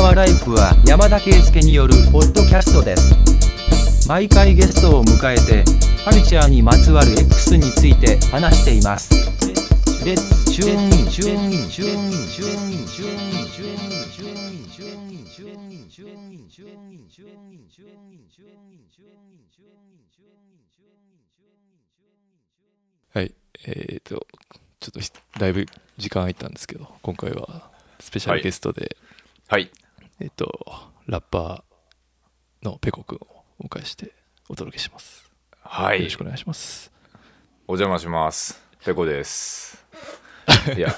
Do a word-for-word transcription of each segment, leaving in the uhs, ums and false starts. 川ライフは山田圭介によるポッドキャストです。毎回ゲストを迎えてカルチャーにまつわる X について話しています。レッツチューンインチューンインチューンインチューンインチューンインチューンインチューンインチューンインチューンインチューンインチューンインチューンインチューンインチューンインチューンインチューンインチューンインチューンインチューンインチューン。はい、えっとちょっとだいぶ時間空いたんですけど、今回はスペシャルゲストで、はい、えっとラッパーのペコくんをお迎えしてお届けします。はい、よろしくお願いします。お邪魔します、ペコです。いや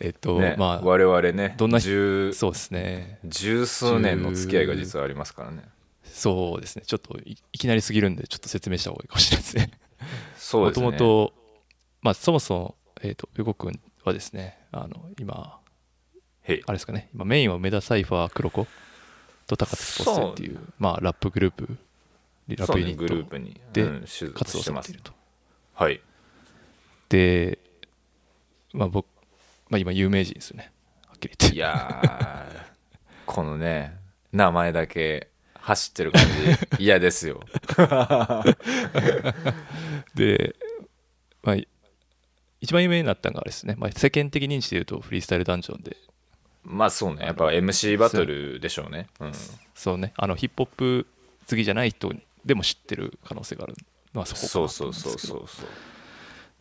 えっと、ね、まあ我々ね、どんな十そうですね十数年の付き合いが実はありますからね。そうですね、ちょっと い, いきなりすぎるんでちょっと説明した方がいいかもしれないですね。そうですね、もともとまあそもそもえっとペコくんはですね、あの今あれですかね、今メインは梅田サイファー黒子と高津スポーツっていう、まあ、ラップグループラップユニットで活動されていると、ね、うん、はい。で、まあ僕、まあ、今有名人ですよね、はっきり言って。いやこのね名前だけ走ってる感じ嫌ですよ。で、まあ、一番有名になったのがあれですね、まあ、世間的認知でいうとフリースタイルダンジョンで、まあそうね、やっぱ エムシー バトルでしょうね。そう、うん、そうね、あのヒップホップ好きじゃない人でも知ってる可能性があるのはそこかなと思うんですけど、そうそうそうそう、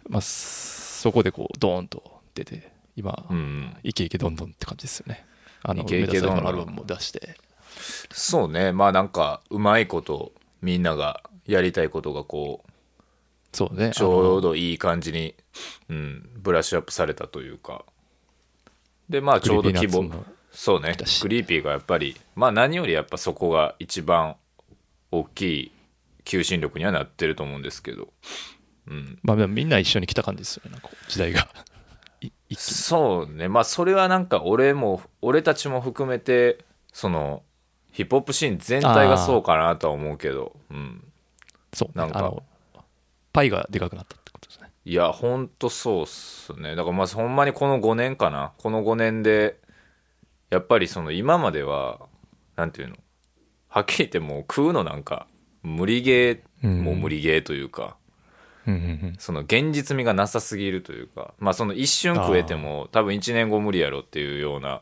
まあ、そこでこうドーンと出て今、うん、イケイケどんどんって感じですよね。あのイケイケどんどんアルバムも出して、そうね、まあなんかうまいことみんながやりたいことがこう、そうね、ちょうどいい感じに、うん、ブラッシュアップされたというかで、まあちょうど規模、そうね、クリーピーがやっぱり、まあ何よりやっぱそこが一番大きい求心力にはなってると思うんですけど、うん、まあみんな一緒に来た感じですよね、なんか時代がそうね、まあそれはなんか俺も俺たちも含めてそのヒップホップシーン全体がそうかなとは思うけど、うん、そう、なんかあのパイがでかくなったってことですね。いやほんとそうっすね。だからまあほんまにこのごねんかな、このごねんでやっぱりその今まではなんていうの、はっきり言ってもう食うのなんか無理ゲー、うん、もう無理ゲーというか、うんうんうん、その現実味がなさすぎるというか、まあその一瞬食えても多分いちねんご無理やろっていうような、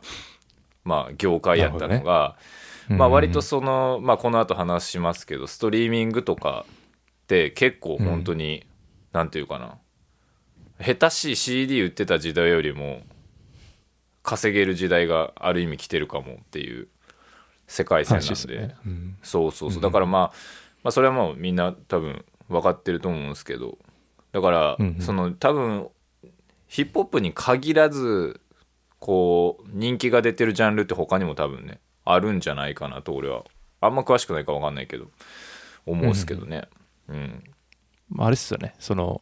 まあ業界やったのが、ね、まあ割とその、まあこの後話しますけど、ストリーミングとかって結構本当に、うん、なんていうかな、下手しい シーディー 売ってた時代よりも稼げる時代がある意味来てるかもっていう世界線なんで、で、ね、うん、そうそうそう、だから、まあ、まあそれはもうみんな多分分かってると思うんですけど、だからその多分ヒップホップに限らずこう人気が出てるジャンルって他にも多分ねあるんじゃないかなと、俺はあんま詳しくないか分かんないけど思うんですけどね、うん、うん、まあ、あれっすよね、その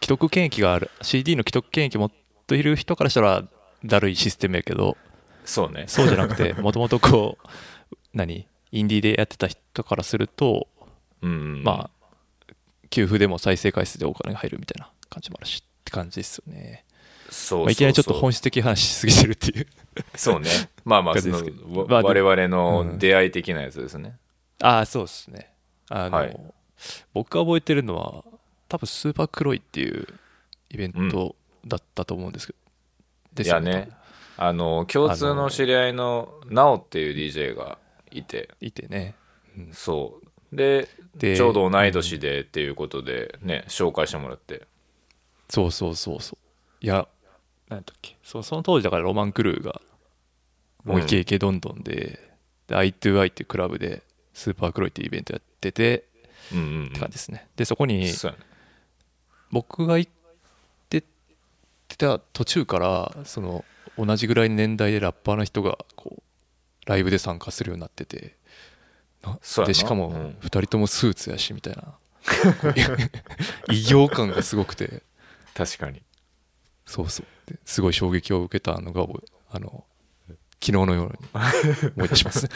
既得権益がある シーディー の既得権益持っている人からしたらだるいシステムやけど、そうね、そうじゃなくてもともとこう何インディーでやってた人からすると、うんうん、まあ給付でも再生回数でお金が入るみたいな感じもあるしって感じですよね。そうそうそう、まあ、いきなりちょっと本質的話しすぎてるっていうそうね、まあまあその我々の出会い的なやつですね、うん、ああそうですね、あの、はい、僕が覚えてるのは多分スーパークロイっていうイベントだったと思うんですけど、うん、ですよね。いやね、あの共通の知り合いのナオっていう ディージェー がいていてね、うん、そうで、でちょうど同い年でっていうことでね、うん、紹介してもらって、そうそうそうそう、いや何だっけ、その当時だからロマンクルーがもうイケイケどんどんで、うん、で アイトゥーアイ っていうクラブでスーパークロイっていうイベントやってて、うんうんうん、って感じですね。でそこに僕が行ってた途中からその同じぐらいの年代でラッパーの人がこうライブで参加するようになってて、でしかもふたりともスーツやしみたいな、うん、異業感がすごくて、確かにそうそう、すごい衝撃を受けたのがあの昨日のように思い出しますい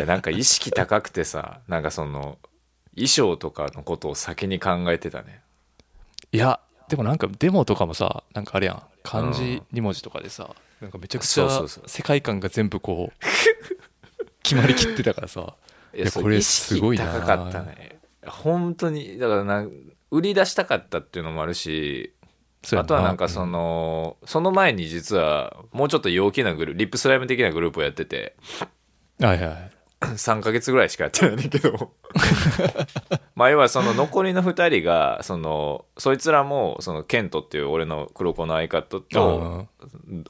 やなんか意識高くてさ、なんかその衣装とかのことを先に考えてたね。いやでもなんかデモとかもさ、なんかあれやん、漢字に文字とかでさ、なんかめちゃくちゃ世界観が全部こう決まりきってたからさいやこれすごいな、意識高かったね本当に。だからな売り出したかったっていうのもあるし、あとはなんかその、うん、その前に実はもうちょっと陽気なグループリップスライム的なグループをやってて、はいはい、さんかげつぐらいしかやってないんだけどまあ要はその残りのふたりが そ, のそいつらもそのケントっていう俺の黒子の相方と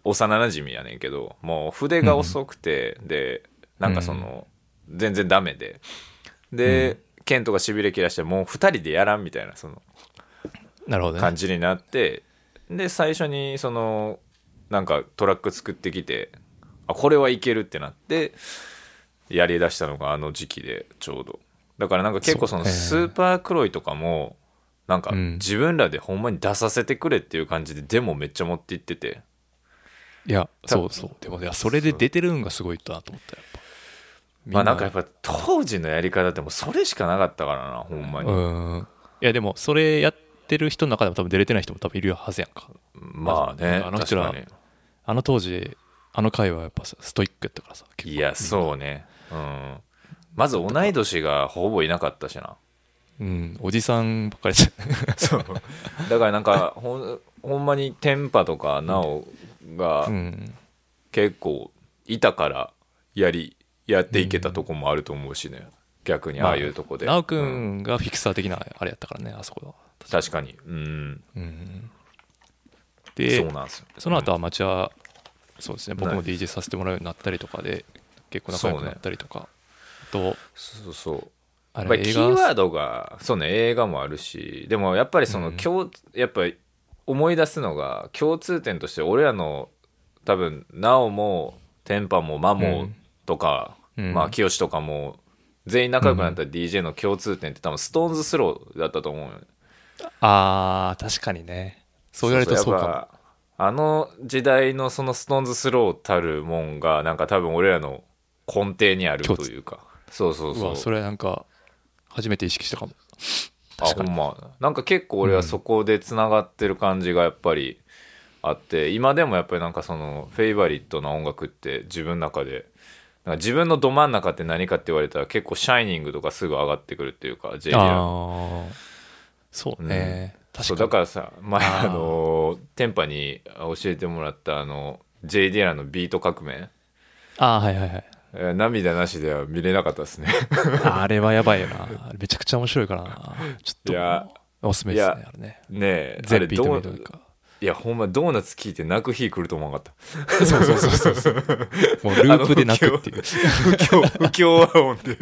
幼なじみやねんけど、もう筆が遅くて、うん、でなんかその、うん、全然ダメでで、うん、ケントがしびれ切らしてもうふたりでやらんみたいなそのなるほどね、感じになってで最初にそのなんかトラック作ってきてあこれはいけるってなってやりだしたのがあの時期でちょうどだからなんか結構そのスーパークロイとかもなんか自分らでほんまに出させてくれっていう感じでデモめっちゃ持っていってて、うん、いやそうそうでもいやそれで出てるんがすごいなと思ったやっぱまあなんかやっぱ当時のやり方ってもうそれしかなかったからなほんまにうんいやでもそれやっ出る人の中でも多分出れてない人も多分いるはずやんか。まあね、あの人らあの当時あの回はやっぱストイックやったからさ。いやそうね、うん。まず同い年がほぼいなかったしな。うん、おじさんばっかりじゃん。そう。だからなんか ほ, んほんまにテンパとかナオが結構いたからやりやっていけたとこもあると思うしね。逆にああいうとこで。ナオくんがフィクサー的なあれやったからねあそこは。確かに、うんうん、で、そうなんですよ。その後アマチュア、うん、そうですね、僕も ディージェー させてもらうようになったりとかで結構仲良くなったりとか、そうね、とそうそうあれやっぱりキーワードがそうね映画もあるし、でもやっぱりその共、うん、やっぱり思い出すのが共通点として俺らの多分ナオもテンパもマモとか、うん、まあ清とかも全員仲良くなった ディージェー の共通点って多分ストーンズスローだったと思うよね。あー確かにねそう言われたらそうかも。そうそうやっぱあの時代のそのストーンズスローたるもんがなんか多分俺らの根底にあるというかそうそうそう、うわそれなんか初めて意識したかも。確かにあほんまなんか結構俺はそこでつながってる感じがやっぱりあって、うん、今でもやっぱりなんかそのフェイバリットな音楽って自分の中でなんか自分のど真ん中って何かって言われたら結構シャイニングとかすぐ上がってくるっていうか ジェイディーアール ああそうね、うん、確かにそうだからさ前あのテンパに教えてもらったあの ジェイディーアール のビート革命あはいはいはい涙なしでは見れなかったですねあれはやばいよなめちゃくちゃ面白いからなちょっとおすすめですねあれねねえ全ビート見るかいやほんまドーナツ聞いて泣く日来ると思わなかったそうそうそうそうもうループで泣くっていう不協和音で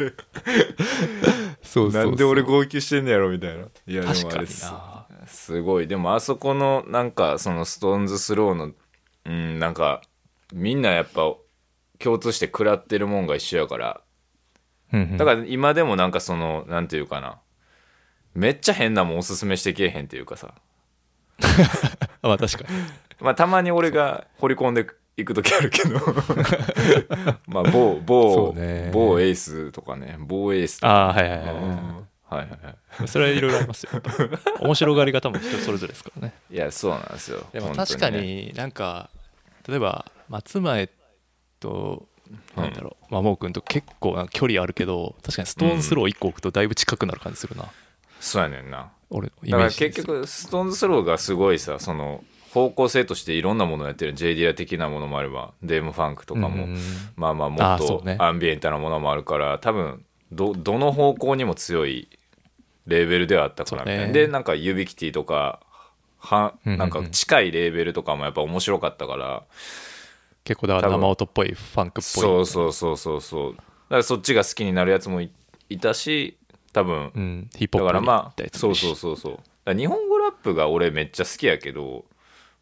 そうそうそうなんで俺号泣してんねやろみたいな。いやでもあれすすごいでもあそこのなんかそのストーンズスローのうんなんかみんなやっぱ共通して食らってるもんが一緒やから、うんうん、だから今でもなんかそのなんていうかなめっちゃ変なもんおすすめしてけえへんっていうかさまあ確かにまあたまに俺が掘り込んで行く時あるけどまあ某某某エースとかね某エースとかあはいはいはい、うん、はいはいはいそれはいろいろありますよ面白がりが多分人それぞれですからね。いやそうなんですよ。でも確かになんか、ね、例えば松前となんだろう、うん、マモー君と結構距離あるけど確かにストーンスローいっこ置くとだいぶ近くなる感じするな、うん、そうやねんな俺イメージ。だから結局ストーンスローがすごいさその方向性としていろんなものをやってる ジェイディーアール 的なものもあればデームファンクとかも、うん、まあまあもっとアンビエントなものもあるから、ね、多分 ど, どの方向にも強いレーベルではあったからみたいな、ね、でなんかユビキティとかはなんか近いレーベルとかもやっぱ面白かったから、うんうんうん、結構だから生音っぽいファンクっぽいそうそうそうそうそうだからそっちが好きになるやつも い, いたし多分、うん、ヒップホップだからまあそうそうそうそうだから日本語ラップが俺めっちゃ好きやけど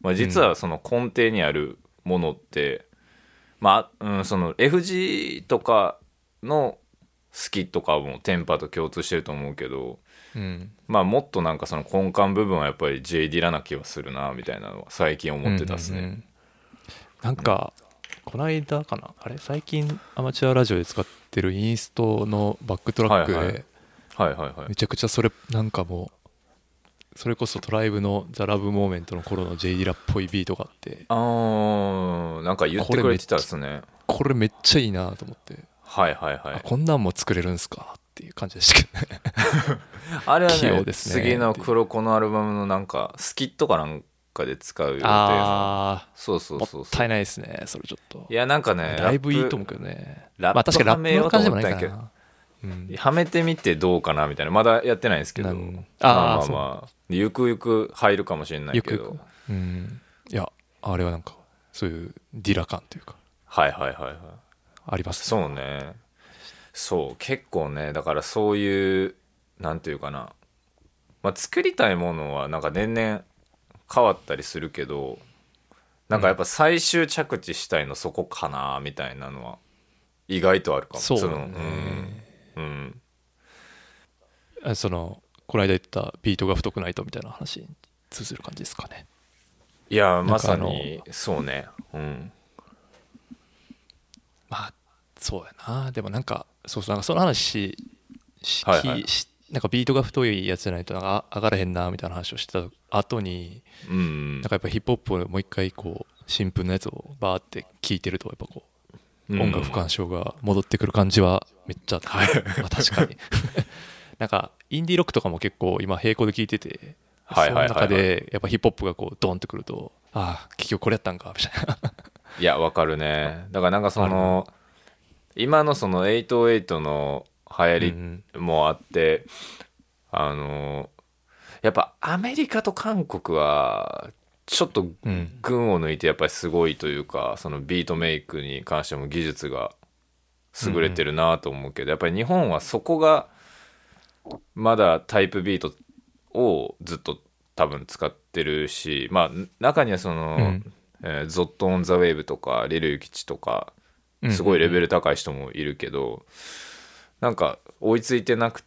まあ、実はその根底にあるものって、うん、まあ、うん、その エフジー とかの好きとかもテンパと共通してると思うけど、うん、まあもっとなんかその根幹部分はやっぱり ジェイディー らな気はするなみたいなのは最近思ってたっすね、うんうんうん、なんかこの間かなあれ最近アマチュアラジオで使ってるインストのバックトラックでめちゃくちゃそれなんかもうそれこそトライブのザ・ラブ・モーメントの頃の ジェイディー ラっぽいビートがあって、あーなんか言ってくれてたですね。これめっちゃいいなと思って、はいはいはい、こんなんも作れるんすかっていう感じでしたけどねあれは ね, ね次の黒子のアルバムのなんかスキットかなんかで使う予定の、そうそうそうそう、もったいないですねそれちょっと。いやなんかねだいぶいいと思うけどね、ラップはめようと思ったんやけど、うん、はめてみてどうかなみたいな、まだやってないんですけど、あまあまあ、まあ、ゆくゆく入るかもしれないけど、ゆくゆく、うん、いやあれはなんかそういうディラ感というか、はいはいはいはい、ありますね。そうね、そう結構ね、だからそういうなんていうかな、まあ、作りたいものはなんか年々変わったりするけど、なんかやっぱ最終着地したいのそこかなみたいなのは意外とあるかも。そうね、その、うんうん、あそのこの間言ったビートが太くないとみたいな話に通ずる感じですかね。いやまさにそうね、うん、まあそうやな。でもなんかそうそう、なんかその話し、はいはい、しなんかビートが太いやつじゃないとなんか上がらへんなみたいな話をしてた後に、うん、なんかやっぱヒップホップをもう一回こう新聞のやつをバーって聞いてるとやっぱこう音楽不干渉が戻ってくる感じはめっちゃあって、うん、確かになんかインディーロックとかも結構今並行で聴いてて、はいはいはいはい、その中でやっぱヒップホップがこうドンってくると、ああ結局これやったんかみたいないやわかるね。だからなんかその今のそのはちまるはちの流行りもあって、うん、あのやっぱアメリカと韓国はちょっと群を抜いてやっぱりすごいというか、うん、そのビートメイクに関しても技術が優れてるなと思うけど、うん、やっぱり日本はそこがまだタイプビートをずっと多分使ってるし、まあ中にはその、うんえー、ゾット・オン・ザ・ウェーブとかリル・ユキチとかすごいレベル高い人もいるけど、うんうんうん、なんか追いついてなく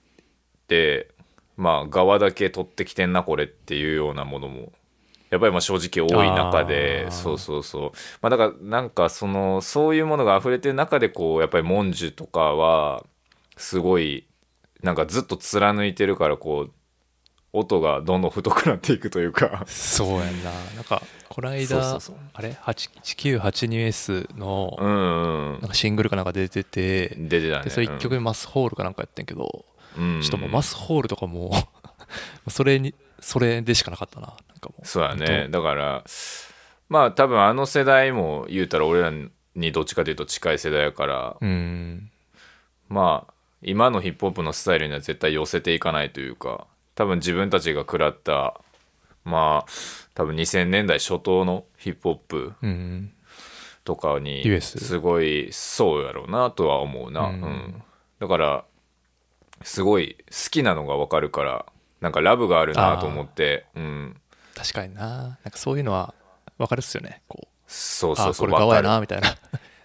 て、まあ側だけ取ってきてんなこれっていうようなものもやっぱりまあ正直多い中で、そうそうそう、まあ、だからなんかそのそういうものが溢れてる中でこうやっぱりモンジュとかはすごいなんかずっと貫いてるから、こう音がどんどん太くなっていくというかそうやんな。なんかこの間そうそうそうあれ いちきゅうはちにエス のなんかシングルかなんか出てて、うんうん、出てたね。でそれいっきょくめマスホールかなんかやってんけど、うんうん、ちょっともうマスホールとかもそれにそれでしかなかったな。なんかもうそうだね。だからまあ多分あの世代も言うたら俺らにどっちかというと近い世代やから、うん、まあ今のヒップホップのスタイルには絶対寄せていかないというか、多分自分たちが食らったまあ多分にせんねんだい初頭のヒップホップとかにすごい、うん、そうやろうなとは思うな、うんうん、だからすごい好きなのが分かるからなんかラブがあるなと思って、うん、確かに な, なんかそういうのは分かるっすよね。こうそうそうそう、あこれ側やなみたいな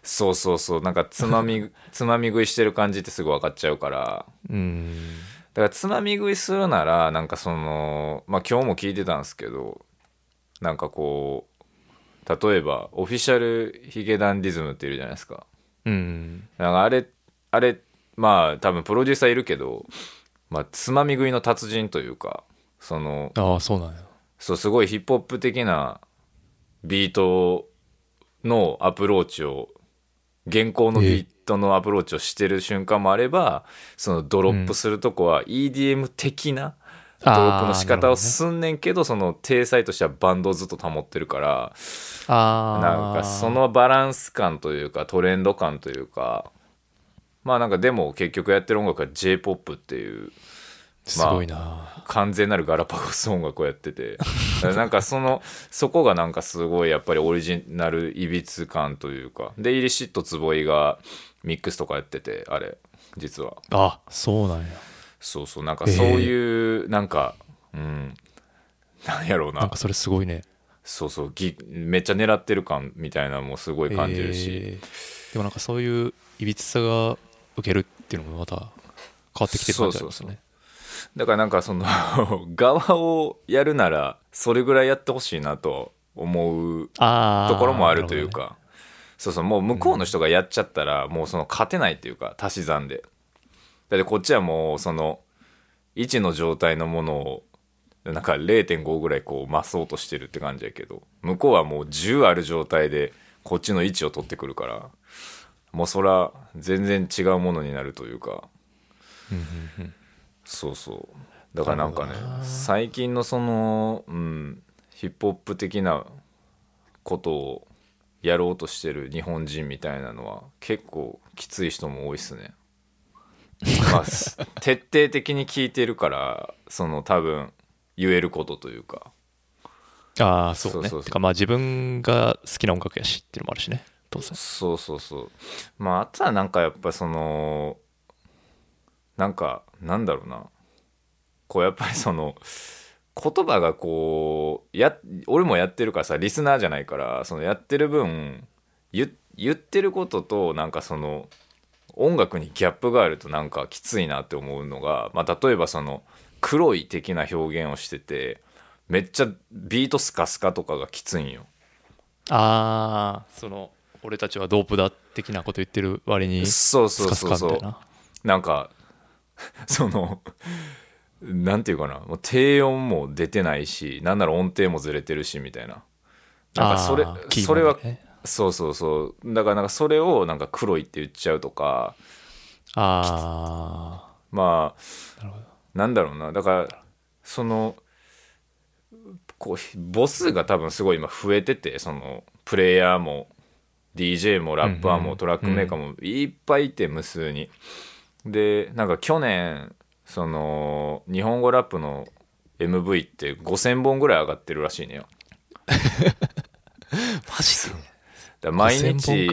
そうそうそう、なんかつまみつまみ食いしてる感じってすぐ分かっちゃうから、うん、だからつまみ食いするならなんかそのまあ今日も聞いてたんですけど、なんかこう例えばオフィシャルヒゲダンディズムっているじゃないですか、うん、なんかあれあれまあ多分プロデューサーいるけど、まあ、つまみ食いの達人というか、そのああそうなんや、そうすごいヒップホップ的なビートのアプローチを現行のビートのアプローチをしてる瞬間もあれば、そのドロップするとこは イーディーエム 的なドロップの仕方をすんねんけど、うん、その体裁としてはバンドをずっと保ってるから、あなんかそのバランス感というかトレンド感というか、まあなんかでも結局やってる音楽は J-ポップ っていう、すごいな、まあ、完全なるガラパゴス音楽をやっててなんかそのそこがなんかすごいやっぱりオリジナルいびつ感というかで、イリシット坪井がミックスとかやってて、あれ実はあそうなんや、そうそう、なんかそういうなんか、えー、うんなんやろうな、なんかそれすごいね、そうそうぎめっちゃ狙ってる感みたいなのもすごい感じるし、えー、でもなんかそういういびつさが受けるっていうのもまた変わってきてる感じなんですよね。そうそうそう、だからなんかその側をやるならそれぐらいやってほしいなと思うところもあるというか、ね、そうそう、もう向こうの人がやっちゃったらもうその勝てないというか、うん、足し算でだってこっちはもうその位置の状態のものをなんか れいてんご ぐらいこう増そうとしてるって感じやけど、向こうはもうじゅうある状態でこっちの位置を取ってくるから、もうそら全然違うものになるというかそうそう、だからなんかね、最近のその、うん、ヒップホップ的なことをやろうとしてる日本人みたいなのは結構きつい人も多いっすねまあ徹底的に聞いてるから、その多分言えることというか、ああそうね、そうそうそう、てかまあ自分が好きな音楽やしっていうのもあるしね、当然。そうそうそう、まああとはなんかやっぱそのなんかなんだろうな、こうやっぱりその言葉がこうや俺もやってるからさ、リスナーじゃないから、そのやってる分 言, 言ってることとなんかその音楽にギャップがあるとなんかきついなって思うのが、まあ、例えばその黒い的な表現をしててめっちゃビートスカスカとかがきついんよ。あー、その俺たちはドープだ的なこと言ってる割にスカスカみたいな。そうそうそうそう、なんかそのなんていうかな、もう低音も出てないし、なんなら音程もずれてるしみたいな、なんかそれ、それはそうそうそう、だからなんかそれをなんか黒いって言っちゃうとか、ああまあなるほど、なんだろうな、だからそのこう母数が多分すごい今増えてて、そのプレイヤーも ディージェー もラッパーもトラックメーカーもいっぱいいて無数に、でなんか去年その日本語ラップの エムブイ ってごせんぼんぐらい上がってるらしいねよマジで。だ毎日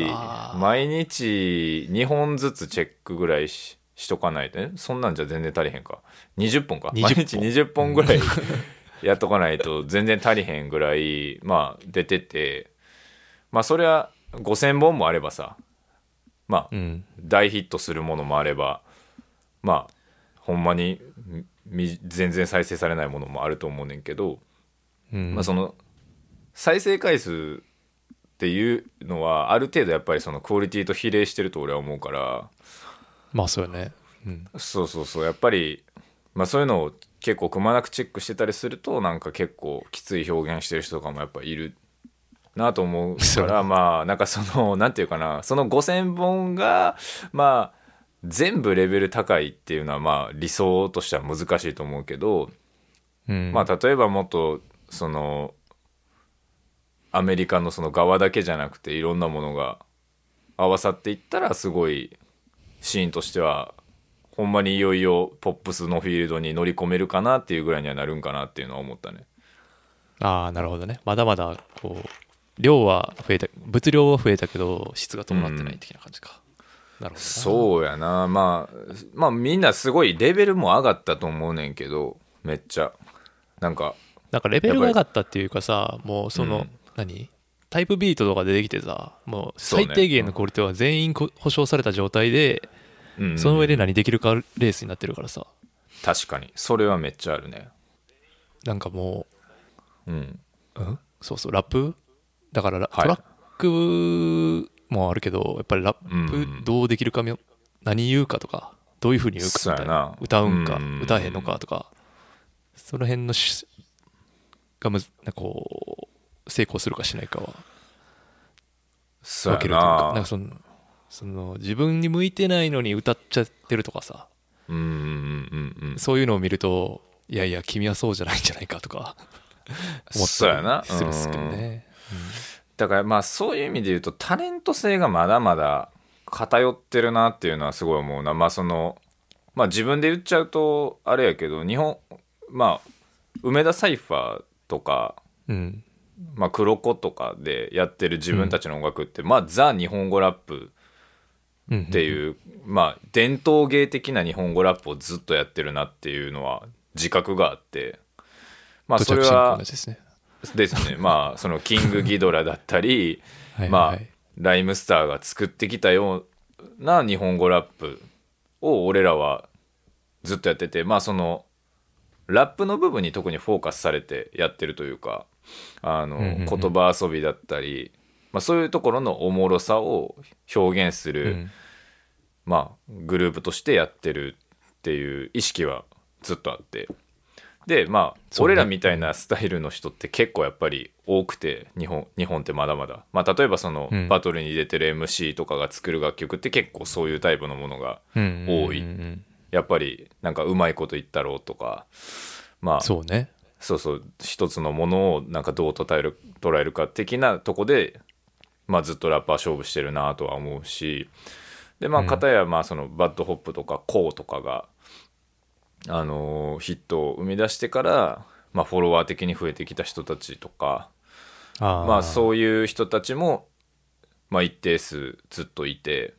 毎日にほんずつチェックぐらい し, しとかないとね。そんなんじゃ全然足りへんか。にじゅっぽんか。にじゅっぽん毎日にじゅっぽんぐらいやっとかないと全然足りへんぐらいまあ出てて、まあそれはごせんぼんもあればさ、まあ、うん、大ヒットするものもあれば、まあほんまに全然再生されないものもあると思うねんけど、うん、まあ、その再生回数っていうのはある程度やっぱりそのクオリティと比例してると俺は思うから、まあそうよね、うん、そうそうそう、やっぱり、まあ、そういうのを結構くまなくチェックしてたりするとなんか結構きつい表現してる人とかもやっぱいるなと思うからまあなんかそのなんていうかな、そのごせんぼんがまあ全部レベル高いっていうのはまあ理想としては難しいと思うけど、うん、まあ例えばもっとそのアメリカのその側だけじゃなくていろんなものが合わさっていったらすごいシーンとしてはほんまにいよいよポップスのフィールドに乗り込めるかなっていうぐらいにはなるんかなっていうのは思ったね。ああなるほどね。まだまだこう量は増えた、物量は増えたけど質が伴ってない的な感じか、うん、なるほど。そうやな、まあ、まあみんなすごいレベルも上がったと思うねんけど、めっちゃなんかなんかレベルが上がったっていうかさ、もうその、うん、何タイプビートとか出てきてさ、もう最低限のクオリティは全員保証された状態で そ,、ね、うん、その上で何できるかレースになってるからさ。確かにそれはめっちゃあるね。なんかもう、うん、うん、そうそうラップだからラ、はい、トラックもあるけどやっぱりラップどうできるか、うん、何言うかとかどういう風に言うかみたいな、歌うんか、うん、歌えへんのかとか、その辺のしがむずなんかこう成功するかしないかは分けるというか、なんかその、その自分に向いてないのに歌っちゃってるとかさ、うんうんうんうん、そういうのを見るといやいや君はそうじゃないんじゃないかとか思ったりするんですけどね、うん、だからまあそういう意味で言うとタレント性がまだまだ偏ってるなっていうのはすごい思うな。まあそのまあ自分で言っちゃうとあれやけど、日本まあ梅田サイファーとか、うん、まあ、黒子とかでやってる自分たちの音楽って、うん、まあザ・日本語ラップっていう、うん、まあ伝統芸的な日本語ラップをずっとやってるなっていうのは自覚があって、まあそれはですねまあそのキングギドラだったりはい、はい、まあライムスターが作ってきたような日本語ラップを俺らはずっとやってて、まあそのラップの部分に特にフォーカスされてやってるというか、あの、うんうんうん、言葉遊びだったり、まあ、そういうところのおもろさを表現する、うん、まあ、グループとしてやってるっていう意識はずっとあって、でまあ俺らみたいなスタイルの人って結構やっぱり多くて、日本日本ってまだまだ、まあ、例えばそのバトルに出てる エムシー とかが作る楽曲って結構そういうタイプのものが多い、うんうんうんうん、やっぱりなんかうまいこと言ったろうとか、まあそうね、そうそう、一つのものをなんかどう捉える、捉えるか的なとこで、まあ、ずっとラッパー勝負してるなとは思うし、でまあ片やまあそのバッドホップとかコーとかが、あのー、ヒットを生み出してから、まあ、フォロワー的に増えてきた人たちとか、あ、まあ、そういう人たちも、まあ、一定数ずっといて、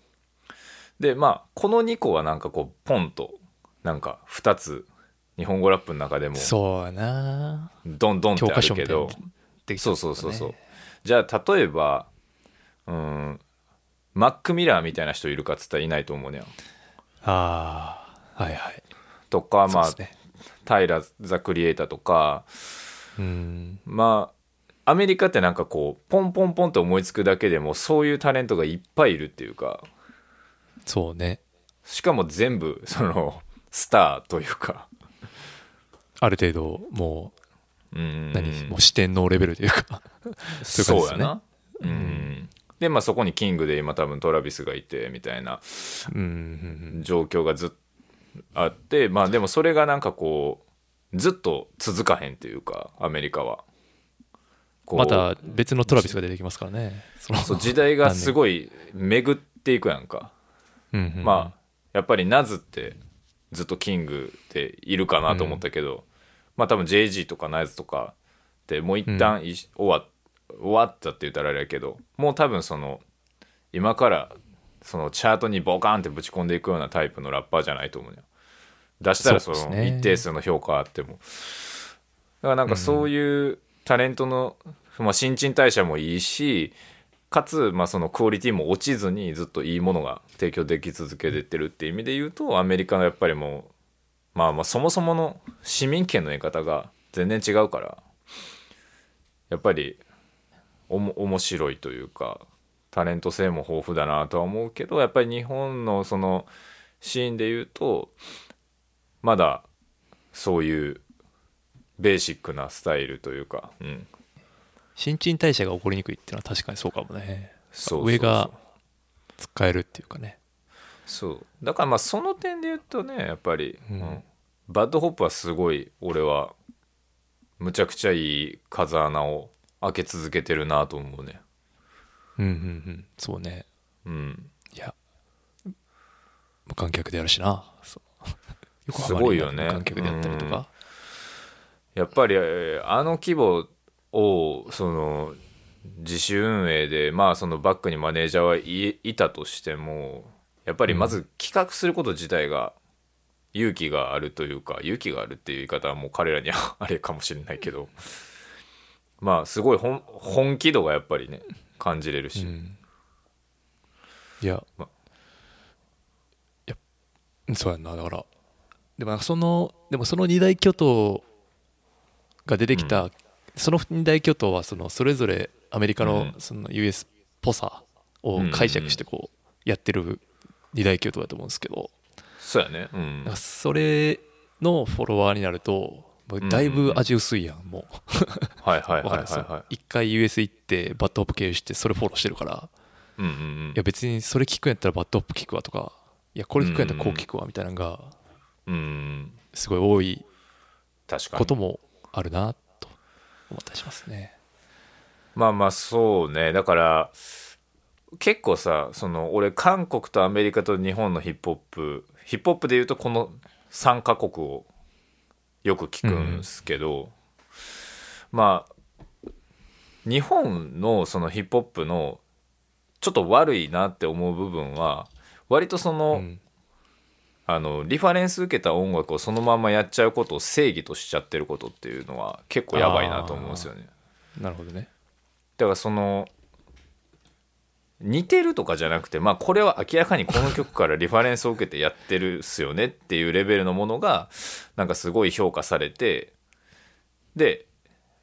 でまあこのにこはなんかこうポンとなんかふたつ日本語ラップの中でもそうなドンドンってあるけど、そうそうそうそう、じゃあ例えばうーんマック・ミラーみたいな人いるかっつったらいないと思うねん。ああはいはい。とかまあ、ね、タイラ・ザ・クリエイターとか、うーん、まあアメリカってなんかこうポンポンポンって思いつくだけでもそういうタレントがいっぱいいるっていうか、そうね、しかも全部そのスターというかある程度もう、うん、何もう四天王レベルというかそういう感じですよね。そうやな、うん、でまあそこにキングで今多分トラビスがいてみたいな状況がずっとあって、まあでもそれがなんかこうずっと続かへんというか、アメリカはこうまた別のトラビスが出てきますからね、そのそう時代がすごい巡っていくやんか、うんうんうん、まあやっぱりナズってずっとキングでいるかなと思ったけど、うん、まあ多分 ジェイジー とかナズとかってもう一旦、うん、終わって終わったって言ったらあれやけど、もう多分その今からそのチャートにボカンってぶち込んでいくようなタイプのラッパーじゃないと思うよ。出したらその一定数の評価あっても、だからなんかそういうタレントの、まあ、新陳代謝もいいし、かつまあそのクオリティも落ちずにずっといいものが提供でき続けてるっていう意味で言うと、アメリカのやっぱりもう、まあ、まあそもそもの市民権の得方が全然違うから、やっぱりおも面白いというかタレント性も豊富だなとは思うけど、やっぱり日本のそのシーンでいうとまだそういうベーシックなスタイルというか、うん、新陳代謝が起こりにくいっていうのは確かにそうかもね。そうそうそう、上が使えるっていうかね。そうだからまあその点で言うとね、やっぱり、うんうん、バッドホップはすごい俺はむちゃくちゃいい風穴を開け続けてるなと思うね。うんうんうん、そうね。うん。いや、無観客でやるしな。そうすごいよね。無観客でやったりとか。うん、やっぱりあの規模をその自主運営で、まあそのバックにマネージャーはい、いたとしても、やっぱりまず企画すること自体が勇気があるというか、勇気があるっていう言い方はもう彼らにはあれかもしれないけど。まあすごい 本, 本気度がやっぱりね感じれるし、うん、いや、ま、いやそうやんな。だからでもそのでもその二大巨頭が出てきた、うん、その二大巨頭はそのそれぞれアメリカ の, その ユーエス っぽさを解釈してこうやってる二大巨頭だと思うんですけど、そうやね、うん、それのフォロワーになるとだいぶ味薄いやん、もうはいはいはいはい。一回 ユーエス 行ってバッドホップ経由してそれフォローしてるから、うんうんうん、いや別にそれ聞くんやったらバッドホップ聞くわとか、いやこれ聞くんやったらこう聞くわみたいなのがすごい多いこともあるなと思ったりしますね。まあまあそうね。だから結構さ、その俺韓国とアメリカと日本のヒップホップヒップホップでいうとこのさんカ国をよく聞くんですけど、うん、まあ日本のそのヒップホップのちょっと悪いなって思う部分は割とその、うん、あのリファレンス受けた音楽をそのままやっちゃうことを正義としちゃってることっていうのは結構やばいなと思うんですよね。なるほどね。だからその似てるとかじゃなくて、まあこれは明らかにこの曲からリファレンスを受けてやってるっすよねっていうレベルのものがなんかすごい評価されて、で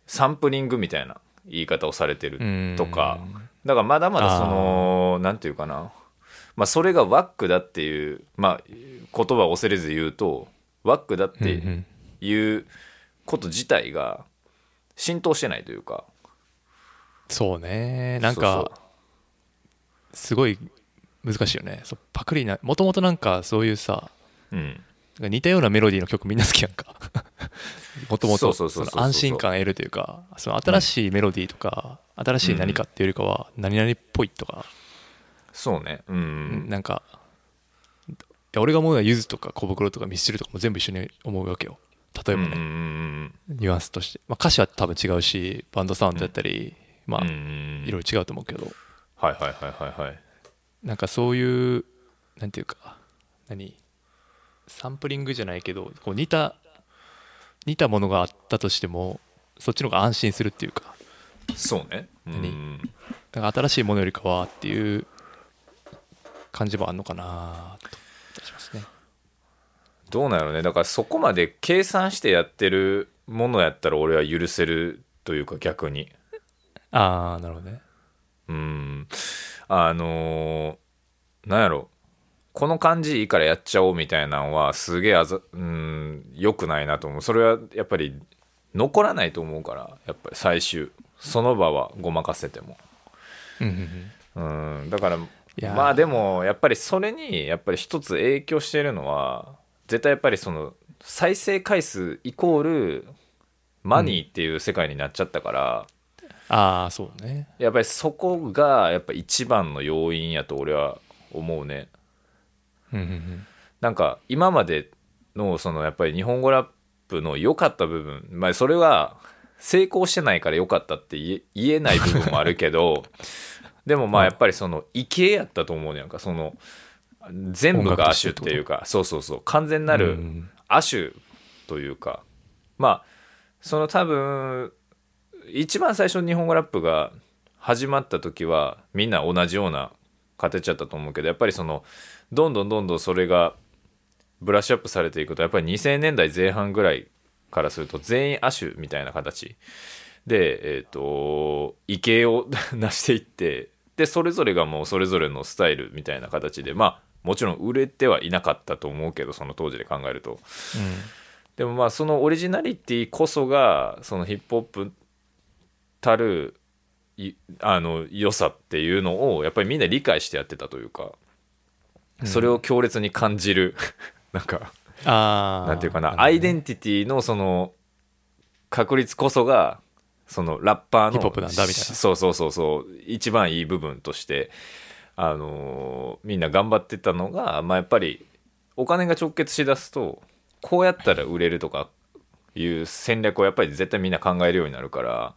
サンプリングみたいな言い方をされてるとか、だからまだまだそのなんていうかな、まあそれがワックだっていう、まあ言葉を恐れず言うとワックだっていうこと自体が浸透してないというか。そうね、なんかすごい難しいよね。そうパクリな、もともとなんかそういうさ、うん、似たようなメロディーの曲みんな好きやんかもともと安心感得るというか、その新しいメロディーとか、うん、新しい何かっていうよりかは何々っぽいとか、うん、そうね、うん、なんか俺が思うのはゆずとか小袋とかミスチルとかも全部一緒に思うわけよ、例えばね、うん、ニュアンスとして、まあ、歌詞は多分違うしバンドサウンドだったり、うん、まあ、うん、いろいろ違うと思うけど、はいはいはいはいはい、なんかそういうなんていうか、何サンプリングじゃないけど、こう似た似たものがあったとしてもそっちの方が安心するっていうか。そうね、うん、なんか新しいものよりかはっていう感じもあるのかなと思いますね。どうなのね、だからそこまで計算してやってるものやったら俺は許せるというか、逆に。ああ、なるほどね。うん、あのー、なんやろ、この感じいいからやっちゃおうみたいなのはすげえあざ、うん、良くないなと思う。それはやっぱり残らないと思うから、やっぱり最終その場はごまかせても、うん、うん、だからまあでもやっぱりそれにやっぱり一つ影響しているのは絶対やっぱりその再生回数イコールマニーっていう世界になっちゃったから、うん、ああそうね、やっぱりそこがやっぱ一番の要因やと俺は思うね。なんか今まで の, そのやっぱり日本語ラップの良かった部分、まあ、それは成功してないから良かったって言 え, 言えない部分もあるけどでもまあやっぱりその異形やったと思うね。なんかその全部が亜種っていうか、そうそうそう、完全なる亜種というか、まあその多分一番最初の日本語ラップが始まった時はみんな同じような形だったと思うけど、やっぱりそのどんどんどんどんそれがブラッシュアップされていくと、やっぱりにせんねんだいぜん半ぐらいからすると全員亜種みたいな形で、えっと異形を成していって、でそれぞれがもうそれぞれのスタイルみたいな形で、まあもちろん売れてはいなかったと思うけど、その当時で考えると、うん、でもまあそのオリジナリティこそがそのヒップホップたるあの良さっていうのをやっぱりみんな理解してやってたというか、それを強烈に感じる、うん、なんかあなんていうかな、ね、アイデンティティのその確率こそがそのラッパーのヒップホップなんだみたいな、そうそうそうそう、一番いい部分としてあのー、みんな頑張ってたのが、まあやっぱりお金が直結しだすとこうやったら売れるとかいう戦略をやっぱり絶対みんな考えるようになるから、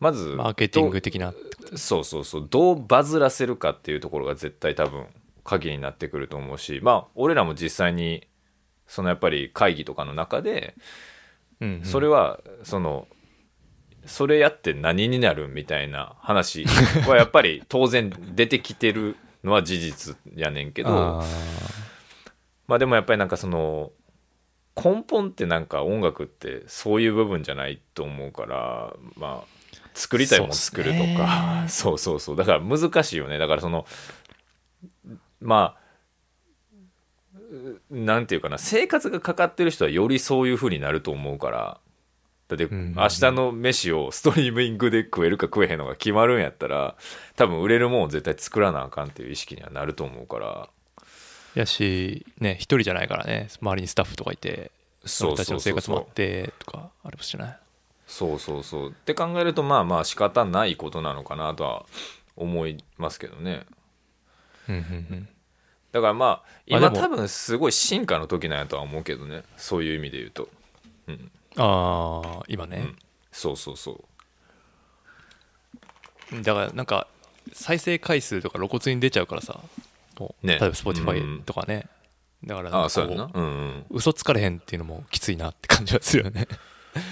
まずマーケティング的なってこと、そうそうそう、どうバズらせるかっていうところが絶対多分鍵になってくると思うし、まあ俺らも実際にそのやっぱり会議とかの中で、うんうん、それはそのそれやって何になるみたいな話はやっぱり当然出てきてるのは事実やねんけどあまあでもやっぱりなんかその根本ってなんか音楽ってそういう部分じゃないと思うから、まあ作りたいもの作るとかそうそうそう、だから難しいよね。だからそのまあなんていうかな、生活がかかってる人はよりそういう風になると思うから、だって明日の飯をストリーミングで食えるか食えへんのが決まるんやったら多分売れるもんを絶対作らなあかんっていう意識にはなると思うから、やしね、一人じゃないからね、周りにスタッフとかいて俺たちの生活もあってとかあるかもしれない。そうそうそうって考えると、まあまあ仕方ないことなのかなとは思いますけどね。うんうんうん、だからまあ今多分すごい進化の時なんやとは思うけどね、そういう意味で言うと、うん、ああ今ね、うん、そうそうそうだからなんか再生回数とか露骨に出ちゃうからさ、もう、ね、例えば Spotify とかね、うん、だからなんかこう、あ、そうやな、うんうん、嘘つかれへんっていうのもきついなって感じはするよね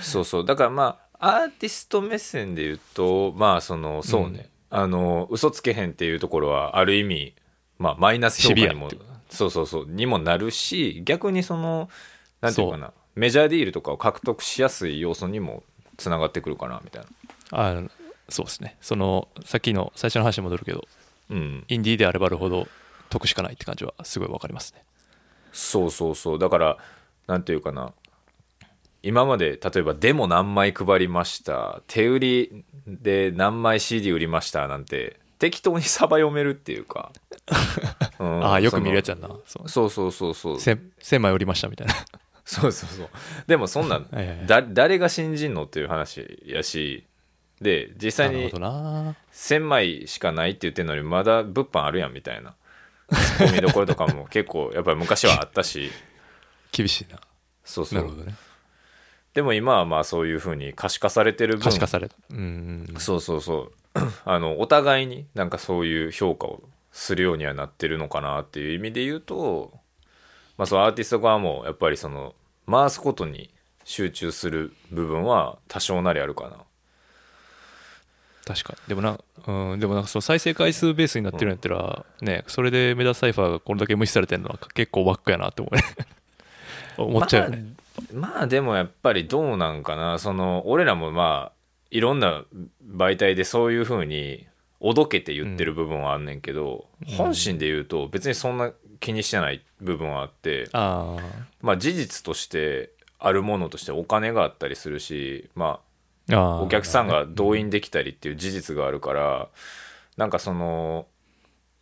そうそう、だからまあアーティスト目線で言うと、まあそのそうね、うん、あの嘘つけへんっていうところはある意味まあ、マイナス評価にもそうそうそうにもなるし、逆にそのなんていうかな、メジャーディールとかを獲得しやすい要素にもつながってくるかなみたいな。あ、そうですね、そのさっきの最初の話に戻るけど、うん、インディーであればあるほど得しかないって感じはすごいわかりますね。そうそうそう、だからなんていうかな、今まで例えばデモ何枚配りました、手売りで何枚 シーディー 売りましたなんて適当にサバ読めるっていうか、うん、ああよく見るやつやんな。そうそうそうそうせんまい売りましたみたいなそうそうそう。でもそんなだ誰が信じんのっていう話やし、で実際にせんまいしかないって言ってるのにまだ物販あるやんみたいなツッコミどころとかも結構やっぱり昔はあったし厳しいな。そうそう。なるほどね。でも今はまあそういう風に可視化されてる分、可視化された、うんうん、そうそうそうあのお互いになんかそういう評価をするようにはなってるのかなっていう意味で言うと、まあ、そのアーティスト側もやっぱりその回すことに集中する部分は多少なりあるかな。確かに。でもな、うん、でもなんかその再生回数ベースになってるんやったら、うん、ね、それでメダサイファーがこれだけ無視されてるのは結構ワックやなって思うね思っちゃうよね。まあ、まあでもやっぱりどうなんかな、その俺らもまあいろんな媒体でそういう風におどけて言ってる部分はあんねんけど、うん、本心で言うと別にそんな気にしてない部分はあって、あー、まあ事実としてあるものとしてお金があったりするし、まあ、あー、お客さんが動員できたりっていう事実があるから、うん、なんかその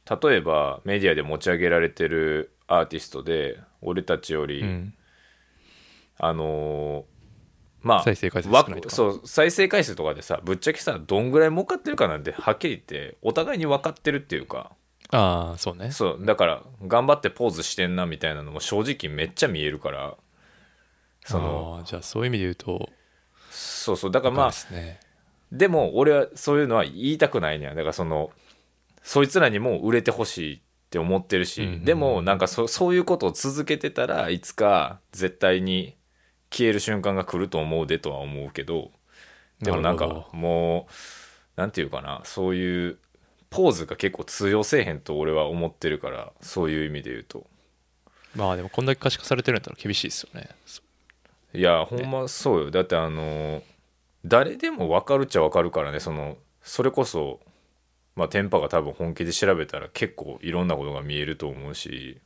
例えばメディアで持ち上げられてるアーティストで俺たちより、うん、あのまあ、再生回数少ないとか、そう再生回数とかでさぶっちゃけさどんぐらい儲かってるかなんてはっきり言ってお互いに分かってるっていうか、ああそうね、そうだから頑張ってポーズしてんなみたいなのも正直めっちゃ見えるから、そのあじゃあそういう意味で言うとそうそうだからまあ で,、ね、でも俺はそういうのは言いたくないねん。だからそのそいつらにも売れてほしいって思ってるし、うんうん、でもなんか そ, そういうことを続けてたらいつか絶対に消える瞬間が来ると思うでとは思うけど、でもなんかもうなんていうかな、そういうポーズが結構通用せえへんと俺は思ってるから、そういう意味で言うとまあでもこんだけ可視化されてるんだったら厳しいですよね。いやほんまそうよ。だってあの誰でも分かるっちゃ分かるからね。そのそれこそまあテンパが多分本気で調べたら結構いろんなことが見えると思うし、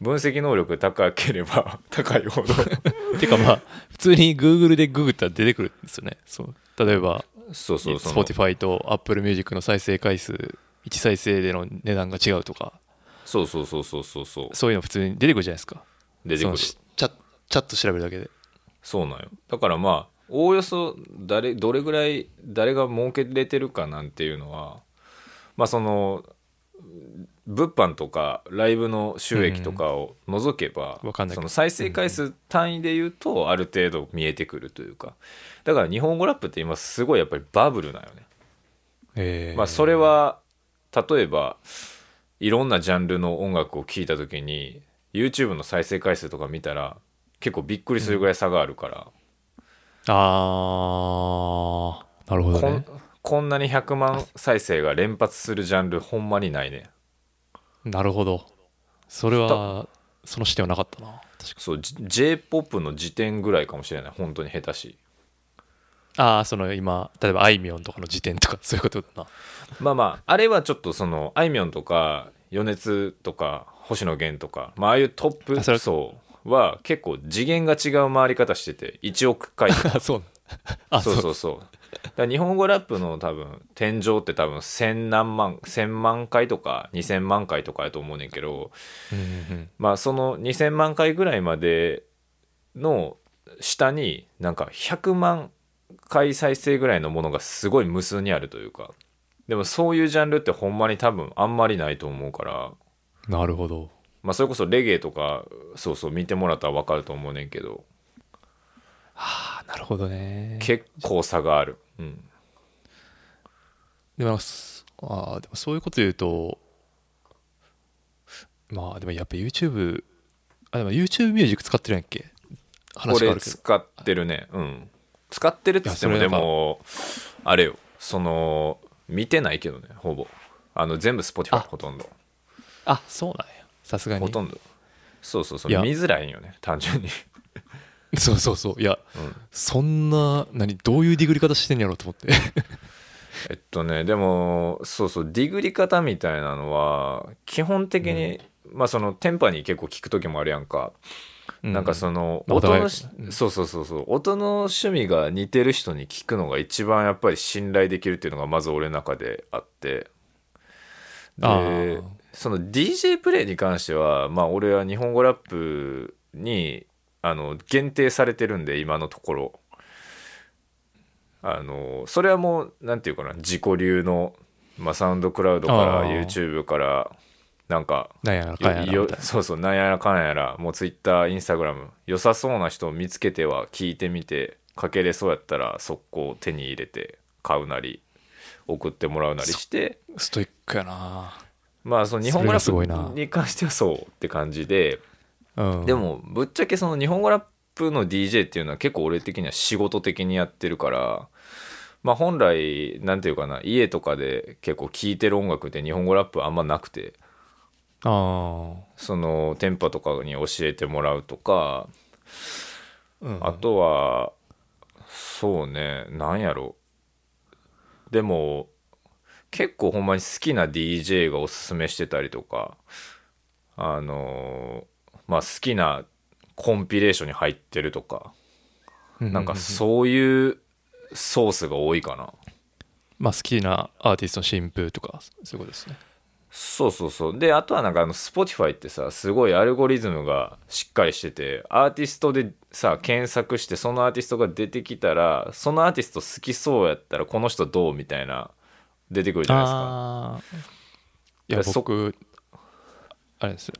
分析能力高ければ高いほどてかまあ普通に Google でググったら出てくるんですよね。そう例えばそうそうそう Spotify と Apple Music の再生回数いち再生での値段が違うとか、そうそうそうそうそうそうそういうの普通に出てくるじゃないですか。出てくる。チャッと調べるだけで。そうなんよ。だからまあおおよそ誰どれぐらい誰が儲けれてるかなんていうのはまあその物販とかライブの収益とかを除けば、うんうん、その再生回数単位で言うとある程度見えてくるというか、だから日本語ラップって今すごいやっぱりバブルなよね、えーまあ、それは例えばいろんなジャンルの音楽を聴いた時に YouTube の再生回数とか見たら結構びっくりするぐらい差があるから、うん、あーなるほどね。 こ, こんなにひゃくまん再生が連発するジャンルほんまにないね。なるほど。それはその視点はなかったな。確かそう J-ポップ の辞典ぐらいかもしれない。本当に下手し。ああその今例えばあいみょんとかの辞典とかそういうことだな。まあまああれはちょっとそのあいみょんとか米津とか星野源とか、まあああいうトップ層は結構次元が違う回り方してていちおく回とかそうあそうそうそう。だから日本語ラップの多分天井って多分千何万千万回とか二千万回とかやと思うねんけど、うんうん、まあその二千万回ぐらいまでの下になんかひゃくまん回再生ぐらいのものがすごい無数にあるというか、でもそういうジャンルってほんまに多分あんまりないと思うから。なるほど。まあそれこそレゲエとかそうそう見てもらったら分かると思うねんけど。はあ、なるほどね。結構差がある、うん、でもあでもそういうこと言うとまあでもやっぱ YouTube あでも YouTube ミュージック使ってるやんけ話があるけど。これ使ってるね。うん使ってるっつってもでもあれよその見てないけどねほぼあの全部 Spotify ほとんど。あそうなんや。さすがにほとんどそうそうそう見づらいんよね単純にそうそうそういや、うん、そんな何どういうディグり方してんやろうと思ってえっとねでもそうそうディグり方みたいなのは基本的に、うん、まあそのテンパに結構聞く時もあるやんか。うん、なんかその音の、そうそうそうそう、音の趣味が似てる人に聞くのが一番やっぱり信頼できるっていうのがまず俺の中であって、でその ディージェー プレイに関しては、まあ、俺は日本語ラップにあの限定されてるんで、今のところあのそれはもうなんていうかな、自己流の、まあ、サウンドクラウドから YouTube からなんかなんやらかんやらみたいな、そうそう、なんやらかんやら、もう Twitter、Instagram 良さそうな人を見つけては聞いてみて、かけれそうやったら速攻手に入れて買うなり送ってもらうなりして、ストイックやな。まあその日本語ラップに関してはそうって感じで、うん、でもぶっちゃけその日本語ラップの ディージェー っていうのは結構俺的には仕事的にやってるから、まあ本来なんていうかな、家とかで結構聴いてる音楽って日本語ラップあんまなくて、あそのテンパとかに教えてもらうとか、うん、あとはそうね、なんやろ、でも結構ほんまに好きな ディージェー がおすすめしてたりとか、あのまあ好きなコンピレーションに入ってるとか、なんかそういうソースが多いかな。まあ好きなアーティストの新譜とかそういうことですね。そうそうそう。であとはなんかあの Spotify ってさ、すごいアルゴリズムがしっかりしてて、アーティストでさ検索して、そのアーティストが出てきたら、そのアーティスト好きそうやったらこの人どうみたいな出てくるじゃないですか。いや僕あれですよ、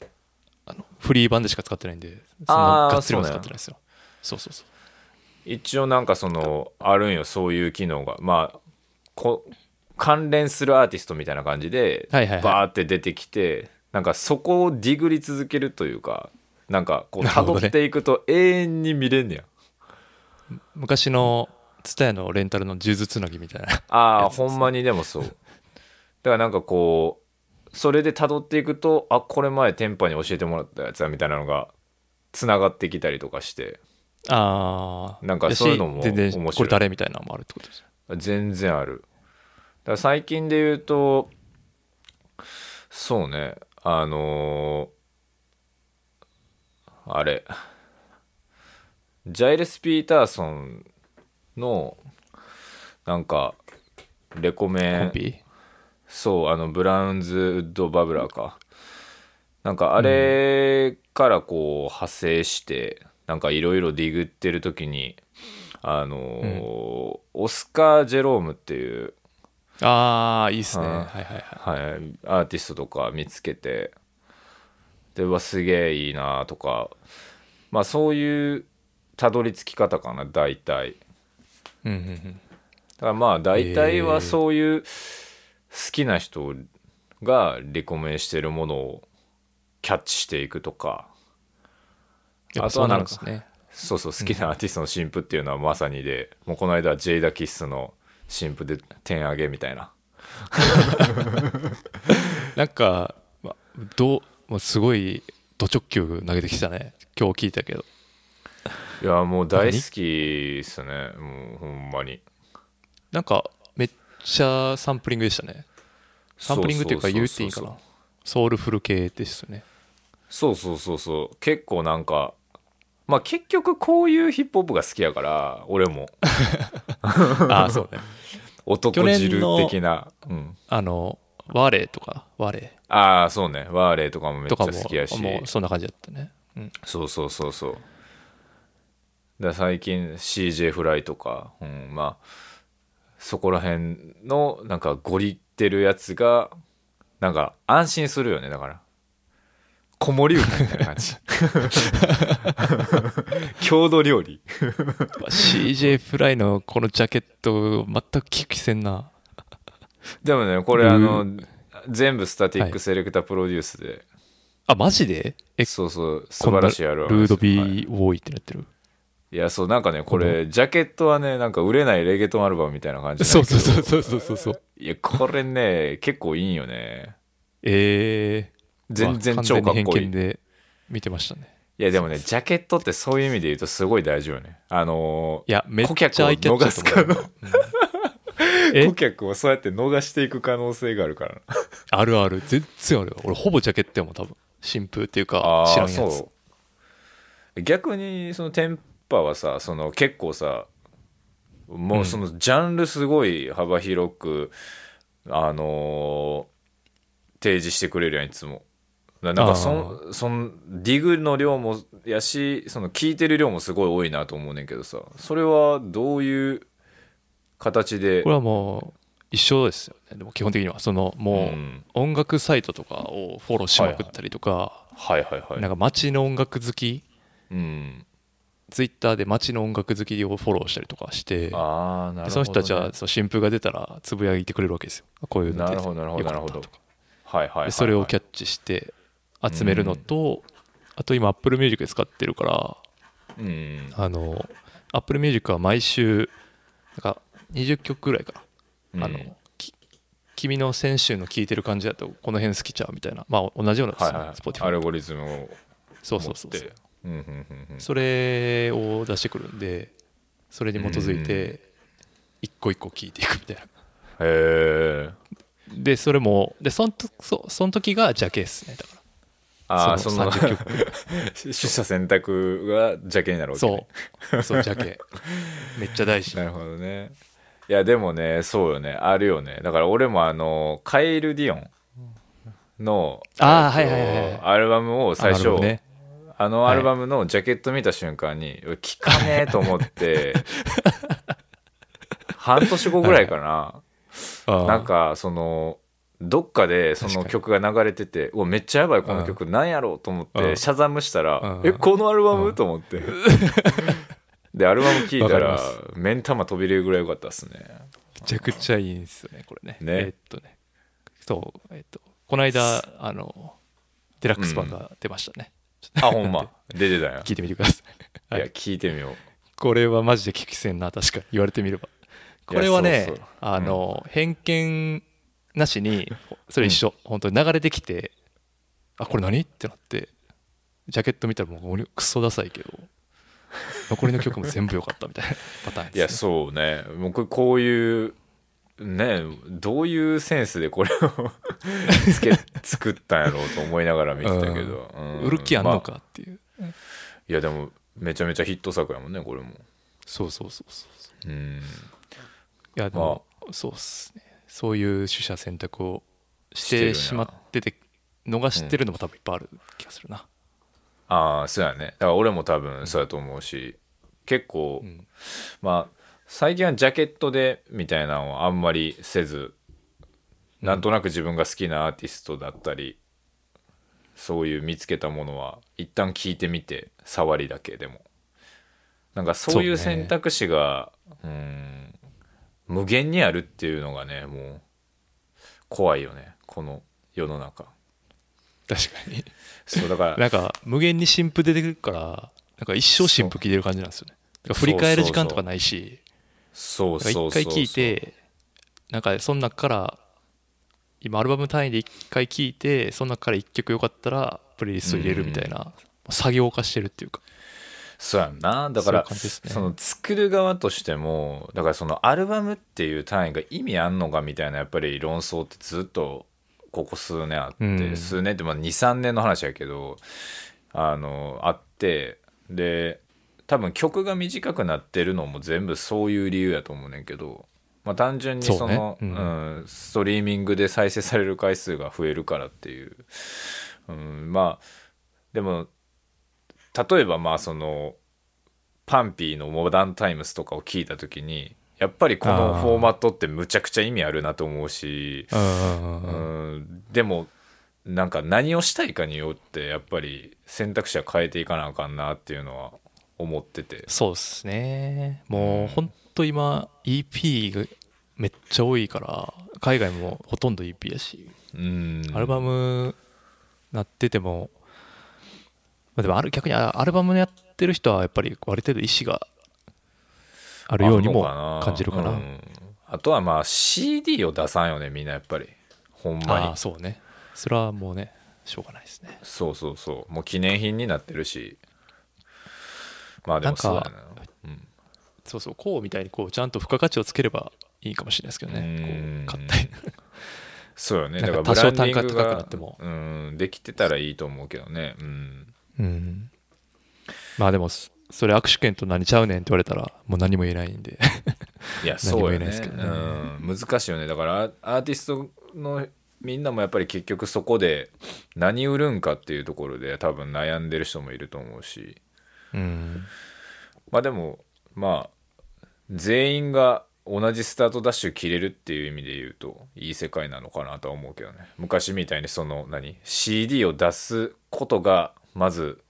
あのフリー版でしか使ってないんで、そんなガッツリも使ってないですよ。そうそうそう。一応なんかそのあるんよ、そういう機能が。まあこ関連するアーティストみたいな感じでバーって出てきて、はいはいはい、なんかそこをディグり続けるというか、なんかこう辿っていくと永遠に見れんねや、ね、昔のTSUTAYAのレンタルの数珠つなぎみたいな。ああほんまに。でもそうだからなんかこうそれで辿っていくと、あこれ前テンパに教えてもらったやつだみたいなのがつながってきたりとかして、あなんかそういうのも面白い。これ誰みたいなのもあるってことですか。全然ある。最近で言うとそうね、あのー、あれジャイレス・ピーターソンのなんかレコメン、そう、あのブラウンズ・ウッド・バブラーかなんか、あれからこう派生してなんかいろいろディグってる時に、あのーうん、オスカー・ジェロームっていうあーいいっすね、はいはいはい、はい、アーティストとか見つけて、でうわすげえいいなとか、まあそういうたどり着き方かな大体、うんうんうん、だからまあ大体はそういう好きな人がレコメンしてるものをキャッチしていくとか、あとはなんかそうそう好きなアーティストの新譜っていうのはまさにで、もうこの間は ジェイ・ダブリュー キッスの新婦で点上げみたいななんかどうすごいド直球投げてきたね今日聞いたけど。いやもう大好きっすね、もうほんまに。なんかめっちゃサンプリングでしたね。サンプリングっていうか言うていいかな、ソウルフル系ですよね。そうそうそうそう。結構なんかまあ結局こういうヒップホップが好きやから俺もああそうね男汁的な、うん、あのワーレーとかワーレーああそうねワーレーとかもめっちゃ好きやし、ももうそんな感じだったね、うん、そうそうそうそう。だ最近 シージェー フライとか、うん、まあそこら辺のなんかゴリってるやつがなんか安心するよね。だから子守歌みたいな感じ郷土料理シージェー フライのこのジャケット全く聞きせんな。でもねこれあの全部スタティックセレクタープロデュースで、はい、あマジでえそうそう素晴らしいアルバムルードビーウォーイってなってる、はい、いやそうなんかねこれジャケットはねなんか売れないレゲトンアルバムみたいな感じなそうそうそうそうそうそう。いやこれね結構いいんよね。えー全然超かっこいいで見てましたね。いやでもねジャケットってそういう意味で言うとすごい大事よね。あのー、いやめっちゃ顧客を逃すから、うん、顧客をそうやって逃していく可能性があるからあるある全然ある。俺ほぼジャケットやもん多分新風っていうか知らんやつ。そう逆にそのテンパはさ、その結構さ、もうそのジャンルすごい幅広く、うん、あのー、提示してくれるやん、いつも。なんかそんそのディグの量もやし、その聴いてる量もすごい多いなと思うねんけどさ、それはどういう形で？これはもう一緒ですよね。でも基本的にはそのもう音楽サイトとかをフォローしまくったりとか、はいはいはいはい、なんか街の音楽好き、うん、ツイッターで街の音楽好きをフォローしたりとかして、あー、なるほどね。でその人たちはその新譜が出たらつぶやいてくれるわけですよ。こういうのでよかったとか、はいはいはいはい、それをキャッチして集めるのと、うん、あと今 Apple Music で使ってるから、うん、あの Apple Music は毎週なんかにじゅっきょくぐらいかな、うん、あの君の先週の聴いてる感じだとこの辺好きちゃうみたいな、まあ同じようなですね、はいはい、Spotify アルゴリズムを持って、そうそうそうそう、うんうんうんうん、それを出してくるんで、それに基づいて一個一個聴いていくみたいな、うんうん、へえ。でそれもでそんとそその時がジャケですね。だからあその取捨選択がジャケになるわけ、ね、そうそうジャケめっちゃ大事。なるほどね。いやでもね、そうよね、あるよね。だから俺もあのカイル・ディオンのあ、はいはいはい、アルバムを最初あ、ね、あのアルバムのジャケット見た瞬間に、はい、聞かねえと思って半年後ぐらいかな、はい、なんかそのどっかでその曲が流れてて、おめっちゃやばいこの曲なんやろうと思ってシャザムしたら、えこのアルバムと思ってでアルバム聴いたら目ん玉飛び出るぐらい良かったっすね。めちゃくちゃいいんですよねこれね。ねえー、っとねそうえー、っとこの間あのデラックス版が出ましたね。うん、あほんま出てたよ。聴いてみてください。いや聴いてみよう。これはマジで聞きせんな、確かに言われてみれば。これはねそうそう、うん、あの偏見なしにそれ一緒、うん、本当に流れてきて、あこれ何ってなってジャケット見たらもうクソダサいけど残りの曲も全部良かったみたいなパターンです、ね、いやそうね、もうこういうねどういうセンスでこれをつけ作ったんやろうと思いながら見てたけど、うん、売る気あんのかっていう、まあ、いやでもめちゃめちゃヒット作やもんねこれも。そうそうそうそう、うん、いやでも、まあ、そうっすね、そういう取捨選択をしてしまってて逃してるのも多分いっぱいある気がするな、うん、ああそうやね。だから俺も多分そうやと思うし、うん、結構、うん、まあ最近はジャケットでみたいなのをあんまりせず、なんとなく自分が好きなアーティストだったり、うん、そういう見つけたものは一旦聞いてみて触りだけでもなんかそういう選択肢が う,、ね、うん無限にあるっていうのがね、もう怖いよねこの世の中。確かにそうだからなんか無限に新譜出てくるから、なんか一生新譜聴いてる感じなんですよね。だから振り返る時間とかないし、そうそうそうそう、一回聴いてなんかその中から今アルバム単位で一回聴いてその中から一曲よかったらプレイリスト入れるみたいな作業化してるっていうか。そうやんな。だからその作る側としてもだからそのアルバムっていう単位が意味あんのかみたいなやっぱり論争ってずっとここ数年あって、うん、数年ってまあ にさんねんの話やけど、あのあって、で多分曲が短くなってるのも全部そういう理由やと思うねんけど、まあ、単純にそのそうね、うんうん、ストリーミングで再生される回数が増えるからっていう、うん、まあでも例えばまあそのパンピーのモダンタイムスとかを聞いた時にやっぱりこのフォーマットってむちゃくちゃ意味あるなと思うし、うん、でもなんか何をしたいかによってやっぱり選択肢は変えていかなあかんなっていうのは思ってて。そうですね、もうほんと今 イーピー がめっちゃ多いから海外もほとんど イーピー やし、うん、アルバムなっててもでもある逆にアルバムやってる人はやっぱりある程度意思があるようにも感じるかな。 あ, かな、うん、あとはまあ シーディー を出さんよねみんなやっぱりほんまに。あそうね、それはもうねしょうがないですね。そうそうそう、もう記念品になってるし、まあでもそうだな、うん、そうそう、こうみたいにこうちゃんと付加価値をつければいいかもしれないですけどね、こう買ったりそうよね、だからブランディングが、うん、できてたらいいと思うけどね、うんうん、まあでもそれ握手券と何ちゃうねんって言われたらもう何も言えないんでいやそうよね、うん、難しいよね。だからアーティストのみんなもやっぱり結局そこで何売るんかっていうところで多分悩んでる人もいると思うし、うん、まあでもまあ全員が同じスタートダッシュ切れるっていう意味で言うといい世界なのかなとは思うけどね。昔みたいにその何 シーディー を出すことがまず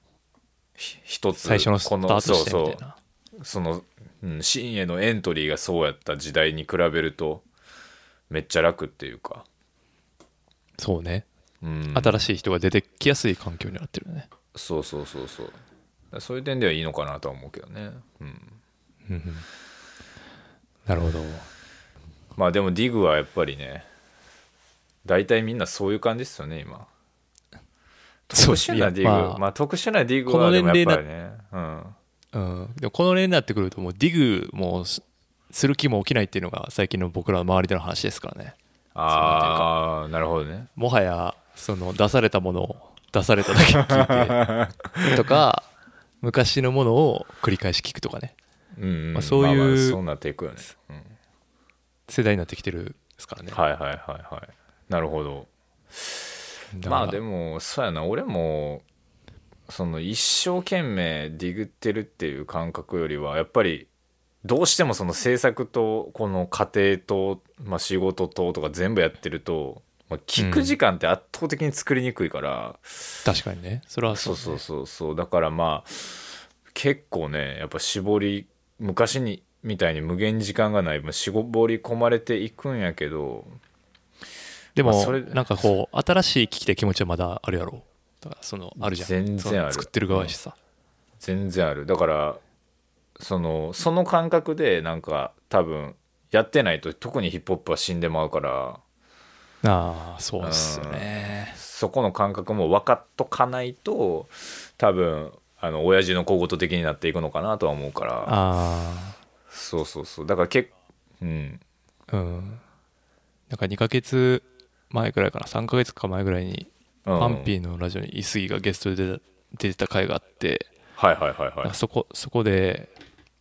一つ最初のスタートしてみたいな、そうそう、その、うん、シーンへのエントリーがそうやった時代に比べるとめっちゃ楽っていうか、そうね、うん、新しい人が出てきやすい環境になってるね。そうそうそうそう、そういう点ではいいのかなとは思うけどね、うんなるほど。まあでもディグはやっぱりね、大体みんなそういう感じですよね今。特殊なディグ、まあ、まあ特殊なディグはでもやっぱりね、うん、うん、でもこの年になってくるともうディグもする気も起きないっていうのが最近の僕らの周りでの話ですからね。ああ、なるほどね。もはやその出されたものを出されただけ聞いてとか昔のものを繰り返し聞くとかね、うんうん、まあ、そういう世代になってきてるですからね。はいはいはいはい、なるほど。まあでもそうやな、俺もその一生懸命ディグってるっていう感覚よりはやっぱりどうしてもその制作とこの家庭と、まあ、仕事ととか全部やってると、まあ、聞く時間って圧倒的に作りにくいから、うん、確かにね、それはそう、ね、そうそうそう、だからまあ結構ねやっぱ絞り昔にみたいに無限に時間がない分絞り込まれていくんやけど、でも、まあ、それなんかこう新しい聞きたい気持ちはまだあるやろ、だからそのあるじゃん、全然ある、作ってる側やしさ、うん、全然ある。だからそのその感覚でなんか多分やってないと特にヒップホップは死んでまうから、ああそうですよね、うん、そこの感覚も分かっとかないと多分あの親父の小言的になっていくのかなとは思うから、あそうそうそう、だから結構うんうんなんかにかげつまえくらいかな、さんかげつか前ぐらいにパンピーのラジオにイスギがゲストで出てた回があって、はいはいはいはい、そこそこで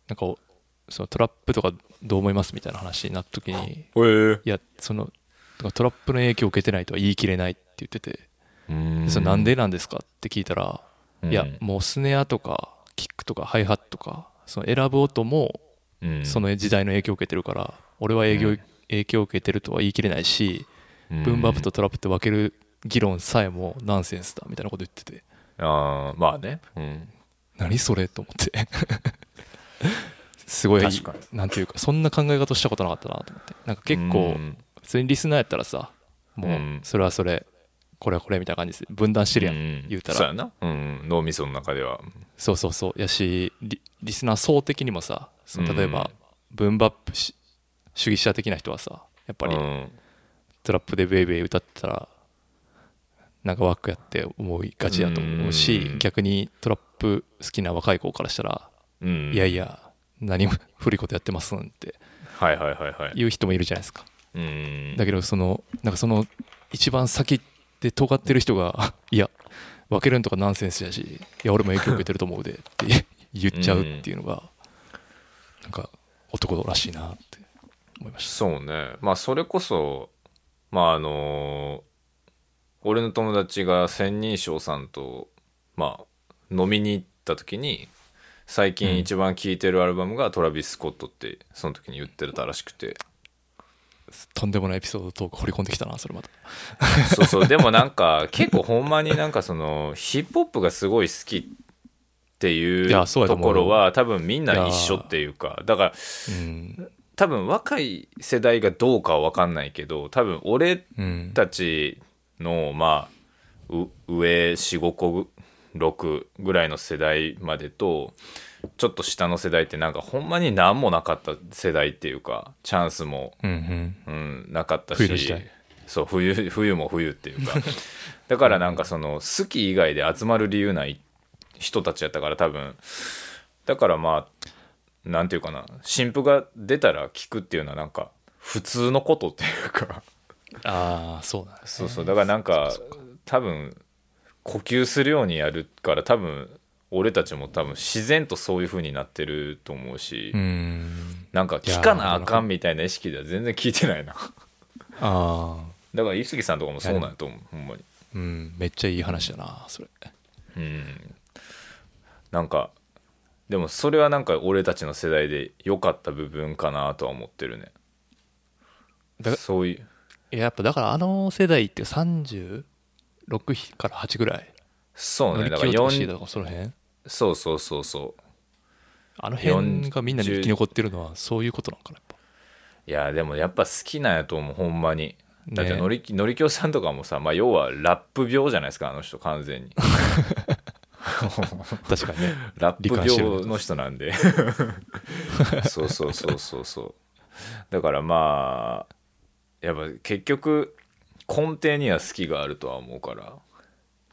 なんかそのトラップとかどう思いますみたいな話になった時に、えー、いやそのトラップの影響を受けてないとは言い切れないって言ってて、うーん、それなんでなんですかって聞いたら、いやもうスネアとかキックとかハイハットとかその選ぶ音もその時代の影響を受けてるから、俺は影響、うん、影響を受けてるとは言い切れないし、ブンバップとトラップって分ける議論さえもナンセンスだみたいなこと言ってて、あまあね、うん、何それと思ってすごいなんていうかそんな考え方したことなかったなと思って、なんか結構普通にリスナーやったらさもうそれはそれこれはこれみたいな感じで分断してるやん、うん、言うたらそうやな、うん、脳みその中ではそうそうそうやし リ, リスナー層的にもさその例えば、うん、ブンバップ主義者的な人はさやっぱり、うん、トラップでベイベイ歌ってたらなんかワックやって思いがちだと思うし、うん、逆にトラップ好きな若い子からしたら、うん、いやいや何も古いことやってますんってはいはいはいはい言う人もいるじゃないですか、うん、だけどそのなんかその一番先ってで尖ってる人がいや分けるんとかナンセンスやし、いや俺も影響受けてると思うでって言っちゃうっていうのがなんか男らしいなって思いました。そうね、まあそれこそまああの俺の友達が千人称さんとまあ飲みに行った時に最近一番聴いてるアルバムがトラビス・スコットってその時に言ってたらしくて、とんでもないエピソードトーク掘り込んできたなそれまたそうそう、でもなんか結構ほんまになんかそのヒップホップがすごい好きっていうところは多分みんな一緒っていうか、だから、うん、多分若い世代がどうかは分かんないけど多分俺たちの、うん、まあ上よん、ごころくぐらいの世代までとちょっと下の世代ってなんかほんまに何もなかった世代っていうかチャンスも、うんうんうん、なかったし、冬そう 冬, 冬も冬っていうかだからなんかその好き以外で集まる理由ない人たちやったから多分だからまあなんていうかな新譜が出たら聞くっていうのはなんか普通のことっていうかああそうなんですね、そうそうだからなんか多分呼吸するようにやるから多分俺たちも多分自然とそういう風になってると思うし、うーん、なんか聞かなあかんみたいな意識では全然聞いてないなあだから伊杉さんとかもそうなんやと思う、ほんまに、うん、めっちゃいい話だなそれ、うん、なんかでもそれはなんか俺たちの世代で良かった部分かなとは思ってるね。だそういうい や, やっぱだからあの世代ってさんじゅうろくからはちぐらい、そうね、だからよんじゅう、その辺、そうそうそうそう、あの辺がみんなに生き残ってるのはそういうことなのかなやっぱ。いやでもやっぱ好きなんやと思うほんまに。だってのりきょうさんとかもさ、まあ、要はラップ病じゃないですかあの人完全に確かにねラップ病の人なんでそうそうそうそうそうだからまあやっぱ結局根底には好きがあるとは思うから、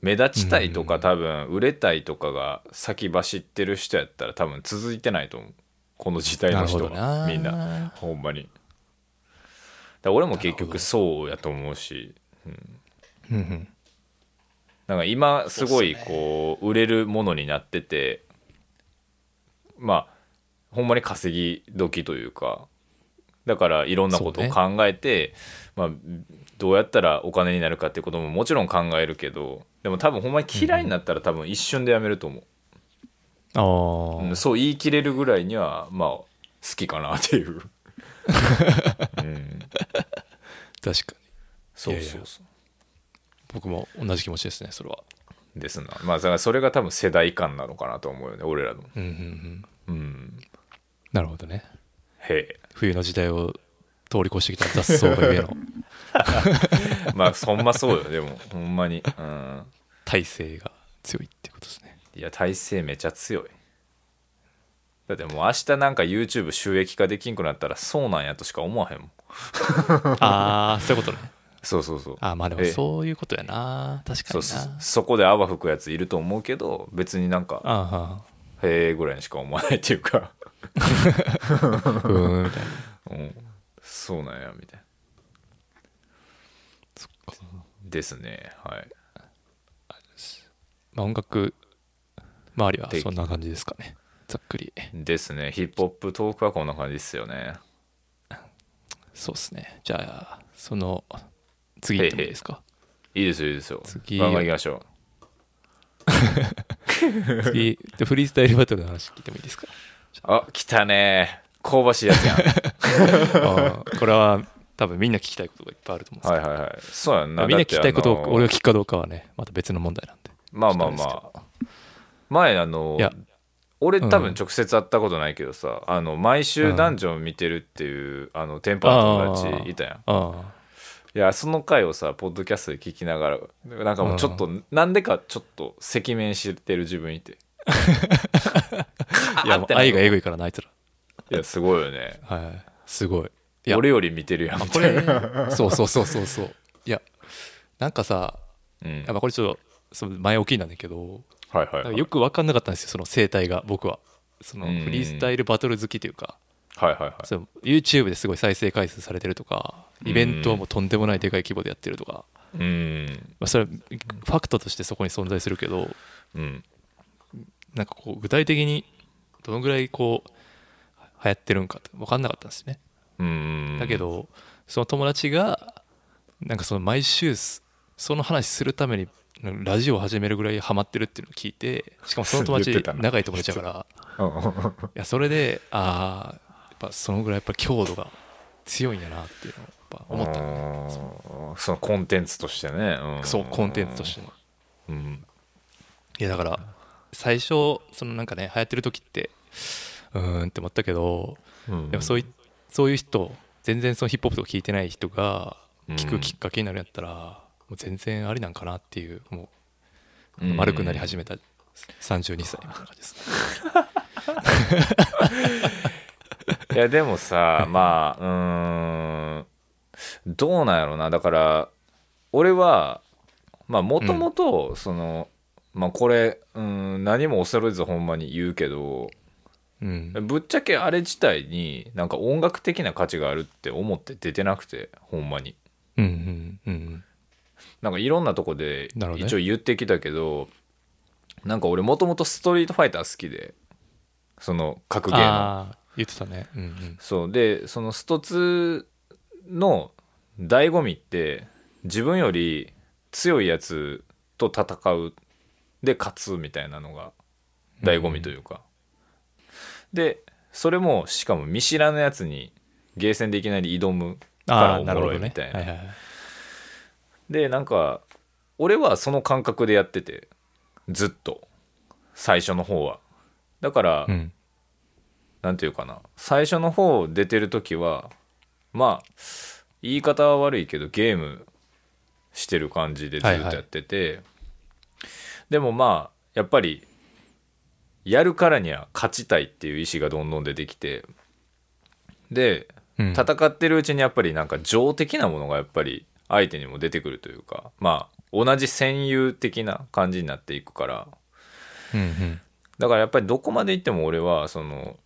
目立ちたいとか多分売れたいとかが先走ってる人やったら多分続いてないと思うこの時代の人は。みんなほんまにだ、俺も結局そうやと思うし、うん、なんか今すごいこう売れるものになってて、まあほんまに稼ぎ時というか、だからいろんなことを考えて、まあどうやったらお金になるかっていうことももちろん考えるけど、でも多分ほんまに嫌いになったら多分一瞬でやめると思う、うん、そう言い切れるぐらいにはまあ好きかなっていううん、確かにそうそうそう、いやいや僕も同じ気持ちですねそれは。ですな、まあだからそれが多分世代間なのかなと思うよね俺らの、うんうんうんうん、なるほどね。へえ、冬の時代を通り越してきた雑草がゆえのまあほんまそうよでもほんまに、うん、体勢が強いってことですね。いや体勢めちゃ強い。だってもう明日なんか YouTube 収益化できんくなったらそうなんやとしか思わへんもんああそういうことね。そうそうそう、あまあでもそういうことやな、確かにな。 そ, そこで泡吹くやついると思うけど別になんかへえぐらいにしか思わないっていうかうんみたいな、うん、そうなんやみたいな。そっかですね、はい。まあ音楽周りはそんな感じですかね、ざっくりですね。ヒップホップトークはこんな感じですよね。そうですね。じゃあその次行ってもいいですか。へいへい、いいですよいいですよ。次行きましょう次でフリースタイルバトルの話聞いてもいいですか。あ来たね、香ばしいやつやんこれは多分みんな聞きたいことがいっぱいあると思うんですけど、はいはいはい、そうやんな。みんな聞きたいことを俺が聞くかどうかはねまた別の問題なんで、まあまあまあ前あのいや俺多分直接会ったことないけどさ、うん、あの毎週ダンジョン見てるっていう、うん、あのテンパの友達いたやん。あいやその回をさポッドキャストで聞きながらなんかもうちょっと、うん、なんでかちょっと赤面してる自分いていやもう愛がエグいからなあいつら。いやすごいよね、はい、すごい。いや俺より見てるやんみたいなそうそうそうそうそう。いやなんかさ、うん、やっぱこれちょっとその前置きなんだけど、はいはいはい、よく分かんなかったんですよその生態が。僕はそのフリースタイルバトル好きというか、はいはいはい、その YouTube ですごい再生回数されてるとかイベントはもうとんでもないでかい規模でやってるとか、うーん、まあ、それはファクトとしてそこに存在するけど、うん、なんかこう具体的にどのぐらいこう流行ってるんかって分かんなかったんですね。うーん、だけどその友達がなんかその毎週その話するためにラジオを始めるぐらいハマってるっていうのを聞いて、しかもその友達仲いい友達だからいやそれでああやっぱそのぐらいやっぱ強度が強いんやなっていうのをやっぱ思ったんだよね。そのコンテンツとしてね、うん、そうコンテンツとしての、うん、いやだから最初そのなんかね流行ってる時ってうーんって思ったけど、うん、やっぱ そうい、そういう人全然そのヒップホップとか聞いてない人が聞くきっかけになるんやったら、うんもう全然ありなんかなっていう、もう丸くなり始めたさんじゅうにさいみたいな感じです、うん、いやでもさまあうーんどうなんやろうな。だから俺はまあもともとその、うん、まあこれうん何も恐れずほんまに言うけど、うん、ぶっちゃけあれ自体になんか音楽的な価値があるって思って出てなくてほんまに、うんうんうん、なんかいろんなとこで一応言ってきたけど、なんか俺もともとストリートファイター好きで、その格ゲーのあ言ってたね、うんうん、そうで、そのストツの醍醐味って自分より強いやつと戦うで勝つみたいなのが醍醐味というか、うん、でそれもしかも見知らぬやつにゲーセンでいきなり挑むからおもろいみたい な, な、ねはいはい、でなんか俺はその感覚でやっててずっと最初の方はだから、うん、なんていうかな、最初の方出てる時はまあ言い方は悪いけどゲームしてる感じでずっとやってて、はいはい、でもまあやっぱりやるからには勝ちたいっていう意思がどんどん出てきて、で、うん、戦ってるうちにやっぱりなんか情的なものがやっぱり相手にも出てくるというか、まあ同じ戦友的な感じになっていくから、うんうん、だからやっぱりどこまでいっても俺はその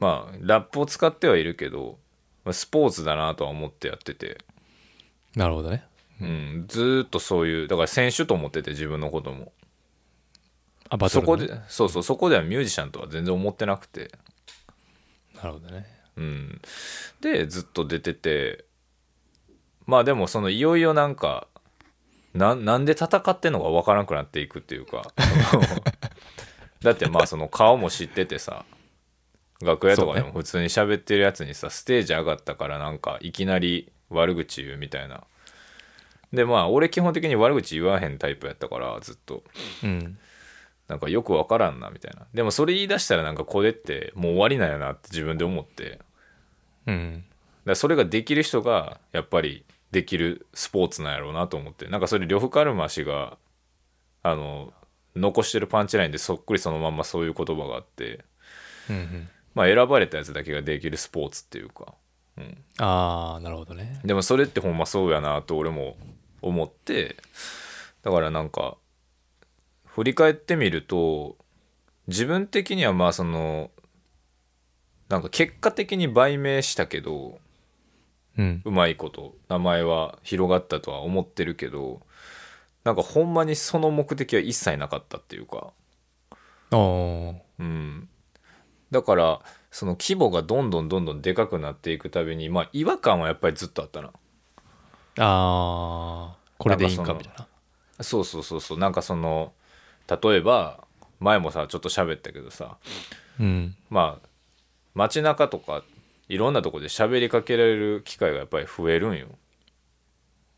まあラップを使ってはいるけどスポーツだなとは思ってやってて、なるほどね、うん、ずっとそういうだから選手と思ってて自分のこともあバトル、ね、そこでそうそうそこではミュージシャンとは全然思ってなくて、なるほどね、うん、でずっと出てて、まあでもそのいよいよなんか な, なんで戦ってんのか分からなくなっていくっていうかだってまあその顔も知っててさ、楽屋とかでも普通に喋ってるやつにさ、ね、ステージ上がったからなんかいきなり悪口言うみたいなで、まあ俺基本的に悪口言わへんタイプやったからずっと、うん、なんかよく分からんなみたいな、でもそれ言い出したらなんかこれってもう終わりなんやなって自分で思って、うん、だからそれができる人がやっぱりできるスポーツなんやろうなと思って、なんかそれ呂布カルマ氏があの残してるパンチラインでそっくりそのまんまそういう言葉があって、うんうん、まあ選ばれたやつだけができるスポーツっていうか、うん、ああなるほどね、でもそれってほんまそうやなと俺も思って、だからなんか振り返ってみると自分的にはまあそのなんか結果的に売名したけど、うん、うまいこと名前は広がったとは思ってるけど、なんかほんまにその目的は一切なかったっていうか、あ、うん、だからその規模がどんどんどんどんでかくなっていくたびに、まあ違和感はやっぱりずっとあったな、あこれでいいんかみたいな、そうそうそうそう、なんかその例えば前もさちょっと喋ったけどさ、うん、まあ街中とかいろんなとこで喋りかけられる機会がやっぱり増えるんよ、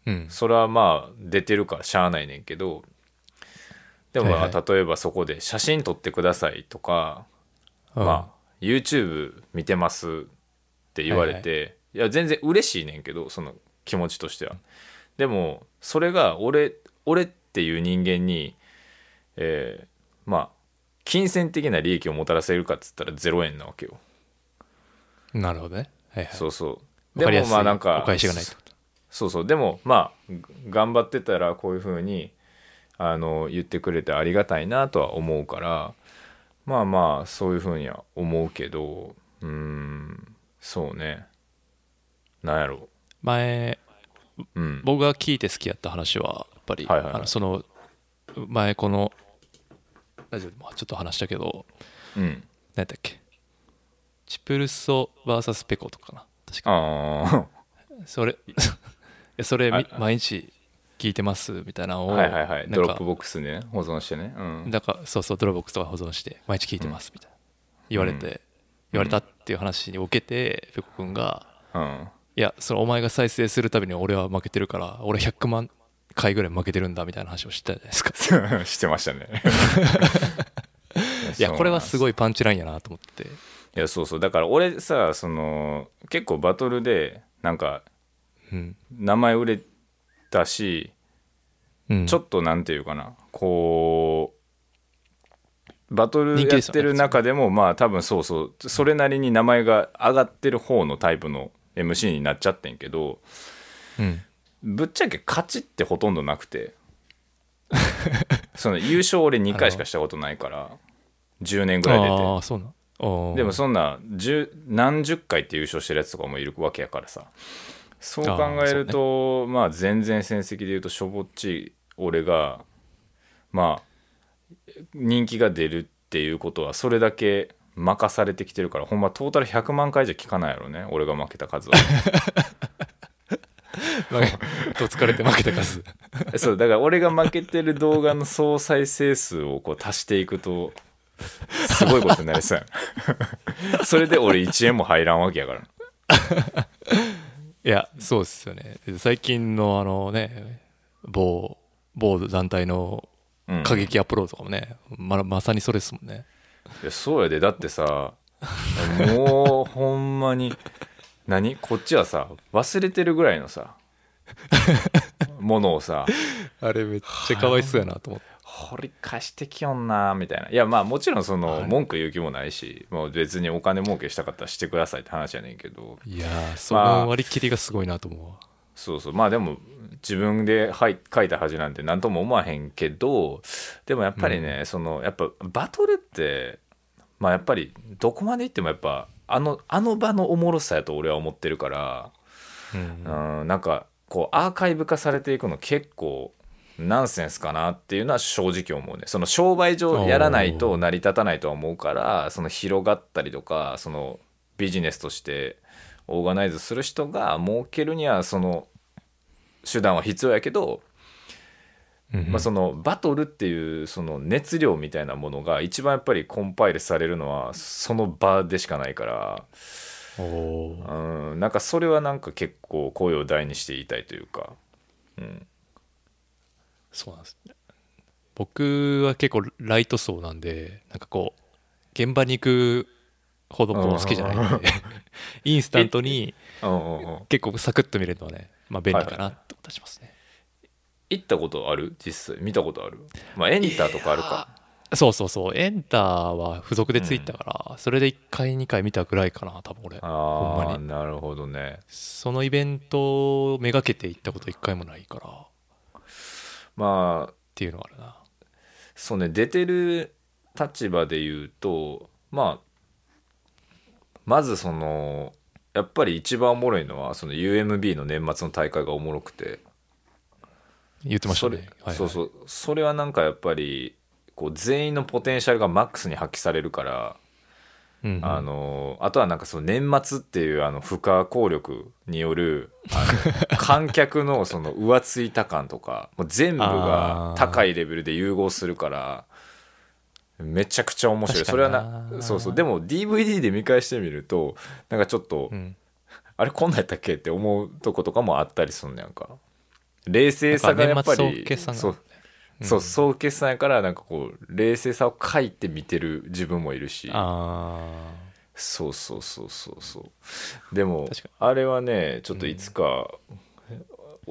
うん、それはまあ出てるからしゃあないねんけど、でもまあ例えばそこで写真撮ってくださいとか、はいはい、まあ YouTube 見てますって言われて、はいはい、いや全然嬉しいねんけどその気持ちとしては、でもそれが俺俺っていう人間に、えー、まあ金銭的な利益をもたらせるかっつったらゼロえんなわけよ。なるほどね、はいはい、そうそう、でもまあなんかお返しがないってこと、そうそう、でもまあ頑張ってたらこういうふうにあの言ってくれてありがたいなとは思うから、まあまあそういうふうには思うけど、うーんそうね、なんやろう前、うん、僕が聞いて好きやった話はやっぱり、はいはいはい、あのその前このラジオでもちょっと話したけど、うん、何やったっけ、チプルソ ブイエス ペコとかな、確かあそれそれ毎日聞いてますみたいなのを、はいはいはい、ドロップボックスね保存してね、うん、だからそうそうドロップボックスとか保存して毎日聞いてますみたいな、うん、言われて、うん、言われたっていう話に受けてペコくんが、うん、いやそのお前が再生するたびに俺は負けてるから俺ひゃくまんかいぐらい負けてるんだみたいな話をしたじゃないですかしてましたねいやこれはすごいパンチラインやなと思って、いやそうそう、だから俺さその結構バトルでなんか、うん、名前売れたし、うん、ちょっとなんていうかな、こうバトルやってる中でもまあ多分そうそうそれなりに名前が上がってる方のタイプのエムシー になっちゃってんけど、うん、ぶっちゃけ勝ちってほとんどなくてその優勝俺にかいしかしたことないからじゅうねんぐらい出て、あそうな、あでもそんな何十回って優勝してるやつとかもいるわけやからさ、そう考えると、あ、ね、まあ全然戦績で言うとしょぼっち俺がまあ人気が出るっていうことはそれだけ任されてきてるから、ほんまトータルひゃくまんかいじゃ聞かないやろね、俺が負けた数は。と疲れて負けた数。そうだから俺が負けてる動画の総再生数をこう足していくとすごいことになりそうやん。それで俺いちえんも入らんわけやから。いやそうっすよね。最近のあのね某某団体の過激アップロードとかもね、うん、ま, まさにそれですもんね。いやそうやで、だってさもうほんまに何こっちはさ忘れてるぐらいのさものをさ、あれめっちゃかわいそうやなと思って、掘り返してきよんなみたいな。いやまあもちろんその文句言う気もないし、もう別にお金儲けしたかったらしてくださいって話やねんけど、いやその割り切りがすごいなと思うわ、まあ、そうそう、まあでも自分で書いた恥なんて何とも思わへんけど、でもやっぱりね、うん、そのやっぱバトルってまあやっぱりどこまでいってもやっぱあのあの場のおもろさやと俺は思ってるから、うんうん、なんかこうアーカイブ化されていくの結構ナンセンスかなっていうのは正直思うね。その商売上やらないと成り立たないとは思うから、その広がったりとかそのビジネスとしてオーガナイズする人が儲けるにはその手段は必要やけど、うんまあ、そのバトルっていうその熱量みたいなものが一番やっぱりコンパイルされるのはその場でしかないから、お、うん、なんかそれはなんか結構声を大にして言いたいというか、うん、そうなんです。僕は結構ライト層なんで、なんかこう現場に行くほども好きじゃないんでインスタントに結構サクッと見れるのはね、まあ、便利かなってことはしますね、はいはい。行ったことある？実際見たことある？まあエンターとかあるか。そうそうそう、エンターは付属でついたから、うん、それでいっかいにかい見たぐらいかな多分俺。あほんまに。なるほどね。そのイベントをめがけて行ったこといっかいもないから、まあっていうのがあるな。そうね、出てる立場で言うと、まあまずそのやっぱり一番おもろいのはその ユーエムビー の年末の大会がおもろくて。言ってましたね。それ、はいはい、そうそう、それはなんかやっぱりこう全員のポテンシャルがマックスに発揮されるから、うんうん、あのあとはなんかその年末っていうあの不可抗力によるあの観客のその浮ついた感とかもう全部が高いレベルで融合するからめちゃくちゃ面白い。それはな、そうそう。でも ディーブイディー で見返してみるとなんかちょっと、うん、あれこんなんやったっけって思うとことかもあったりするんやんか。冷静さがやっぱりそう総決算やから、なんかこう冷静さを書いて見てる自分もいるし、あそうそうそうそうそうでもあれはねちょっといつか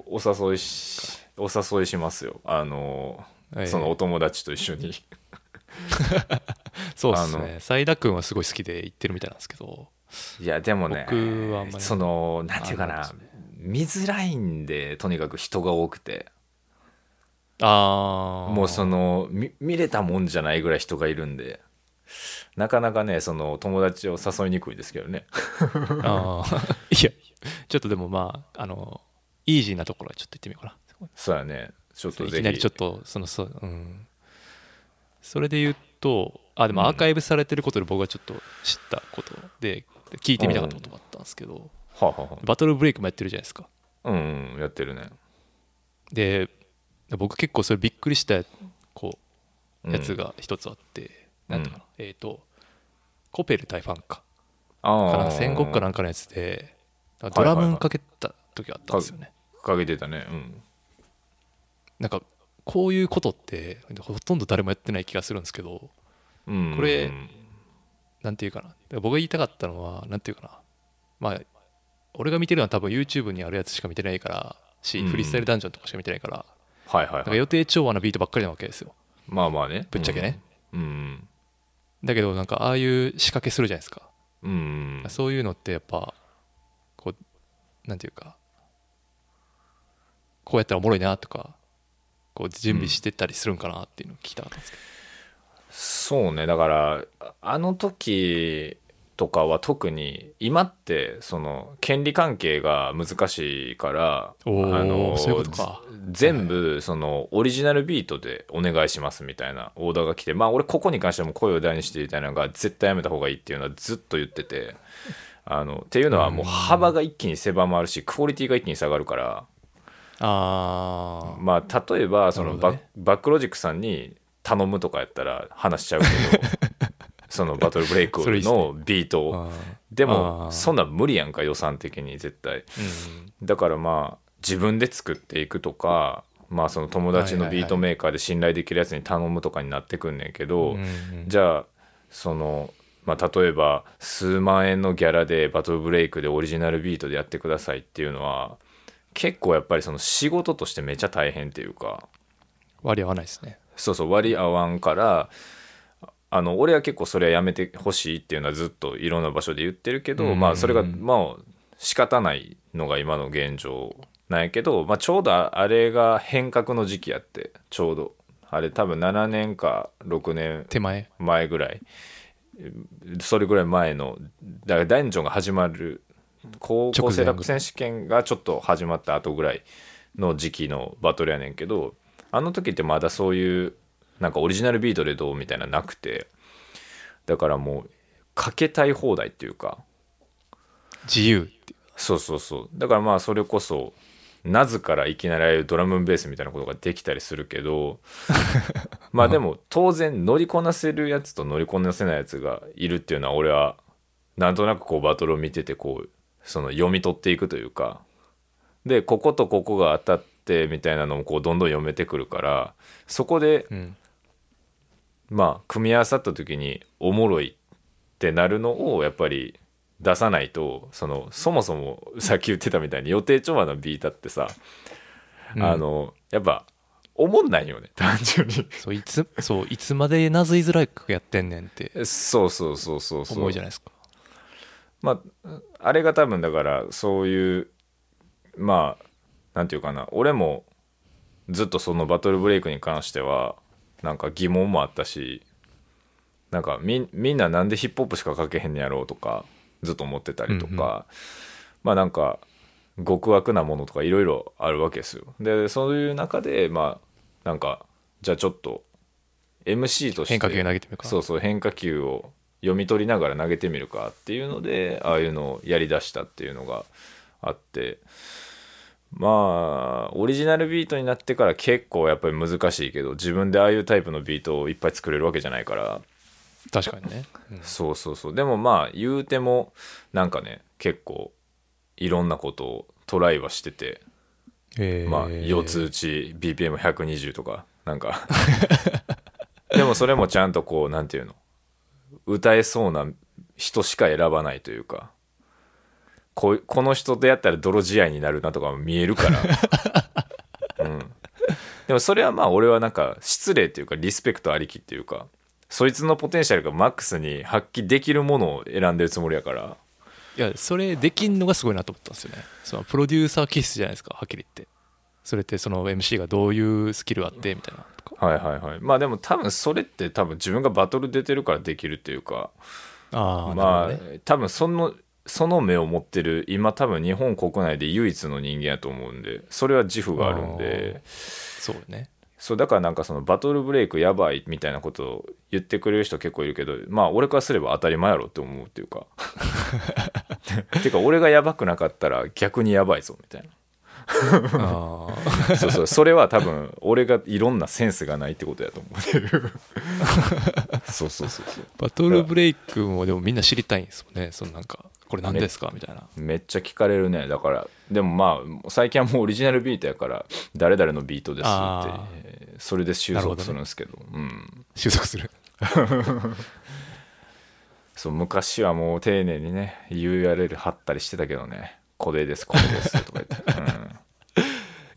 お誘いし、うん、お誘いしますよ、あの、はい、そのお友達と一緒にそうですね、斉田君はすごい好きで行ってるみたいなんですけど、いやでもね僕はあんまりそのなんていうかな、見づらいんでとにかく人が多くて、あもうその 見, 見れたもんじゃないぐらい人がいるんで、なかなかねその友達を誘いにくいですけどねあいやちょっとでもまああのイージーなところはちょっと行ってみようかな。そうやね、ちょっとぜひいきなりちょっとその そ,、うん、それで言うと、あでもアーカイブされてることで僕はちょっと知ったことで、うん、聞いてみたかったことがあったんですけど、うんはあはあ、バトルブレイクもやってるじゃないですか。うん、うん、やってるね。で僕結構それびっくりしたこうやつが一つあって、うん、なんていうかな、うん、えっ、ー、とコペル対ファンかああ戦国かなんかのやつでドラムかけた時あったんですよね、はいはいはい、か, かけてたね。うんなんかこういうことってほとんど誰もやってない気がするんですけど、うん、これなんていうかな、僕が言いたかったのはなんていうかな、まあ俺が見てるのは多分 YouTube にあるやつしか見てないからし、うん、フリースタイルダンジョンとかしか見てないから、はいはいはい、だから予定調和のビートばっかりなわけですよ。まあまあね、ぶっちゃけね、うんうん、だけどなんかああいう仕掛けするじゃないですか、うん、そういうのってやっぱこうなんていうかこうやったらおもろいなとかこう準備してたりするんかなっていうのを聞きたかったんですけど、うん、そうね、だからあの時とかは特に今ってその権利関係が難しいからあのそういうことか全部そのオリジナルビートでお願いしますみたいなオーダーが来て、まあ俺ここに関してはもう声を大にしていたいのが絶対やめた方がいいっていうのはずっと言ってて、あのっていうのはもう幅が一気に狭まるしクオリティが一気に下がるから、あまあ例えばその バ,、ね、バックロジックさんに頼むとかやったら話しちゃうけどそのバトルブレイクのビートをでもそんな無理やんか予算的に絶対、うん、だからまあ自分で作っていくとか、まあ、その友達のビートメーカーで信頼できるやつに頼むとかになってくんねんけど、はいはいはい、じゃあその、まあ、例えば数万円のギャラでバトルブレイクでオリジナルビートでやってくださいっていうのは結構やっぱりその仕事としてめちゃ大変っていうか割り合わないですね。そうそう割り合わんからあの俺は結構それはやめてほしいっていうのはずっといろんな場所で言ってるけど、まあそれがまあ仕方ないのが今の現状なんやけど、まあちょうどあれが変革の時期やってちょうどあれ多分ななねんかろくねん手前前ぐらいそれぐらい前のだからダンジョンが始まる高校生楽選手権がちょっと始まった後ぐらいの時期のバトルやねんけど、あの時ってまだそういうなんかオリジナルビートでどうみたいななくて、だからもうかけたい放題っていうか自由っていう、そうそうそう、だからまあそれこそナズからいきなりドラムベースみたいなことができたりするけどまあでも当然乗りこなせるやつと乗りこなせないやつがいるっていうのは俺はなんとなくこうバトルを見ててこうその読み取っていくというかでこことここが当たってみたいなのもこうどんどん読めてくるから、そこで、うん、まあ、組み合わさった時におもろいってなるのをやっぱり出さないと、 そのそもそもさっき言ってたみたいに予定調和のビータってさ、うん、あのやっぱおもんないよね単純にそういつ、そういつまでなずいづらい曲やってんねんってそうそうそうそうそう思うじゃないですか。まああれが多分だからそういうまあなんていうかな、俺もずっとそのバトルブレイクに関してはなんか疑問もあったし、なんか み, みんななんでヒップホップしか書けへんねやろうとかずっと思ってたりとか、うんうん、まあなんか極悪なものとかいろいろあるわけですよ。でそういう中でまあなんかじゃあちょっと エムシー として変化球投げてみるか、そうそう変化球を読み取りながら投げてみるかっていうのでああいうのをやりだしたっていうのがあって、まあオリジナルビートになってから結構やっぱり難しいけど自分でああいうタイプのビートをいっぱい作れるわけじゃないから、確かにね、うん、そうそうそう、でもまあ言うてもなんかね結構いろんなことをトライはしてて、えー、まあよっつ打ち ビーピーエムひゃくにじゅう とかなんかでもそれもちゃんとこうなんていうの歌えそうな人しか選ばないというか、こ, この人とやったら泥仕合になるなとかも見えるから、うん、でもそれはまあ俺はなんか失礼というかリスペクトありきっていうかそいつのポテンシャルがマックスに発揮できるものを選んでるつもりやから、いやそれできんのがすごいなと思ったんですよね。そのプロデューサー気質じゃないですか、はっきり言って。それってその エムシー がどういうスキルあってみたいなとか、はいはいはい、まあでも多分それって多分自分がバトル出てるからできるっていうか、あまあ、ね、多分そのその目を持ってる今多分日本国内で唯一の人間やと思うんで、それは自負があるんで、そうね、そうだからなんかそのバトルブレイクやばいみたいなことを言ってくれる人結構いるけど、まあ俺からすれば当たり前やろって思うっていうかてか俺がやばくなかったら逆にやばいぞみたいなあそうそう、それは多分俺がいろんなセンスがないってことやと思ってるそうそうそうそう、バトルブレイクもでもみんな知りたいんですもんね。そのなんかこれ何ですかみたいなめっちゃ聞かれるね。だからでもまあ最近はもうオリジナルビートやから誰々のビートですってそれで収束するんですけ ど, ど、ね、うん、収束するそう昔はもう丁寧にね ユーアールエル 貼ったりしてたけどね、これですこれですとか言って、うん、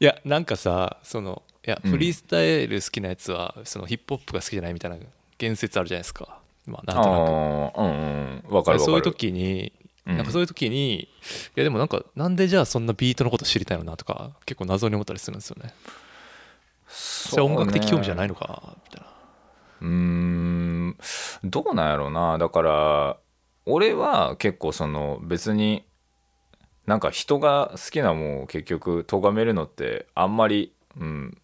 いやなんかさそのいやフリースタイル好きなやつは、うん、そのヒップホップが好きじゃないみたいな言説あるじゃないですか、まあ、なんとなく、うんうん、わかるわかる。そういう時になんかそういう時に、うん、いやでもなんかなんでじゃあそんなビートのこと知りたいのなとか結構謎に思ったりするんですよね。それは音楽的興味じゃないのかみたいな。うーんどうなんやろうな。だから俺は結構その別になんか人が好きなもんを結局咎めるのってあんまり、うん、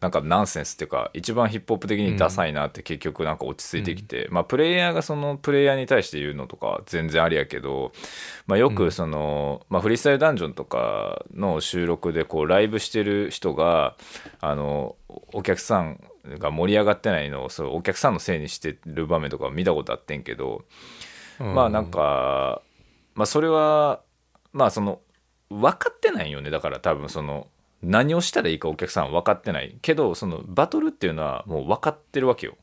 なんかナンセンスっていうか一番ヒップホップ的にダサいなって結局なんか落ち着いてきて、うん、まあプレイヤーがそのプレイヤーに対して言うのとか全然ありやけど、まあ、よくその、まあ、フリースタイルダンジョンとかの収録でこうライブしてる人があのお客さんが盛り上がってないのをそのお客さんのせいにしてる場面とか見たことあってんけど、うん、まあなんか、まあ、それはまあその分かってないよね。だから多分その何をしたらいいかお客さんは分かってないけど、そのバトルっていうのはもう分かってるわけよ。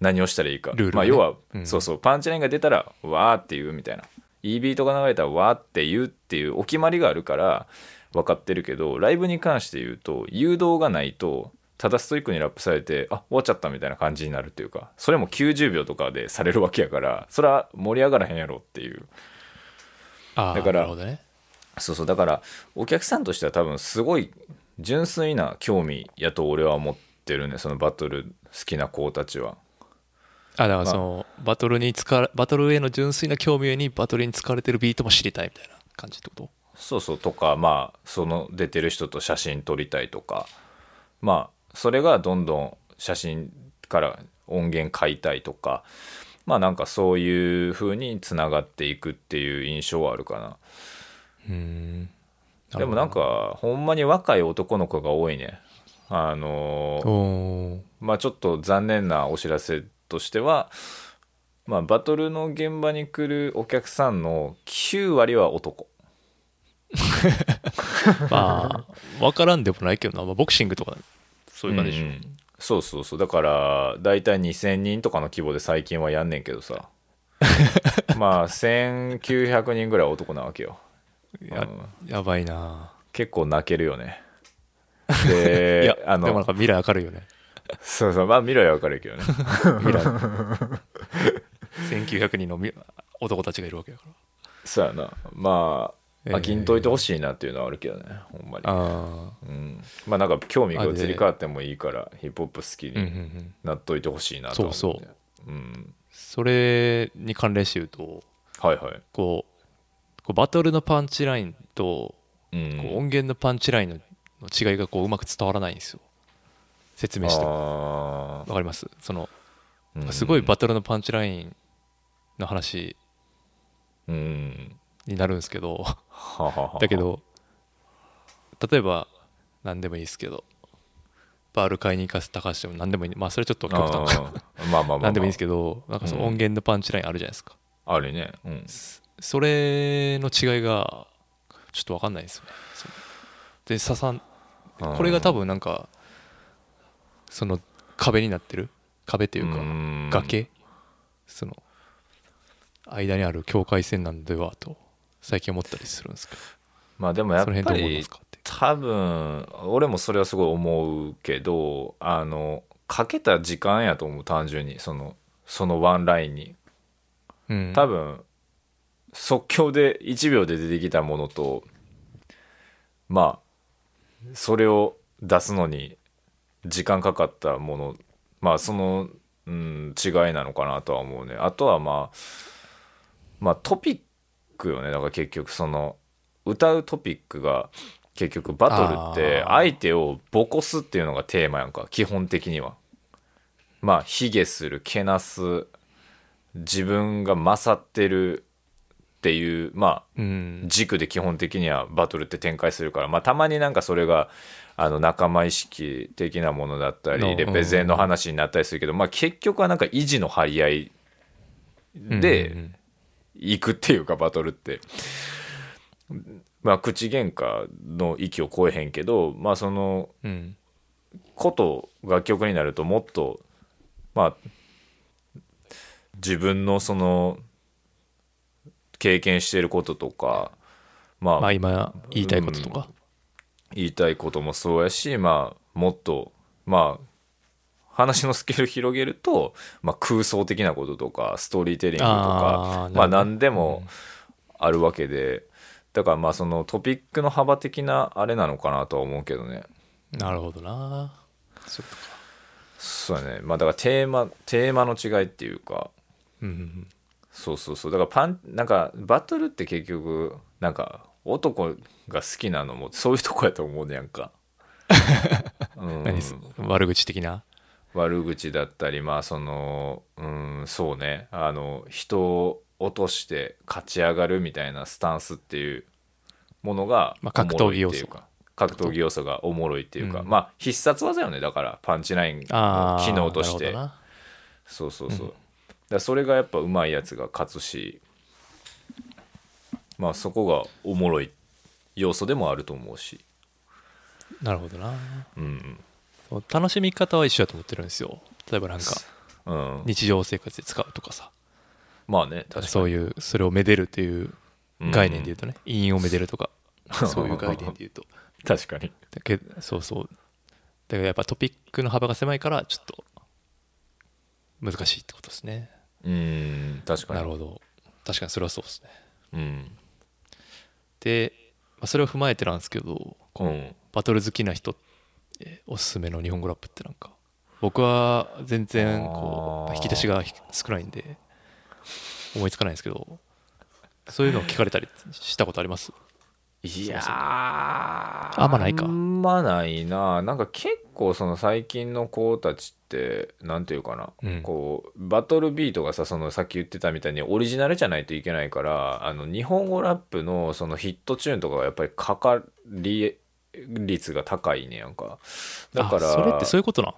何をしたらいいかルール、ね、まあ、要は、うん、そうそうパンチラインが出たらわーって言うみたいな、イービートが流れたらわーって言うっていうお決まりがあるから分かってるけど、ライブに関して言うと誘導がないとただストイックにラップされてあ終わっちゃったみたいな感じになるというか、それもきゅうじゅうびょうとかでされるわけやから、それは盛り上がらへんやろっていう。あ、だからなるほどね。そうそう、だからお客さんとしては多分すごい純粋な興味やと俺は思ってるね、そのバトル好きな子たちは。あ、だからその、まあ、バトルに使バトルへの純粋な興味ゆえにバトルに使われてるビートも知りたいみたいな感じってこと？そうそう、とかまあその出てる人と写真撮りたいとか、まあそれがどんどん写真から音源買いたいとか、まあなんかそういう風につながっていくっていう印象はあるかな。うーん、でもなんかほんまに若い男の子が多いね。あのまあちょっと残念なお知らせとしては、まあ、バトルの現場に来るお客さんのきゅうわりは男。まあ分からんでもないけどな、まあ、ボクシングとかそういう感じでしょ、うん、そうそうそう、だからだいたいにせんにんとかの規模で最近はやんねんけどさまあせんきゅうひゃくにんぐらい男なわけよ。 や, やばいな。結構泣けるよね。でいやあのでもなんか未来明るいよね。そうそう、まあ未来は明るいけどね未来せんきゅうひゃくにんの男たちがいるわけだから。そうやな、まあ飽きんといてほしいなっていうのはあるけどね、ほんまに。あ、うん、まあなんか興味が移り変わってもいいからヒップホップ好きになっといてほしいなと思って、そうそう、うん、それに関連して言うと、はいはい、こう、こうバトルのパンチラインと、うん、こう音源のパンチラインの違いがこううまく伝わらないんですよ。説明してもわかります？その、うん、すごいバトルのパンチラインの話、うんになるんですけどだけど例えば何でもいいですけど、バール買いに行かせたかしても何でもいい、まあそれちょっと極端かまあまあまあ、まあ、何でもいいんですけど、なんかその音源のパンチラインあるじゃないですか、うん、あるね、うん、それの違いがちょっと分かんないですよね。で刺さん、これが多分なんかその壁になってる、壁っていうか崖、その間にある境界線なんではと最近思ったりするんですけど、まあでもやっぱり多分俺もそれはすごい思うけど、あのかけた時間やと思う、単純にそのそのワンラインに、うん、多分即興でいちびょうで出てきたものと、まあそれを出すのに時間かかったもの、まあその、うん、違いなのかなとは思うね。あとはまあまあ、トピックよね。だから結局その歌うトピックが結局バトルって相手をボコすっていうのがテーマやんか、基本的には。まあ卑下する、けなす、自分が勝ってるっていう、まあ軸で基本的にはバトルって展開するから、まあたまになんかそれがあの仲間意識的なものだったりレペゼンの話になったりするけど、まあ結局はなんか意地の張り合いで行くっていうか、バトルってまあ口喧嘩の域を超えへんけど、まあそのこと楽曲になるともっとまあ自分のその経験してることとか、まあ今言いたいこととか言いたいこともそうやし、まあもっとまあ話のスケール広げると、まあ、空想的なこととかストーリーテリングとか、あ、まあ、何でもあるわけで、うん、だからまあそのトピックの幅的なあれなのかなとは思うけどね。なるほどな。そうか、そうね。まあだからテーマ、テーマの違いっていうか、うんうんうん、そうそうそう、だからパンなんかバトルって結局なんか男が好きなのもそういうとこやと思うねやんか、うん、何悪口的な悪口だったり、まあその、うん、そうね、あの人を落として勝ち上がるみたいなスタンスっていうものが、まあ、格闘技要素か格闘技要素がおもろいっていうか、うん、まあ必殺技よね、だからパンチラインの機能として、そうそうそう、うん、だそれがやっぱうまいやつが勝つし、まあそこがおもろい要素でもあると思うし。なるほどな、うん、楽しみ方は一緒だと思ってるんですよ。例えばなんか、うん、日常生活で使うとかさ、まあね、確かにそういうそれをめでるっていう概念で言うとね、韻、うん、をめでるとかそういう概念で言うと確かにだけそうそう、だからやっぱトピックの幅が狭いからちょっと難しいってことですね。うん、確かに、なるほど、確かにそれはそうですね。うん、で、まあ、それを踏まえてなんですけど、このバトル好きな人おすすめの日本語ラップってなんか僕は全然こう引き出しが少ないんで思いつかないんですけど、そういうのを聞かれたりしたことあります？いやー、あんまないか。あんまないな。なんか結構その最近の子たちってなんていうかな、うん、こうバトルビートがさ、そのさっき言ってたみたいにオリジナルじゃないといけないから、あの日本語ラップのそのヒットチューンとかがやっぱりかかり率が高いねやんか。だから、あ、それってそういうことな。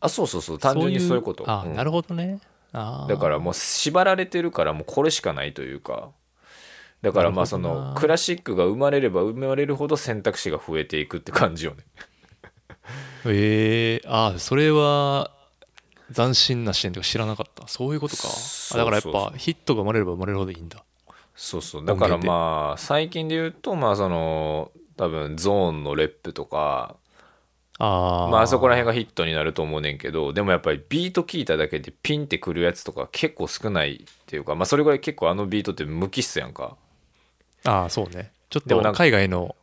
あ、そうそうそう、単純にそういうこと。そういう、あ、うん、なるほどね。あ、だからもう縛られてるからもうこれしかないというか。だからまあそのクラシックが生まれれば生まれるほど選択肢が増えていくって感じよねえー、あ、それは斬新な視点とか知らなかった。そういうことか。だからやっぱヒットが生まれれば生まれるほどいいんだ。そうそう、だからまあ最近で言うと、まあその多分ゾーンのレップとか、あ、まあ、あそこら辺がヒットになると思うねんけど、でもやっぱりビート聞いただけでピンってくるやつとか結構少ないっていうか、まあそれぐらい結構あのビートって無機質やんか。ああ、そうね、ちょっと海外の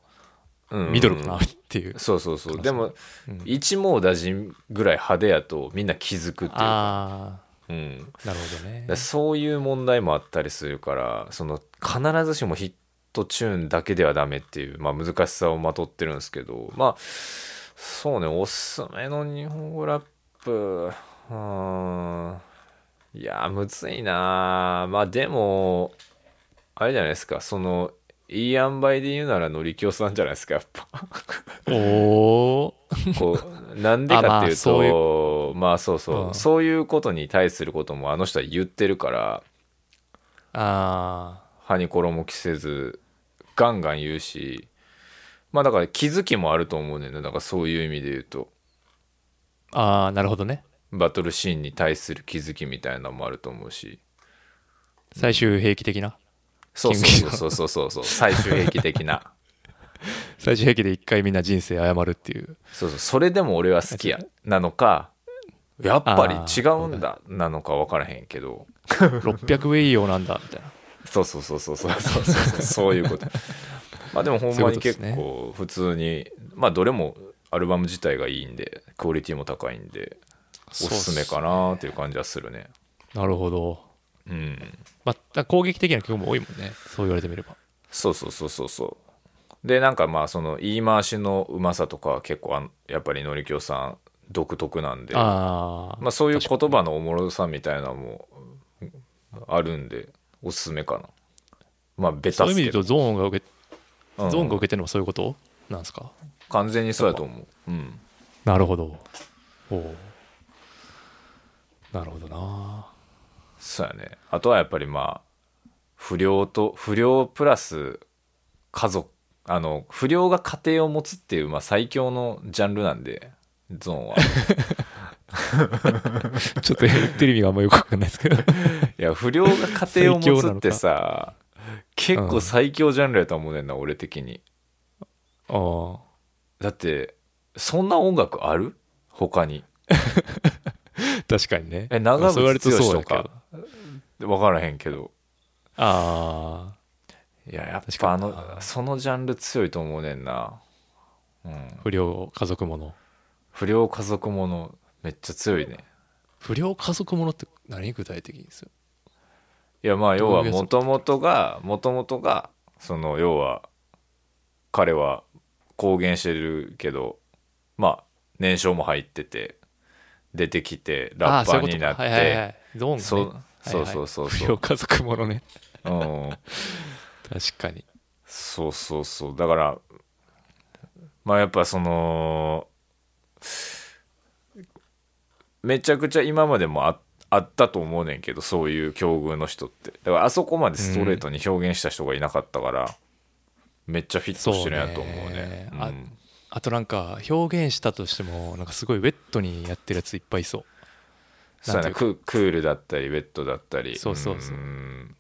ミドルかなっていう、うんうん、そうそうそう、でも、うん、一網打尽ぐらい派手やとみんな気づくっていうか。あ、うん、なるほどね。そういう問題もあったりするから、その必ずしもヒットチューンだけではダメっていう、まあ、難しさをまとってるんですけど、まあそうね、おすすめの日本語ラップ、うーん、いやむずいな。まあでもあれじゃないですか、そのいい塩梅で言うならのりきよさんじゃないですか、やっぱおこうなんでかっていうと、あ、まあ、そういう、まあそうそう、うん、そういうことに対することもあの人は言ってるから、あ、歯に衣着せずガンガン言うし、まあだから気づきもあると思うねんね。だからそういう意味で言うと、ああ、なるほどね、バトルシーンに対する気づきみたいなのもあると思うし、最終兵器的な、そうそうそうそうそう、最終兵器的な最終兵器で一回みんな人生謝るっていう、そうそう、それでも俺は好きやなのか、やっぱり違うんだなのか分からへんけどろっぴゃくウェイ用なんだみたいなそうそうそうそうそうそうそうそういうことまあでもほんまに結構普通に、まあどれもアルバム自体がいいんでクオリティも高いんでおすすめかなっていう感じはするね。なるほど。うん、まあ、攻撃的な曲も多いもんね、そう言われてみれば。そうそうそうそうそう、でなんかまあその言い回しのうまさとか結構やっぱりのりきよさん独特なんで、あ、まあ、そういう言葉のおもろさみたいなのもあるんでおすすめかな。まあベタっすけど、そういう意味で言うとゾーンが受け、うん、ゾーンが受けてるのもそういうことなんですか？完全にそうやと思う、うん、なるほど、おう、なるほどな。そうやね、あとはやっぱりまあ不良と不良プラス家族、あの不良が家庭を持つっていう、まあ、最強のジャンルなんでゾーンはちょっと言ってる意味があんまよくわかんないですけどいや不良が家庭を持つってさ結構最強ジャンルやと思うねんな、うん、俺的に。ああ、だってそんな音楽ある他に確かにね。え、長渕剛とか分からへんけど。ああ。いや、やっぱあの、そのジャンル強いと思うねんな。うん、不良家族もの。不良家族もの、めっちゃ強いね。不良家族ものって何具体的にですよ。いいやまあ要はもともとがもともとがその要は彼は公言してるけどまあ年商も入ってて出てきてラッパーになって、ああ、そういうことか。はいはいはい、ゾーンね。そ、はいはい、そうそうそうそう、不良家族ものね。うん確かにそうそうそう。だからまあやっぱそのめちゃくちゃ今までもあってあったと思うねんけど、そういう境遇の人って。だからあそこまでストレートに表現した人がいなかったから、うん、めっちゃフィットしてるんやと思うね。そうね、うん、あ, あとなんか表現したとしてもなんかすごいウェットにやってるやついっぱいいそう。そうね、クールだったりウェットだったり、そうそうそう、うん、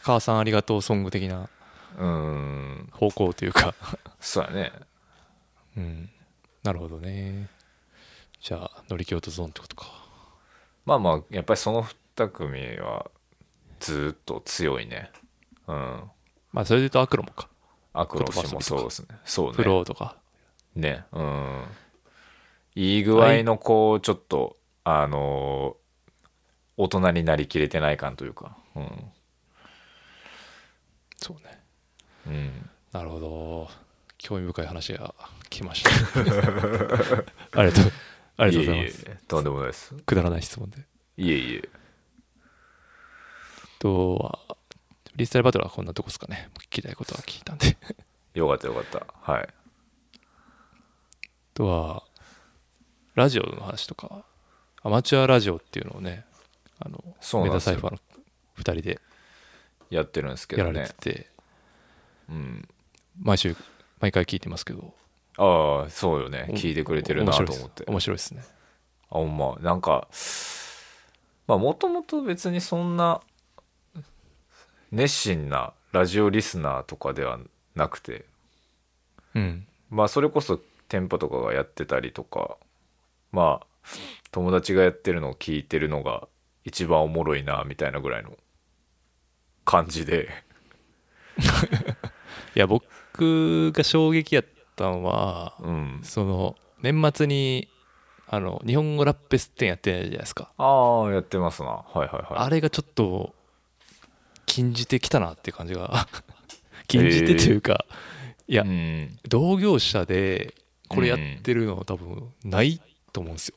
母さんありがとうソング的な方向というか、うんそうやね、うん、なるほどね。じゃあ乗り気とゾーンってことか。まあまあやっぱりそのに組はずっと強いね。うん。まあそれで言うとアクロもか。アクロもそうですね。そうね。フローとか。ね。うん。いい具合のこうちょっと、はい、あの大人になりきれてない感というか。うん。そうね。うん。なるほど。興味深い話が来ました。ありがとう。ありがとうございます。いえいえ、とんでもないです。くだらない質問で。いえいえ。とはフリースタイルバトルはこんなとこですかね。聞きたいことは聞いたんでよかったよかった。はい。とはラジオの話とか、アマチュアラジオっていうのをね、あのメダサイファーのふたりでやってるんですけどね。やられてて、うん、毎週毎回聞いてますけど。ああそうよね、聞いてくれてるなと思って。面白いですね。あ、ほんまなんかまあもともと別にそんな熱心なラジオリスナーとかではなくて、うん、まあそれこそ店舗とかがやってたりとか、まあ友達がやってるのを聞いてるのが一番おもろいなみたいなぐらいの感じでいや僕が衝撃やったは、うん、その年末にあの日本語ラップフェスってやってないじゃないですか。ああやってますな。はいはいはい。あれがちょっと禁じてきたなって感じが禁じてというか、えー、いや、うん、同業者でこれやってるの多分ないと思うんですよ、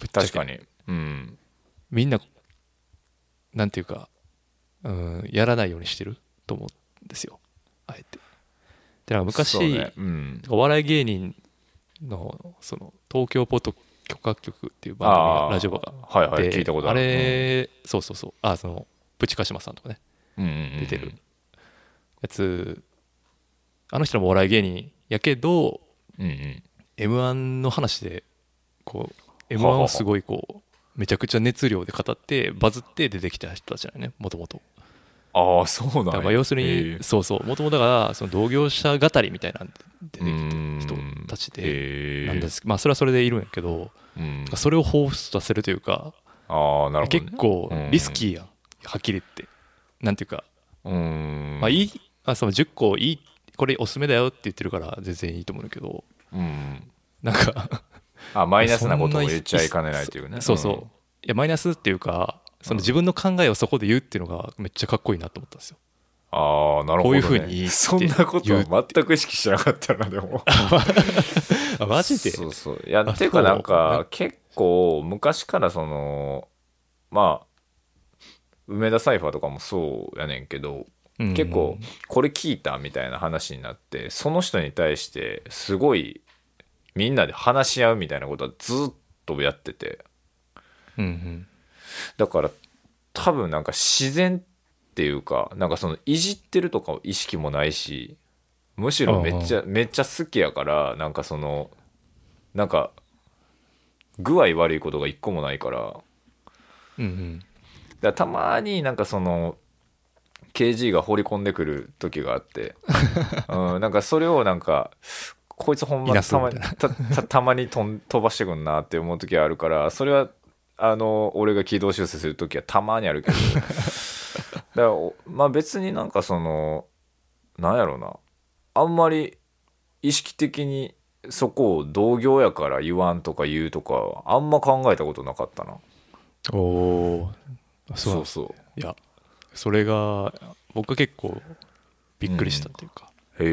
うん、確かに、うん、みんななんていうか、うん、やらないようにしてると思うんですよ、あえて。だから昔、ね、うん、お笑い芸人 の, その東京ポッド許可局っていう番組がラジオがあって、はいはい、聞いたことある。あれ、うん、そうそうそう、あそのプチカシマさんとかね、うんうんうん、出てるやつ。あの人もお笑い芸人やけど、うんうん、エムワン の話でこう エムワン をすごいこうはははめちゃくちゃ熱量で語ってバズって出てきた人たちだよね、もともと。ああそうなんや。だから要するにそうそう、もともとだからその同業者語りみたいなんで出てきた人たちでなんですけど、まあそれはそれでいるんやけど、それを彷彿とさせるというか、結構リスキーやん、はっきり言って。なんていうか、まあいい、そのじゅっこいい、これおすすめだよって言ってるから全然いいと思うんだけど、なんかあマイナスなことを言っちゃいかねないというね。そうそう、いやマイナスっていうか、その自分の考えをそこで言うっていうのがめっちゃかっこいいなと思ったんですよ。ああなるほどね。こういう風に言う、そんなことは全く意識しなかったなでもあマジで。そうそう、いやっていうかなんか結構昔からそのまあ梅田サイファーとかもそうやねんけど、うん、結構これ聞いたみたいな話になってその人に対してすごいみんなで話し合うみたいなことはずっとやってて、うんうん、だから多分なんか自然っていうか、なんかそのいじってるとか意識もないし、むしろめっちゃめっちゃ好きやから、なんかそのなんか具合悪いことが一個もないから、うんうん、だからたまになんかその ケージー が放り込んでくる時があって、うん、なんかそれをなんかこいつほんまたまにたたたまに飛ばしてくんなって思う時があるから、それはあの俺が軌道修正するときはたまにあるけどだからまあ別になんかそのなんやろうな、あんまり意識的にそこを同業やから言わんとか言うとかあんま考えたことなかったな。おおそうそうそう、いやそれが僕は結構びっくりしたというか、うん、へ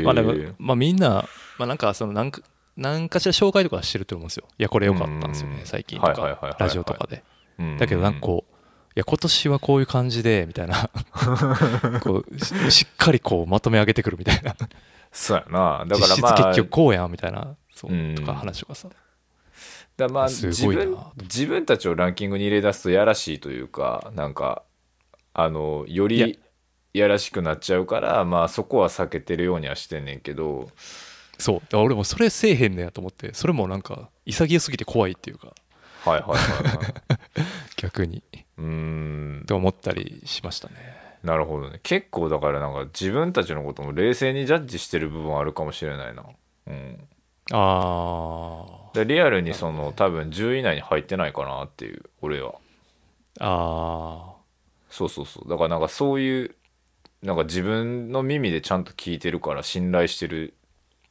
ー、まあ、だから、まあ、みんな、まあ、なんかその何か、何かしら紹介とかしてると思うんですよ。いやこれ良かったんですよね、うん、最近とかラジオとかで、うん、だけどなんかこう、いや今年はこういう感じでみたいなこうしっかりこうまとめ上げてくるみたいなそうやな、だからまあ実質結局こうやんみたいな、そう、うん、とか話とかさ、だからまあ自分、自分たちをランキングに入れ出すとやらしいというか、なんかあのよりやらしくなっちゃうから、まあそこは避けてるようにはしてんねんけど、そうだから俺もそれせえへんねやと思って、それもなんか潔すぎて怖いっていうか、はいはいはい、はい、逆にうーんと思ったりしましたね。なるほどね。結構だからなんか自分たちのことも冷静にジャッジしてる部分あるかもしれないな、うん、ああ。でリアルにその、ね、多分じゅう以内に入ってないかなっていう俺は、ああ。そうそうそう、だからなんかそういうなんか自分の耳でちゃんと聞いてるから信頼してるっ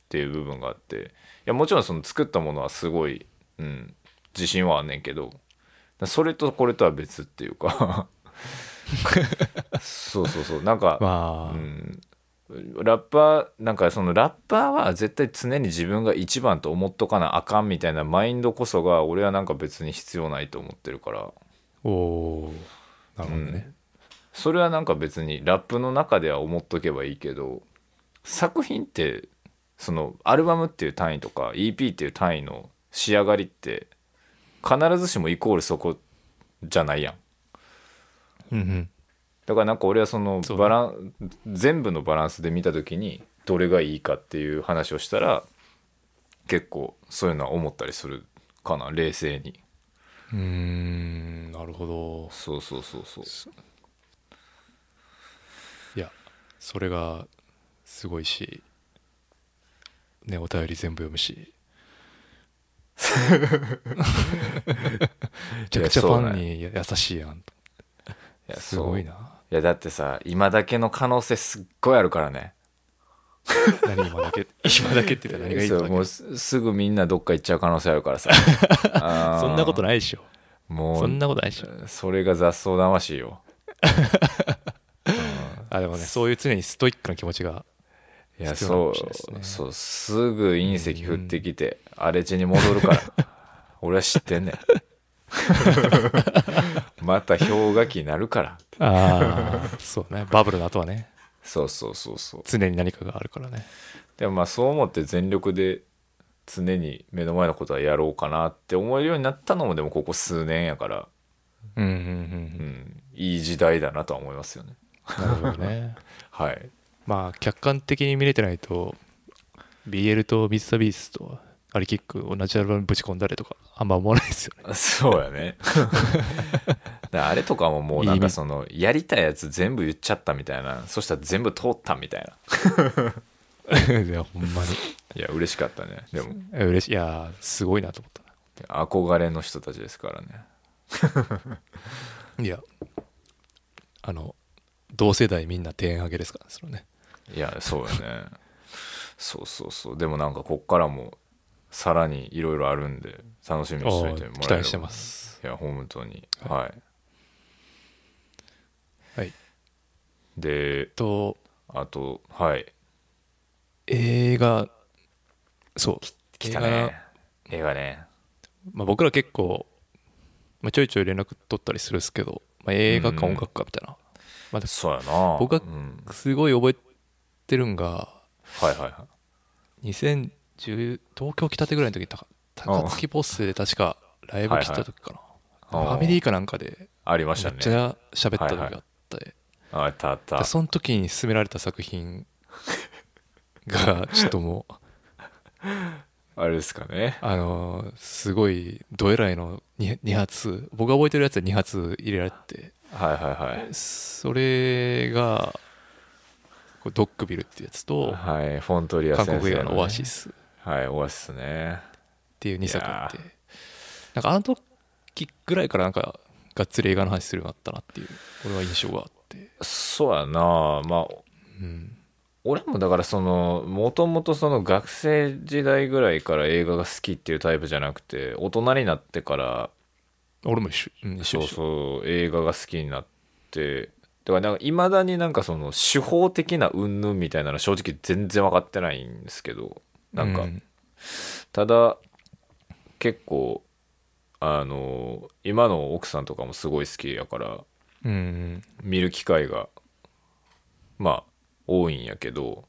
ていう部分があって、いやもちろんその作ったものはすごい、うん、自信はあんねんけど、それとこれとは別っていうかそうそうそう、なんか、まあ、うん、ラッパーなんかそのラッパーは絶対常に自分が一番と思っとかなあかんみたいなマインドこそが俺はなんか別に必要ないと思ってるから、お、なるほどね、うん、それはなんか別にラップの中では思っとけばいいけど、作品ってそのアルバムっていう単位とか イーピー っていう単位の仕上がりって必ずしもイコールそこじゃないやん、うんうん、だからなんか俺はそのバラン全部のバランスで見た時にどれがいいかっていう話をしたら結構そういうのは思ったりするかな、冷静に。うーん、なるほど。そうそうそうそう、いやそれがすごいしね、お便り全部読むしめちゃくちゃファンに優しいやん、いやすごいな。いやだってさ、今だけの可能性すっごいあるからね何今だけ今だけって言ったら何がいいの、もうすぐみんなどっか行っちゃう可能性あるからさあそんなことないでしょ、もうそんなことないでしょ、それが雑草魂よ、うん、あでもね、そういう常にストイックな気持ちが、いやそう、そう、すぐ隕石降ってきて、うん、荒れ地に戻るから俺は知ってんねんまた氷河期になるからああそうね、バブルの後はね、そうそうそうそう、常に何かがあるからね。でもまあそう思って全力で常に目の前のことはやろうかなって思えるようになったのもでもここ数年やから、うんうんうんうん、いい時代だなとは思いますよね。なるほどねはい、まあ、客観的に見れてないと ビーエル とミスタービースとアリキック同じアルバムぶち込んだりとかあんま思わないですよね。そうやねだあれとかももうなんかそのやりたいやつ全部言っちゃったみたいな、そしたら全部通ったみたいないやほんまに、いや嬉しかったね。でも嬉しい、いやすごいなと思ったな。憧れの人たちですからねいやあの同世代みんな点上げですからね、それね。いやそうよねそうそうそう、でもなんかこっからもさらにいろいろあるんで楽しみにしておいてもらえれば、期待してます。いや本当に、はいはい、でとあとはい、映画、そう来たね映画ね、まあ、僕ら結構、まあ、ちょいちょい連絡取ったりするんですけど、まあ、映画か音楽かみたいな、まあ、そうやな、僕がすごい覚えてるんが、うん、はいはいはい、にせんじゅう東京来たてぐらいの時、高槻ポッセで確かライブ来た時かな、はいはい、ファミリーかなんかでありましたね、めっちゃ喋った時があって、はいはい、あったあった。その時に勧められた作品がちょっともうあれですかね、あのすごいどえらいの 2, 2発僕が覚えてるやつでに発入れられて、はいはいはい、それがドックビルってやつと、はい、フォントリア先生の、ね、韓国映画のオアシス、はい、オアシスねっていうにさくあって、なんかあの時ぐらいからなんかがっつり映画の話するようになったなっていう俺は印象があって。そうやな、まあ、うん、俺もだからそのもともとその学生時代ぐらいから映画が好きっていうタイプじゃなくて、大人になってから俺も一緒、そうそう映画が好きになって、だからいまだになんかその手法的な云々みたいなの正直全然分かってないんですけど、なんか、うん、ただ結構あの今の奥さんとかもすごい好きやから、うん、見る機会がまあ多いんやけど、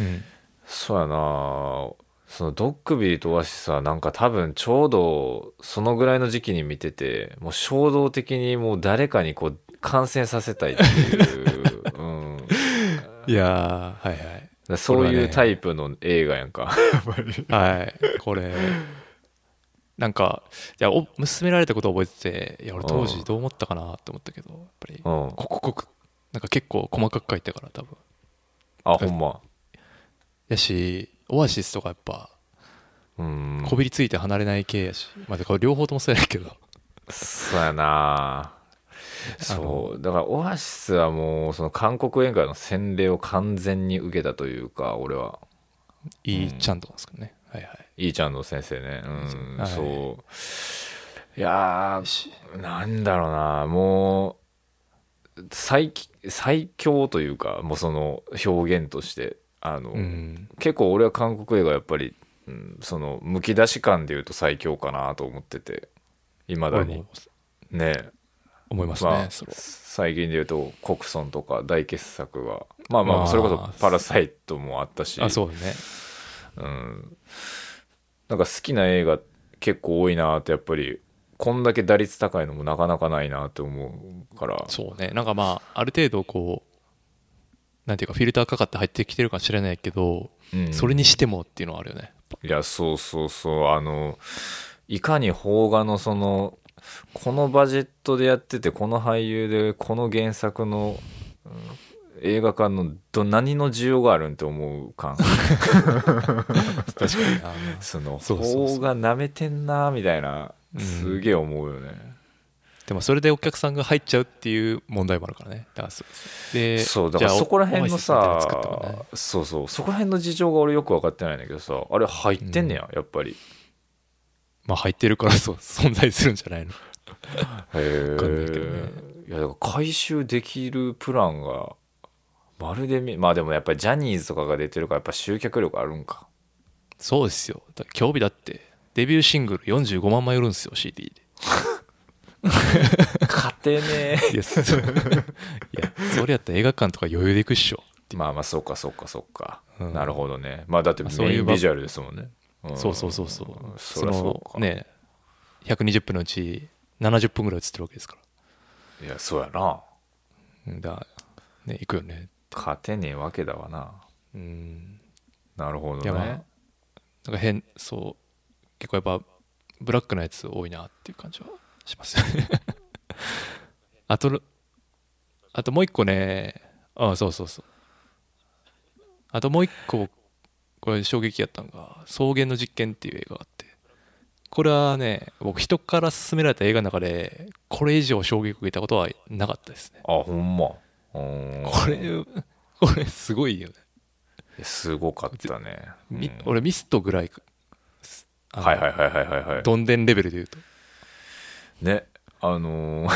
うん、そうやな、そのドッグビリとオアシスはなんか多分ちょうどそのぐらいの時期に見てて、もう衝動的にもう誰かにこう感染させたいっていう、うん、いやー、はいはい、だそういうタイプの映画やんか、ね、はい、これなんかいやお勧められたこと覚えてて、いや俺当時どう思ったかなって思ったけど、やっぱりここここなんか結構細かく書いてから多分、あ、ほんまやし、オアシスとかやっぱうーんこびりついて離れない系やし、まあ、だから両方ともそうやねんけどそうやな、そうだからオアシスはもうその韓国映画の洗礼を完全に受けたというか、俺はイーちゃんとかですかね、はいはい、イーちゃんの先生ね、うん、はい、そういやーなんだろうな、もう 最, 最強というか、もうその表現としてあの、うん、結構俺は韓国映画やっぱり、うん、そのむき出し感でいうと最強かなと思ってて、いまだにねえ思いますね、まあ、それ最近でいうとコクソンとか大傑作はまあまあそれこそパラサイトもあったし、あ、そうね、うん、なんか好きな映画結構多いなって、やっぱりこんだけ打率高いのもなかなかないなって思うから、そうね、なんかまあある程度こうなんていうかフィルターかかって入ってきてるかもしれないけど、うん、それにしてもっていうのはあるよね。いやそうそうそう、あのいかに邦画のそのこのバジェットでやっててこの俳優でこの原作の、うん、映画館のど何の需要があるんって思う感確かになその邦画なめてんなみたいな、すげえ思うよね、うん、でもそれでお客さんが入っちゃうっていう問題もあるからね。だからそでそうだからそこら辺のさ、ね、そうそうそこら辺の事情が俺よく分かってないんだけどさ、あれ入ってんねや、うん、やっぱりまあ入ってるからそう存在するんじゃないのへえ、ね、いやだから回収できるプランがまるでみ、まあでもやっぱりジャニーズとかが出てるからやっぱ集客力あるんか。そうですよ、競技だってデビューシングルよんじゅうごまんまい売るんですよ シーディー で勝てねえいや そ, いやそれやったら映画館とか余裕で行くっしょ。まあまあそうかそうかそうか、うん、なるほどね。まあだってメインビジュアルですもんね。うん、そうそうそうそう、うん、そりゃそうかね。ひゃくにじゅっぷんのうちななじゅっぷんぐらい映ってるわけですから。いやそうやな、だね行くよね。勝てねえわけだわな。うん、なるほどね。いや、まあ、なんか変そう、結構やっぱブラックなやつ多いなっていう感じはしますあとあともう一個ね、ああそうそうそう、あともう一個これ衝撃やったのが草原の実験っていう映画があって、これはね僕人から勧められた映画の中でこれ以上衝撃を受けたことはなかったですね。あ、ほんま。うん、これこれすごいよね。すごかったね、うん、俺ミストぐらい、はいはいはいはいはい、はい、どんでんレベルで言うとね、あのー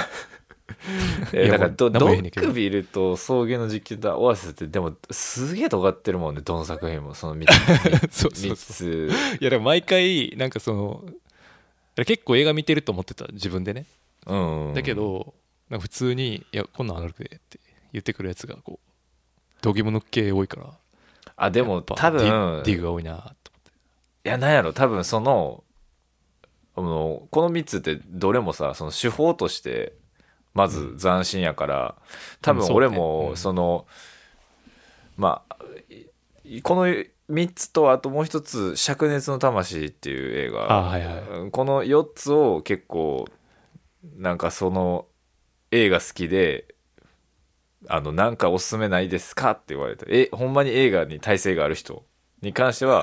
えー、だからドッグビルと草原の実験とオアシスってでもすげえ尖ってるもんね、どの作品もそのみっつそうそうそうみっつ。いやでも毎回なんかその結構映画見てると思ってた自分でね、うんうん、だけどなんか普通にいやこんなんあるくでって言ってくるやつがこう度肝抜き系多いから。あでも多分デ ィ, ディグが多いなと思って。いやなんやろ、多分そのあのこのみっつってどれもさその手法としてまず斬新やから、うん、多分俺もその、うん、まあこのみっつとあともう一つ灼熱の魂っていう映画、あ、はいはい、このよっつを結構なんかその映画好きであのなんかおすすめないですかって言われて、えほんまに映画に耐性がある人に関しては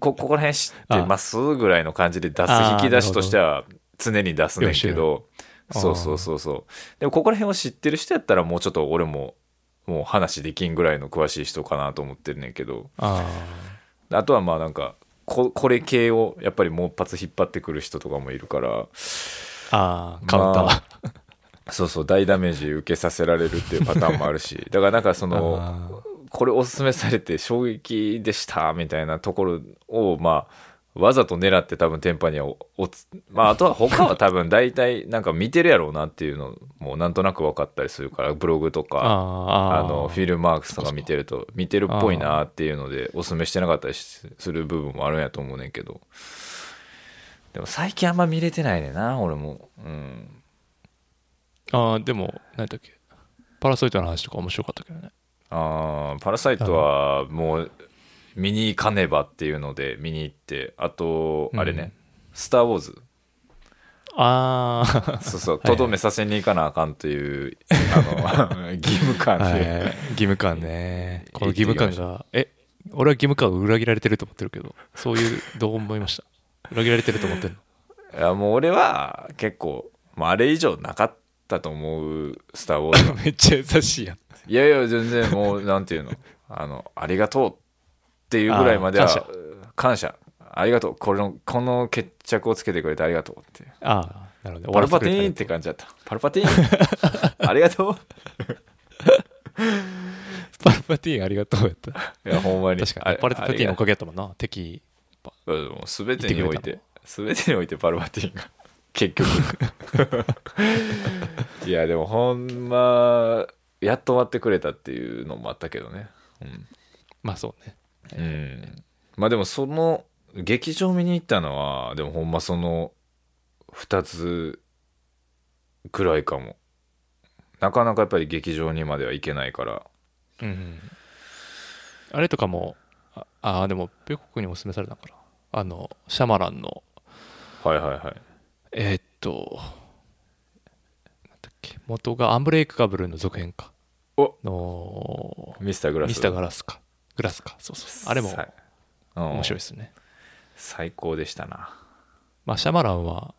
こ, ここら辺知ってますぐらいの感じで出す引き出しとしては常に出すねんけど、そうそうそうそう。でもここら辺を知ってる人やったらもうちょっと俺ももう話できんぐらいの詳しい人かなと思ってるねんけど、 あ, あとはまあなんか こ, これ系をやっぱりもう一発引っ張ってくる人とかもいるから、あカウンター、まあ、そうそう大ダメージ受けさせられるっていうパターンもあるしだからなんかそのこれおすすめされて衝撃でしたみたいなところをまあわざと狙って多分テンパにはおおつ、まあ、あとは他は多分大体なんか見てるやろうなっていうのもなんとなく分かったりするからブログとかああのフィルマークスとか見てると見てるっぽいなっていうのでおすすめしてなかったりする部分もあるんやと思うねんけどでも最近あんま見れてないねんな俺も、うん、あでも何だっけパラサイトの話とか面白かったけどねあパラサイトはもう見に行かねばっていうので見に行ってあとあれね、うん、スターウォーズああそうそうとどめさせに行かなあかんというあの義務感で、はい、義務感ねこの義務感がえ俺は義務感を裏切られてると思ってるけどそういうどう思いました裏切られてると思ってるのいやもう俺は結構、まあ、あれ以上なかったと思うスターウォーズめっちゃ優しいやんいやいや全然もうなんていうのあのありがとうっていうぐらいまでは感 謝, 感謝ありがとうこ の, この決着をつけてくれてありがとうってあなるほどパルパティーンって感じだったパルパティーンありがとうパルパティーンありがとうやったいやほんまに確かにパルパティーンのおかげやったもんな敵すべてにおいてすべてにおいてパルパティーンが結局いやでもほんまやっと終わってくれたっていうのもあったけどね、うん、まあそうねうん、まあでもその劇場見に行ったのはでもほんまそのふたつくらいかもなかなかやっぱり劇場にまでは行けないから、うん、あれとかもああでもペコ君におすすめされたのかなあのシャマランのはいはいはいえー、っとなんだっけ元がアンブレイクカブルの続編かおのミスターグラスミスターガラスかグラスかそうそうそうあれも面白いですね最高でしたなまあシャマランは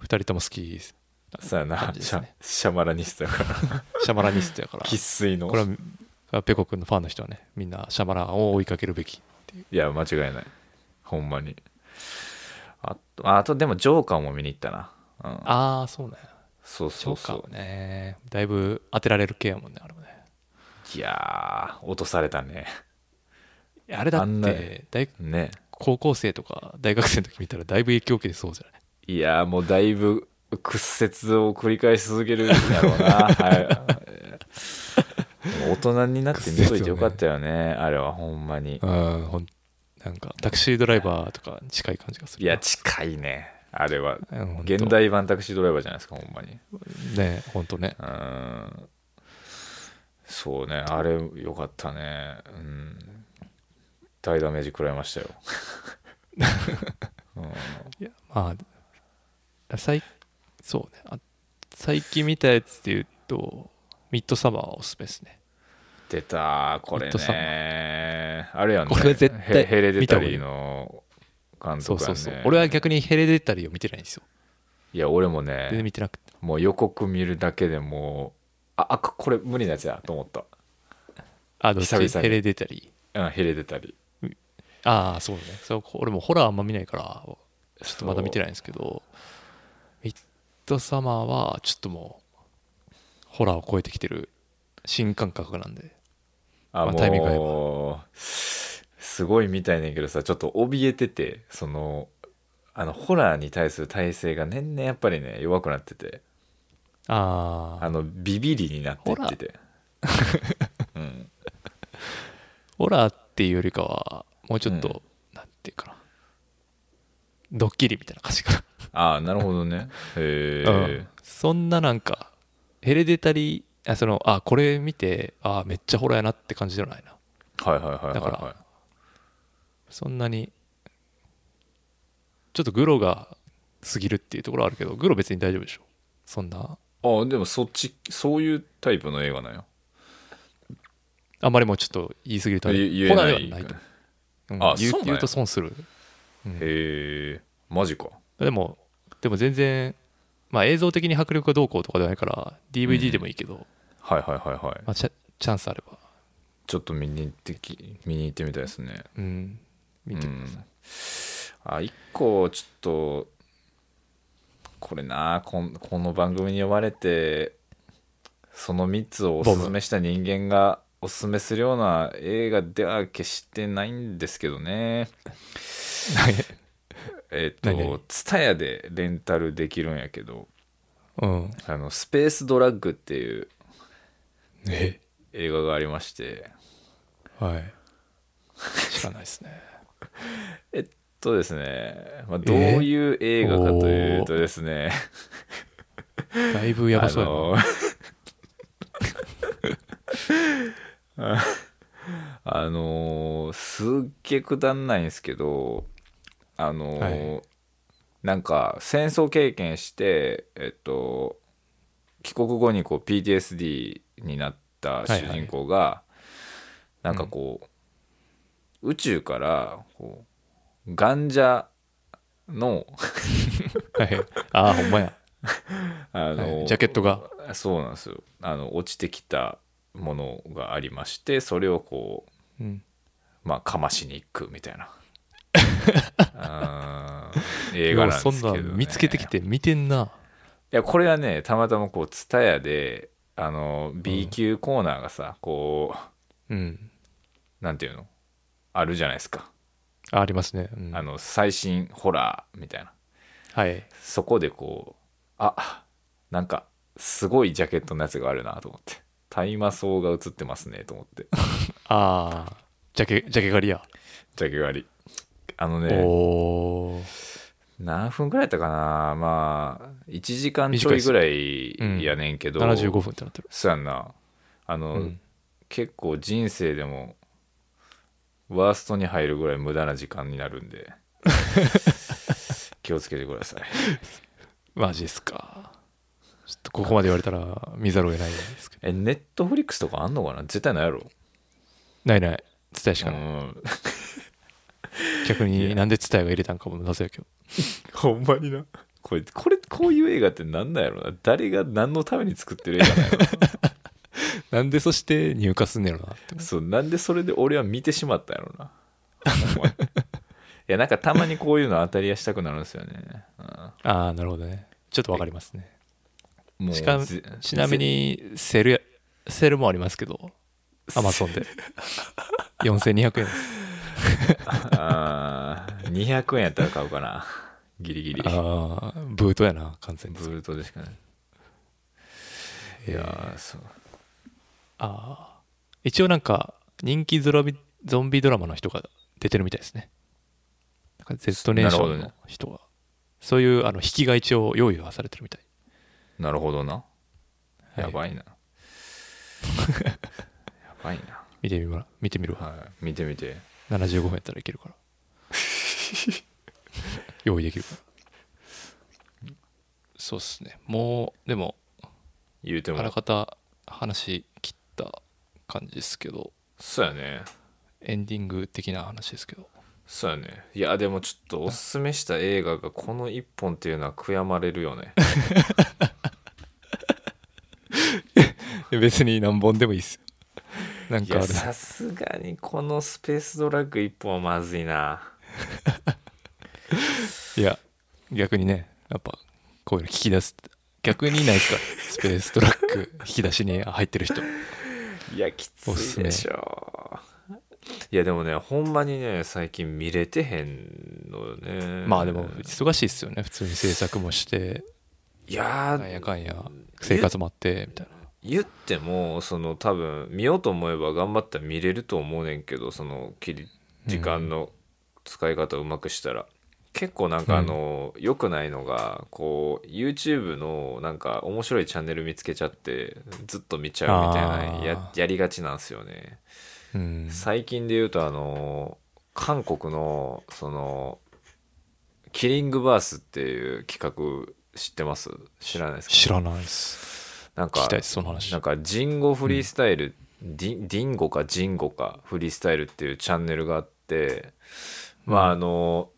ふたりとも好きですそうやな、ね、シ, ャシャマラニストやからシャマラニストやから生粋のこれはペコ君のファンの人はねみんなシャマランを追いかけるべきっていういや間違いないほんまにあ と, あとでもジョーカーも見に行ったな、うん、ああそうねそうそうそうジョーカーはねだいぶ当てられる系やもんねあれもねいやー落とされたねあれだって大、ね、高校生とか大学生の時見たらだいぶ影響を受けてそうじゃないいやーもうだいぶ屈折を繰り返し続けるんだろうな、はい、大人になって見といてよかったよ ね, ねあれはほんまにあほんなんかタクシードライバーとか近い感じがするいや近いねあれは現代版タクシードライバーじゃないですかほんまにねえほんとねうんそうねあれ良かったね、うん、大ダメージ食らいましたよ、うん、いやまあ最そうねあ最近見たやつでいうとミッドサマーはおすすめですね出たこれねあれやねこれ絶対ヘレデタリーの監督やねそうそうそう俺は逆にヘレデタリーを見てないんですよいや俺もね見てなくてもう予告見るだけでもうああこれ無理なやつやと思ったあどっちヘレデタリーうんヘレデタリーああそうねそう俺もホラーあんま見ないからちょっとまだ見てないんですけどミッドサマーはちょっともうホラーを超えてきてる新感覚なんであ、まあ、タイミングがもうすごいみたいねんけどさちょっと怯えててそのあのホラーに対する耐性が年々やっぱりね弱くなっててあ, あのビビりになっていってて、うん、ホラーっていうよりかはもうちょっと、うん、なんていうかなドッキリみたいな感じかなああなるほどねへえ、うん、そんななんかヘレデタリーあそのあこれ見てあめっちゃホラーやなって感じじゃないなはいはいはいはい、はい、だからそんなにちょっとグロが過ぎるっていうところはあるけどグロ別に大丈夫でしょそんなあでもそっちそういうタイプの映画なんよあんまりもうちょっと言い過ぎるとホラーではないと、うん、ああ 言, う言うと損する、うん、へえマジかでもでも全然まあ映像的に迫力がどうこうとかではないから ディーブイディー でもいいけど、うん、はいはいはいはい、まあ、チ, ャチャンスあればちょっと見に行ってき見に行ってみたいですねうん見てください、うん、あ一個ちょっとこれな こ, この番組に呼ばれてそのみっつをおすすめした人間がおすすめするような映画では決してないんですけどね。えっとツタヤでレンタルできるんやけど、うん、あのスペースドラッグっていう映画がありまして、はい知らないですね。えっとですね、まあ、どういう映画かというとですね、えー、だいぶやばそうやな。あのー、すっげえくだんないんですけど、あのーはい、なんか戦争経験して、えっと、帰国後にこう ピーティーエスディー になった主人公が、はいはい、なんかこう、うん、宇宙からこうガンジャの、はい、ああほんまやあの、はい、ジャケットがそうなんですよ、あの落ちてきたものがありまして、それをこう、うん、まあかましに行くみたいなあ映画なんですけど、ね、そんな見つけてきて見てんな。いやこれはね、たまたまこうツタヤであの B 級コーナーがさ、うん、こう、うん、なんていうのあるじゃないですか。 あ, ありますね、うん、あの最新ホラーみたいな、はい、そこでこうあなんかすごいジャケットのやつがあるなと思って、大麻草が映ってますねと思ってああジャケジャケ狩りやジャケ狩り、あのねお何分ぐらいだったかな、まあいちじかんちょいぐらいやねんけど、うん、ななじゅうごふんってなってる。そうやんな、あの、うん、結構人生でもワーストに入るぐらい無駄な時間になるんで気をつけてください。マジっすか。ちょっとここまで言われたら見ざるを得ないですけどえネットフリックスとかあんのかな。絶対ないやろ。ないない、絶対しかない、うん逆になんでツタヤが入れたんかも謎やけどほんまにな、これこれこういう映画ってなんなんやろな、誰が何のために作ってる映画なんやろななんでそして入荷すんねやろなって。そうなんでそれで俺は見てしまったんやろないやなんかたまにこういうの当たりやしたくなるんですよね、うん、ああなるほどね、ちょっとわかりますね。もうしかちなみにセルセルもありますけどアマゾンでよんせんにひゃくえんですあにひゃくえんやったら買うかな、ギリギリ。あブートやな、完全にブートでしかない。いやーそう、あ一応なんか人気ゾロビゾンビドラマの人が出てるみたいですね。なんかゼストネーションの人が、ね、そういうあの引きが一応用意はされてるみたい。なるほどな、やばいな、はい、やばいな見てみるわ見てみるわ、はい、見てみて。ななじゅうごふんやったらいけるから用意できるから。そうっすね、もうでも言うてもあらかた話切った感じですけど。そうやね、エンディング的な話ですけど。そうやね。いやでもちょっとおすすめした映画がこのいっぽんっていうのは悔やまれるよね別に何本でもいいっす。なんかある。いやさすがにこのスペースドラッグいっぽんはまずいないや逆にね、やっぱこういうの聞き出す逆にないですかスペースドラッグ引き出しに入ってる人いやきついでしょ。いやでもねほんまにね最近見れてへんのよね。まあでも忙しいっすよね、普通に制作もして、いやなんやかんや生活もあってみたいな。言ってもその多分見ようと思えば頑張ったら見れると思うねんけど、その切り時間の使い方をうまくしたら、うん、結構なんかあの、うん、良くないのがこう YouTube のなんか面白いチャンネル見つけちゃってずっと見ちゃうみたいな や, やりがちなんですよね、うん、最近で言うとあの韓国のそのキリングバースっていう企画知ってます？知らないですか？知らないです。なんかなんかジンゴフリースタイル、うん、ディ、ディンゴかジンゴかフリースタイルっていうチャンネルがあって、うん、まああの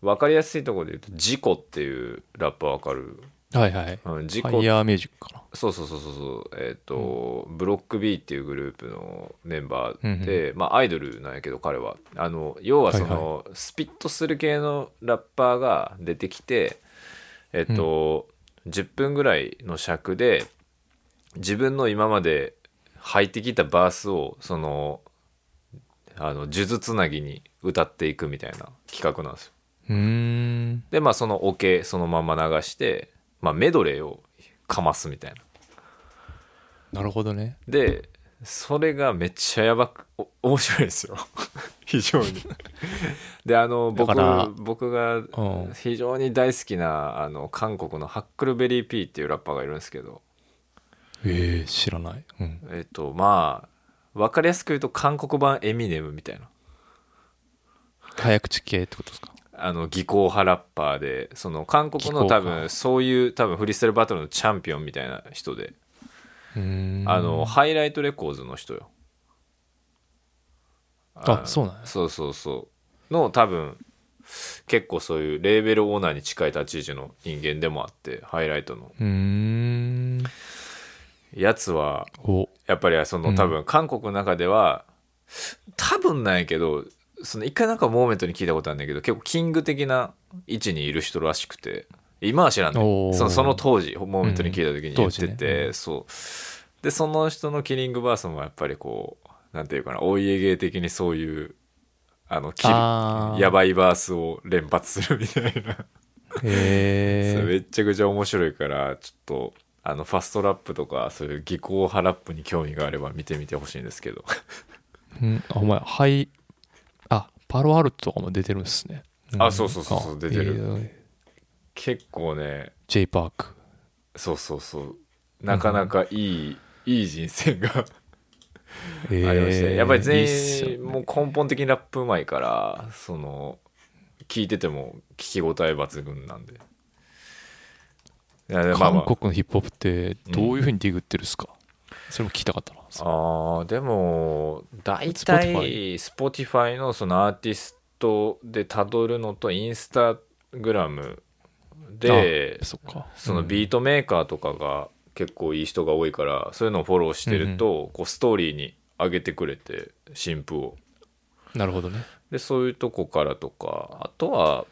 分かりやすいところで言うとジコっていうラッパー分かる？はいはい、うん、ジコファイヤーミュージックかな。そうそうそうそう、えっと、うん、ブロック B っていうグループのメンバーで、うんうん、まあ、アイドルなんやけど彼はあの要はその、はいはい、スピットする系のラッパーが出てきてえっと、うん、じゅっぷんぐらいの尺で自分の今まで入ってきたバースをそのあの数珠つなぎに歌っていくみたいな企画なんですよ。うーんでまあそのオケそのまま流して、まあ、メドレーをかますみたいな。なるほどね。でそれがめっちゃやばく面白いですよ非常にであの 僕, 僕が非常に大好きなあの韓国のハックルベリーピーっていうラッパーがいるんですけど、えー、知らない、うん、えっとまあ分かりやすく言うと韓国版エミネムみたいな早口系ってことですか。あの技巧派ラッパーでその韓国の多分そういう多分フリースタイルバトルのチャンピオンみたいな人で、うーんあのハイライトレコーズの人よ。あ、そうなんや。そうそうそうの多分結構そういうレーベルオーナーに近い立ち位置の人間でもあってハイライトのうーんやつはやっぱりその多分韓国の中では、うん、多分なんやけどその一回なんかモーメントに聞いたことあるんだけど結構キング的な位置にいる人らしくて今は知らんねん そ, その当時モーメントに聞いた時に言ってて、うんね、そうでその人のキリングバースもやっぱりこうなんていうかなお家芸的にそういうあのキルやばいバースを連発するみたいなへそれめちゃくちゃ面白いからちょっとあのファストラップとかそういう技巧派ラップに興味があれば見てみてほしいんですけど、うん、あお前ハイあパロアルトとかも出てるんですね、うん、あそうそうそうそう出てる、えー結構ね J パークそうそうそうなかなかいい、うん、いい人生がありました、ね、やっぱり全員いい、ね、もう根本的にラップうまいからその聞いてても聞き応え抜群なんで韓国のヒップホップってどういう風にディグってるんですか、うん、それも聞きたかったなあでも大体 Spotify の, そのアーティストでたどるのとインスタグラムでああそっか、そのビートメーカーとかが結構いい人が多いから、うん、そういうのをフォローしてると、うん、こうストーリーに上げてくれて新譜をなるほどねでそういうとこからとかあとは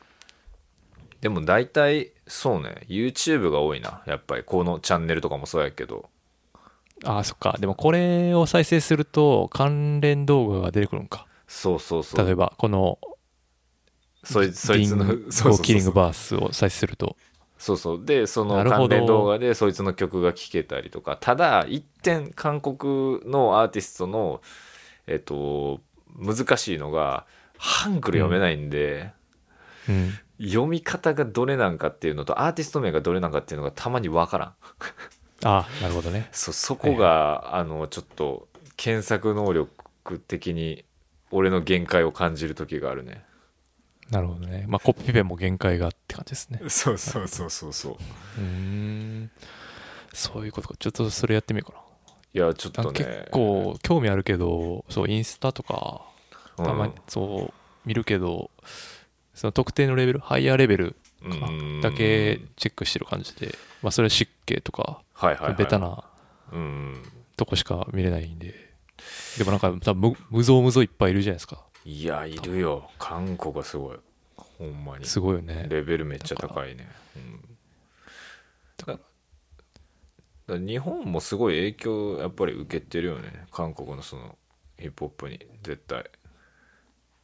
でも大体そうね YouTube が多いなやっぱりこのチャンネルとかもそうやけどああそっかでもこれを再生すると関連動画が出てくるんかそうそうそう例えばこのそいそいつのキリングバースを再生するとそうそうでその関連動画でそいつの曲が聴けたりとかただ一点韓国のアーティストのえっと難しいのがハングル読めないんで、うんうん、読み方がどれなんかっていうのとアーティスト名がどれなんかっていうのがたまに分からんあなるほどね そ, そこが、はい、あのちょっと検索能力的に俺の限界を感じる時があるねなるほどね、まあ、コピペも限界がって感じですねそうそうそうそうそううーんそういうことかちょっとそれやってみようかないやちょっとね結構興味あるけどそうインスタとかたまにそう見るけど、うん、その特定のレベルハイヤーレベルだけチェックしてる感じで、まあ、それは湿気とか、はいはいはい、ベタなとこしか見れないんででもなんか多分無造無造いっぱいいるじゃないですかいやいるよ韓国はすごいほんまにすごいよねレベルめっちゃ高いねだから、うん、だから日本もすごい影響やっぱり受けてるよね韓国のそのヒップホップに絶対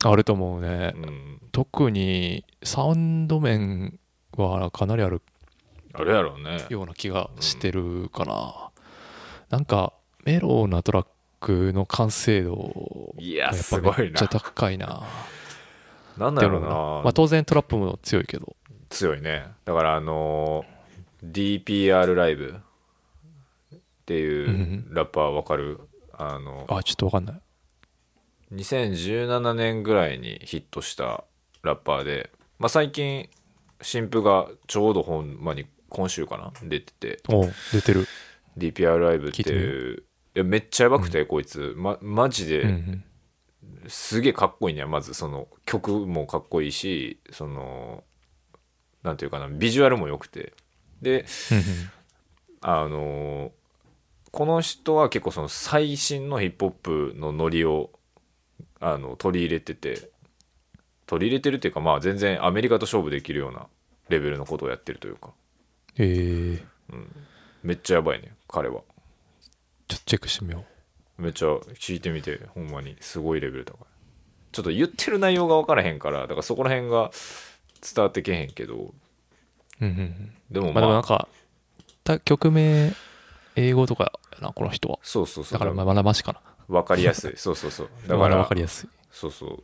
あると思うね、うん、特にサウンド面はかなりあるあれやろうねような気がしてるかな、うん、なんかメロなトラックの完成度やっぱめっちゃ高いな何だろうな、まあ、当然トラップも強いけど強いねだからあの ディーピーアール ライブっていうラッパーわかる、うん、あのあちょっとわかんないにせんじゅうななねんぐらいにヒットしたラッパーで、まあ、最近新譜がちょうどほんまに今週かな出ててお出てる ディーピーアール ライブっていういやめっちゃやばくて、うん、こいつ、ま、マジで、うんうん、すげえかっこいいねまずその曲もかっこいいしそのなんていうかなビジュアルも良くてで、うんうん、あのこの人は結構その最新のヒップホップのノリをあの取り入れてて取り入れてるっていうかまあ全然アメリカと勝負できるようなレベルのことをやってるというかへえ、うん、めっちゃやばいね彼は。ちょっとチェックしてみよう。めっちゃ聞いてみて、ほんまにすごいレベル高い。ちょっと言ってる内容が分からへんから、だからそこら辺が伝わってけへんけど、うんうんうん、でもまあ、まあ、でもなんか曲名英語とかやなこの人は。そうそうそう、だからまあ学ばしかな、分かりやすい。そうそうそう、だから分かりやすい。そうそう、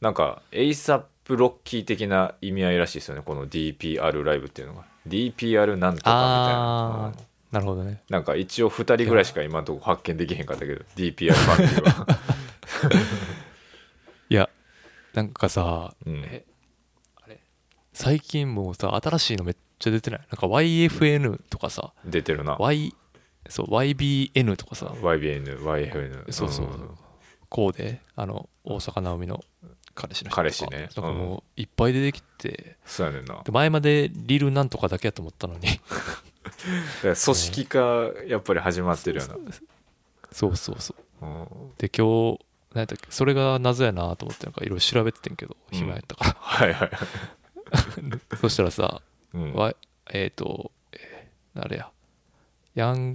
なんかエイサップロッキー的な意味合いらしいですよね、この ディーピーアール ライブっていうのが。 ディーピーアール なんとかみたいな。ああ、なるほどね。なんか一応ふたりぐらいしか今のところ発見できへんかったけど ディーピーアール ファンっていうのは。いやなんかさ、うん、えあれ最近もうさ新しいのめっちゃ出てない？なんか ワイエフエヌ とかさ出てるな。 Y そう ワイビーエヌ とかさ ワイビーエヌ ワイエフエヌ そうそう、うん、コーデ、あの大坂なおみの彼氏の人とか、彼氏ね、うん、なんかもういっぱい出てきて。そうやねんな。で前までリルなんとかだけやと思ったのにだ組織化やっぱり始まってるよな。そうそうそう、うん、で今日何やったっけ、それが謎やなと思ってなんかいろいろ調べてんけど、うん、暇やったから、はいはいそしたらさ、うん、わえっ、ー、と、えー、あれやヤン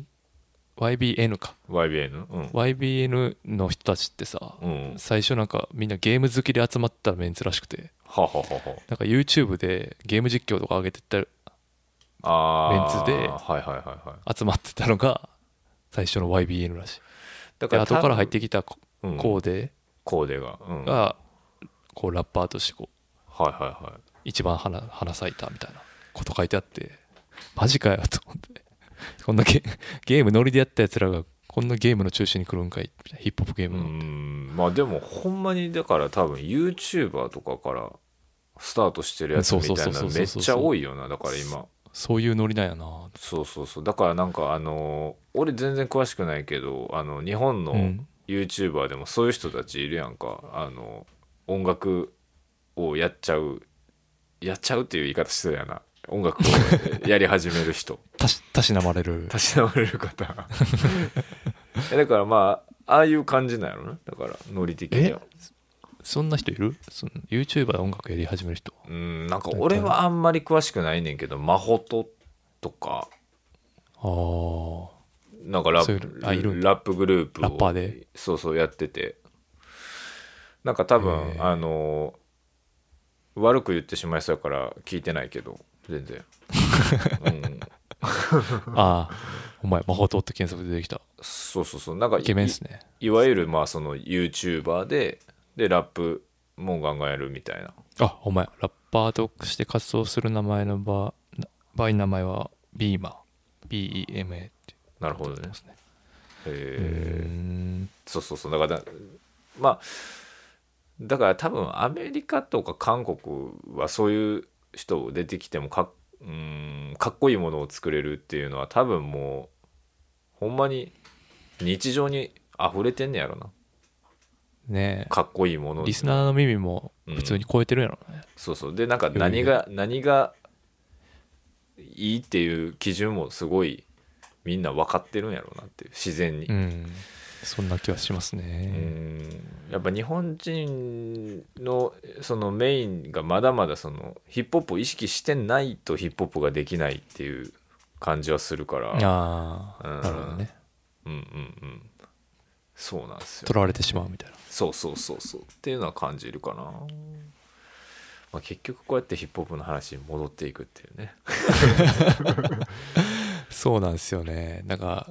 ワイビーエヌ か ワイビーエヌ、うん、ワイビーエヌ の人たちってさ、うん、最初なんかみんなゲーム好きで集まったメンツらしくて、はははは、なんか YouTube でゲーム実況とか上げてったらあメンツで集まってたのが最初の ワイビーエヌ らしい。だから後から入ってきたコーデ、うん、コーデが、うん、がこうラッパーとしてこう、はいはいはい、一番花、花咲いたみたいなこと書いてあって、マジかよと思ってこんな ゲ, ゲームノリでやったやつらがこんなゲームの中心に来るんかい、ヒップホップゲームなんて。うん、まあでもほんまにだから多分 YouTuber とかからスタートしてるやつみたいなめっちゃ多いよな。だから今そういうノリなんやな。そうそうそう、だからなんかあの俺全然詳しくないけど、あの日本の YouTuber でもそういう人たちいるやんか、うん、あの音楽をやっちゃうやっちゃうっていう言い方してたやな、音楽をやり始める人たし、たしなまれるたしなまれる方だからまあああいう感じなんやろね。だからノリ的にはそんな人いる？その YouTuber で音楽やり始める人。うん、なんか俺はあんまり詳しくないねんけど、マホトとか、ああ、なんかラップ、ラップグループをラッパーでそうそうやってて、なんか多分あの悪く言ってしまいそうやから聞いてないけど全然、うん、ああ、お前マホトって検索でできた。そうそうそう、なんかイケメンですね。 い, いわゆるまあその YouTuber ででラップも考えるみたいな。あ、お前ラッパーとして活動する名前の場合、名前はビーマー ビーイーエムエー って。なるほどね。へえ。そうそうそう、だからまあだから多分アメリカとか韓国はそういう人出てきてもかっ、うーん、かっこいいものを作れるっていうのは多分もうほんまに日常に溢れてんねやろな。ね、かっこいいもの、リスナーの耳も普通に超えてるやろね、うん、そうそう、でなんか何が何がいいっていう基準もすごいみんな分かってるんやろうなっていう、自然に、うん、そんな気はしますね。うん、やっぱ日本人のそのメインがまだまだそのヒップホップを意識してないとヒップホップができないっていう感じはするから。ああ、うん、なるほどね。うんうんうん、そうなんですよ、ね、取られてしまうみたいな。そうそうそうそうっていうのは感じるかな、まあ、結局こうやってヒップホップの話に戻っていくっていうねそうなんですよね。なんか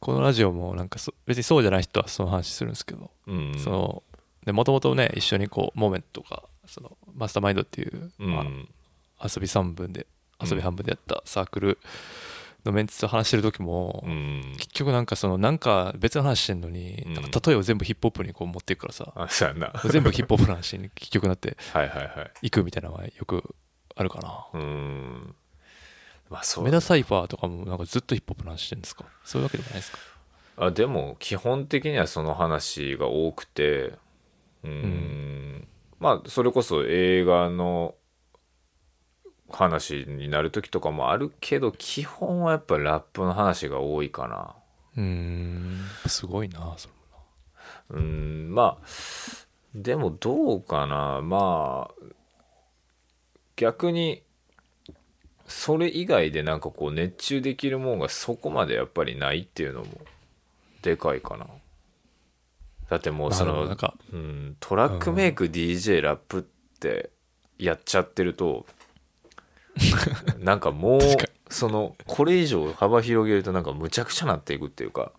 このラジオもなんかそ別にそうじゃない人はその話するんですけど、うんうん、そので元々ね一緒にこうモメントとかそのマスターマインドっていう、うんうん、まあ、遊び半分で遊び半分でやったサークルのメンツと話してる時も、うん、結局なんかそのなんか別の話してんのに、うん、なんか例えば全部ヒップホップにこう持っていくからさ、あ、そうやんな全部ヒップホップの話に結局なってはいはい、はい、行くみたいなのはよくあるかな。うーん、まあそうね。メダサイファーとかもなんかずっとヒップホップの話してるんですか？そういうわけでもないですか？あ、でも基本的にはその話が多くて、うーん、うん、まあそれこそ映画の話になる時とかもあるけど、基本はやっぱラップの話が多いかな。うーん、すごいなそれもな。うーん、まあでもどうかな、まあ逆にそれ以外でなんかこう熱中できるもんがそこまでやっぱりないっていうのもでかいかな。だってもうその、うん、トラックメイク、うん、ディージェー ラップってやっちゃってるとなんかもうそのこれ以上幅広げるとなんかむちゃくちゃなっていくっていうか、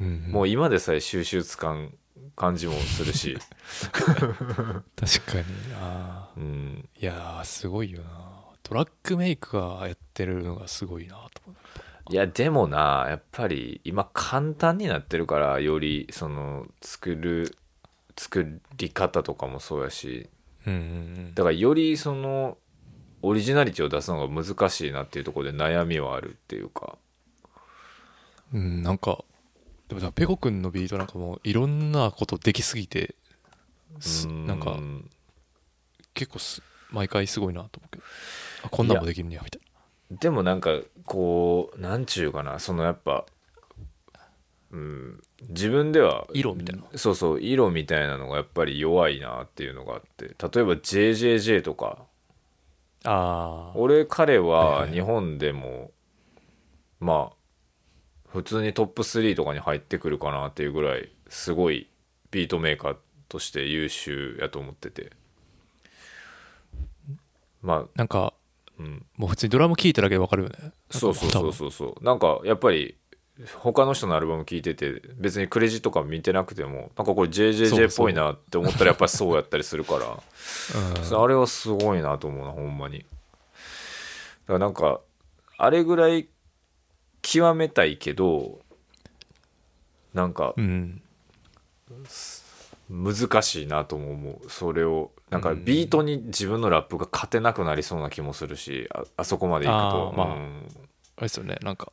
うんうん、もう今でさえ収集つかん感じもするし確かにあ、うん、いやすごいよな。トラックメイクがやってるのがすごいなと思う。いやでもなやっぱり今簡単になってるからよりその作る作り方とかもそうやし、うんうんうん、だからよりそのオリジナリティを出すのが難しいなっていうところで悩みはあるっていうか、うん、なんかでもペコくんのビートなんかもういろんなことできすぎてすんなんか結構す毎回すごいなと思うけど、あこんなんもできるんやみたいな。でもなんかこうなんちゅうかなそのやっぱ、うん、自分では色みたいなそうそう色みたいなのがやっぱり弱いなっていうのがあって、例えば ジェイジェイジェイ とかあ俺彼は日本でもまあ普通にトップスリーとかに入ってくるかなっていうぐらいすごいビートメーカーとして優秀やと思ってて、まあ、なんか、うん、もう普通にドラム聴いただけで分かるよね。そうそうそうそうそう。なんかやっぱり他の人のアルバム聴いてて別にクレジットとか見てなくてもなんかこれ ジェイジェイジェイ っぽいなって思ったらやっぱりそうやったりするからあれはすごいなと思うなほんまに。だからなんかあれぐらい極めたいけどなんか、うん、難しいなとも思う。それをなんかビートに自分のラップが勝てなくなりそうな気もするし、 あ, あそこまでいくとあ、まあうん、あれですよね。なんか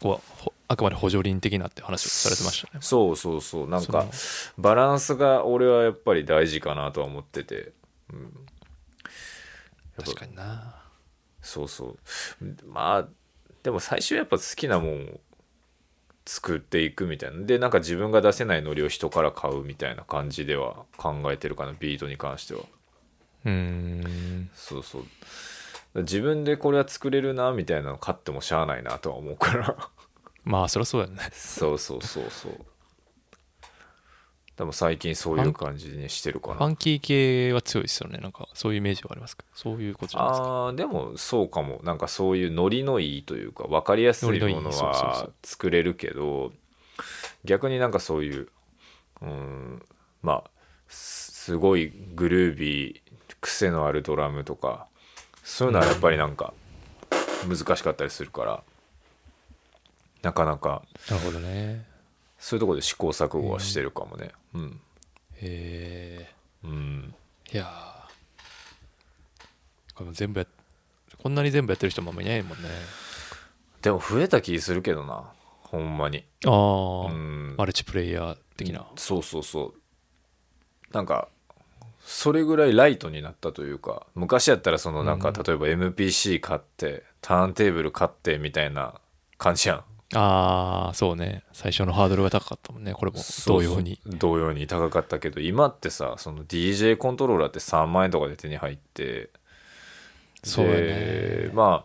ここはあくまで補助輪的なって話をされてましたね。そうそうそうなんかバランスが俺はやっぱり大事かなとは思ってて、うん、確かにな。そうそうまあでも最終やっぱ好きなもんを作っていくみたいなでなんか自分が出せないノリを人から買うみたいな感じでは考えてるかなビートに関しては。うーんそうそう自分でこれは作れるなみたいなの買ってもしゃあないなとは思うからまあそりゃそうやねそうそうそうそうでも最近そういう感じにしてるかな。ファンキー系は強いですよね。なんかそういうイメージはありますか。そういうことじゃないですか。あでもそうかも。なんかそういうノリのいいというか分かりやすいものは作れるけど、そうそうそう逆になんかそういう、うん、まあすごいグルービー癖のあるドラムとかそういうのはやっぱりなんか難しかったりするからなかなか。なるほどね。そういうところで試行錯誤はしてるかもね。うん。へえ。うん。いやー。これ全部やこんなに全部やってる人もあんまいないもんね。でも増えた気するけどな。ほんまに。ああ、うん。マルチプレイヤー的な。そうそうそう。なんかそれぐらいライトになったというか、昔やったらそのなんか、うん、例えば エムピーシー 買ってターンテーブル買ってみたいな感じやん。ああそうね最初のハードルが高かったもんね。これも同様にそうそう同様に高かったけど今ってさその ディージェー コントローラーってさんまんえんとかで手に入ってそうねまあ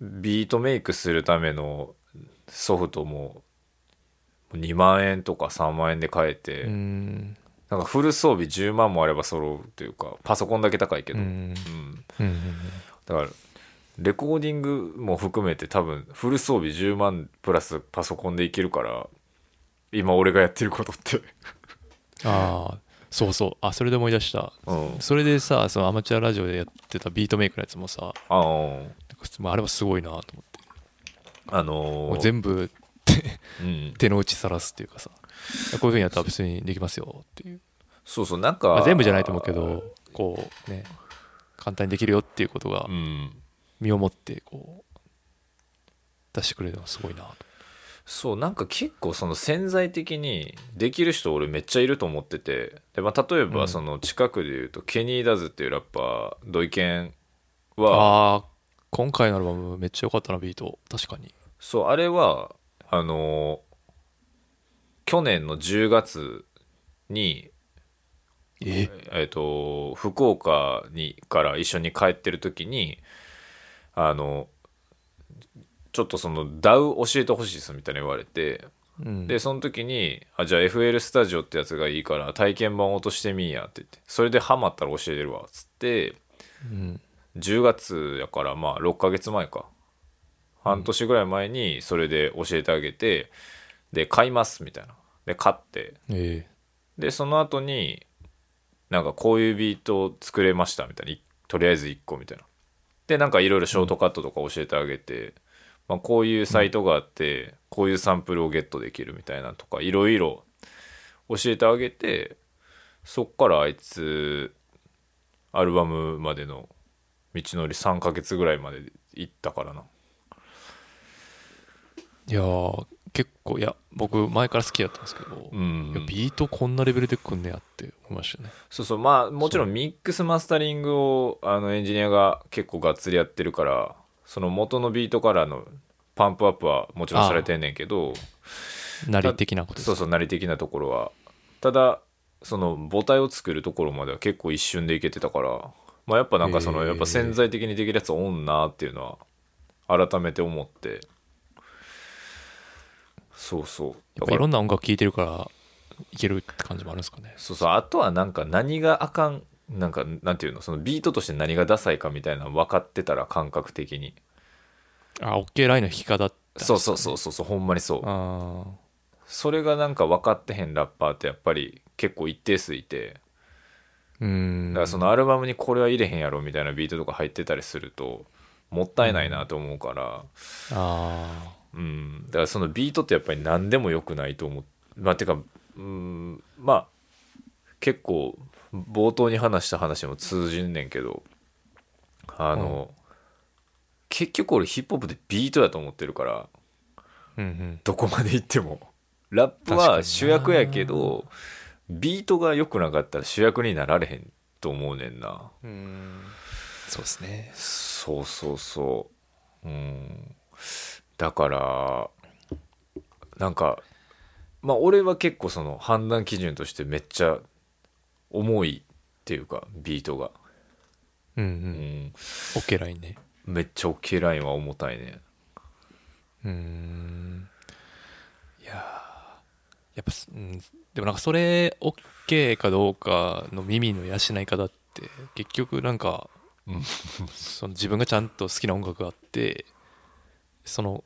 ビートメイクするためのソフトもにまんえんとかさんまんえんで買えてうんなんかフル装備じゅうまんもあれば揃うというかパソコンだけ高いけどうん、うんうん、だからレコーディングも含めて多分フル装備じゅうまんプラスパソコンでいけるから今俺がやってることってああそうそうあそれで思い出した、うん、それでさそのアマチュアラジオでやってたビートメイクのやつもさ あ, あ, あれはすごいなと思ってあのー、全部手の内さらすっていうかさ、うん、こういう風にやったら別にできますよっていうそうそうなんか、まあ、全部じゃないと思うけどこうね簡単にできるよっていうことが、うん身をもってこう出してくれるのがすごいなと。そうなんか結構その潜在的にできる人俺めっちゃいると思っててで、まあ、例えばその近くで言うと、うん、ケニー・ダズっていうラッパードイケンはあ今回のアルバムめっちゃ良かったなビート確かにそうあれはあの去年のじゅうがつにええー、と福岡にから一緒に帰ってる時にあのちょっとその ダウ 教えてほしいですみたいに言われて、うん、でその時にあじゃあ エフエル スタジオってやつがいいから体験版落としてみんやって言って、それでハマったら教えれるわっつって、うん、じゅうがつやからまあろっかげつまえか、半年ぐらい前にそれで教えてあげて、で買いますみたいなで買って、えー、でその後になんかこういうビートを作れましたみたいな、とりあえずいっこみたいなでなんかいろいろショートカットとか教えてあげて、うんまあ、こういうサイトがあって、うん、こういうサンプルをゲットできるみたいなとかいろいろ教えてあげて、そっからあいつアルバムまでの道のりさんかげつぐらいまで行ったからな。いやー結構いや僕前から好きだったんですけど、うん、いやビートこんなレベルでくんねやって思いましたね。そうそう、まあもちろんミックスマスタリングをあのエンジニアが結構がっつりやってるからその元のビートからのパンプアップはもちろんされてんねんけど、なり的なことですか。そうそう、なり的なところはただその母体を作るところまでは結構一瞬でいけてたから、まあ、やっぱなんかそのやっぱ潜在的にできるやつおんなっていうのは改めて思って、そうそうやっぱいろんな音楽聴いてるからいけるって感じもあるんですかね。そうそう、あとはなんか何があかんなんかなんていうの、そのビートとして何がダサいかみたいなの分かってたら感覚的にあ OK ラインの弾き方だったんですかね。そうそうそうそう、ほんまにそう。あそれがなんか分かってへんラッパーってやっぱり結構一定数いて、うーんだからそのアルバムにこれは入れへんやろみたいなビートとか入ってたりするともったいないなと思うから、うん、あうん、だからそのビートってやっぱり何でも良くないと思う、まあてかうんまあ結構冒頭に話した話も通じんねんけど、あの、うん、結局俺ヒップホップってビートやと思ってるから、うんうん、どこまで行ってもラップは主役やけどビートが良くなかったら主役になられへんと思うねんな。うーんそうですね。そうそうそう、うん、だからなんかまあ俺は結構その判断基準としてめっちゃ重いっていうかビートがうんうん、うん、OK ラインね、めっちゃ OK ラインは重たいね。うーんいややっぱ、うん、でもなんかそれ OK かどうかの耳の養い方って結局なんかその自分がちゃんと好きな音楽があってその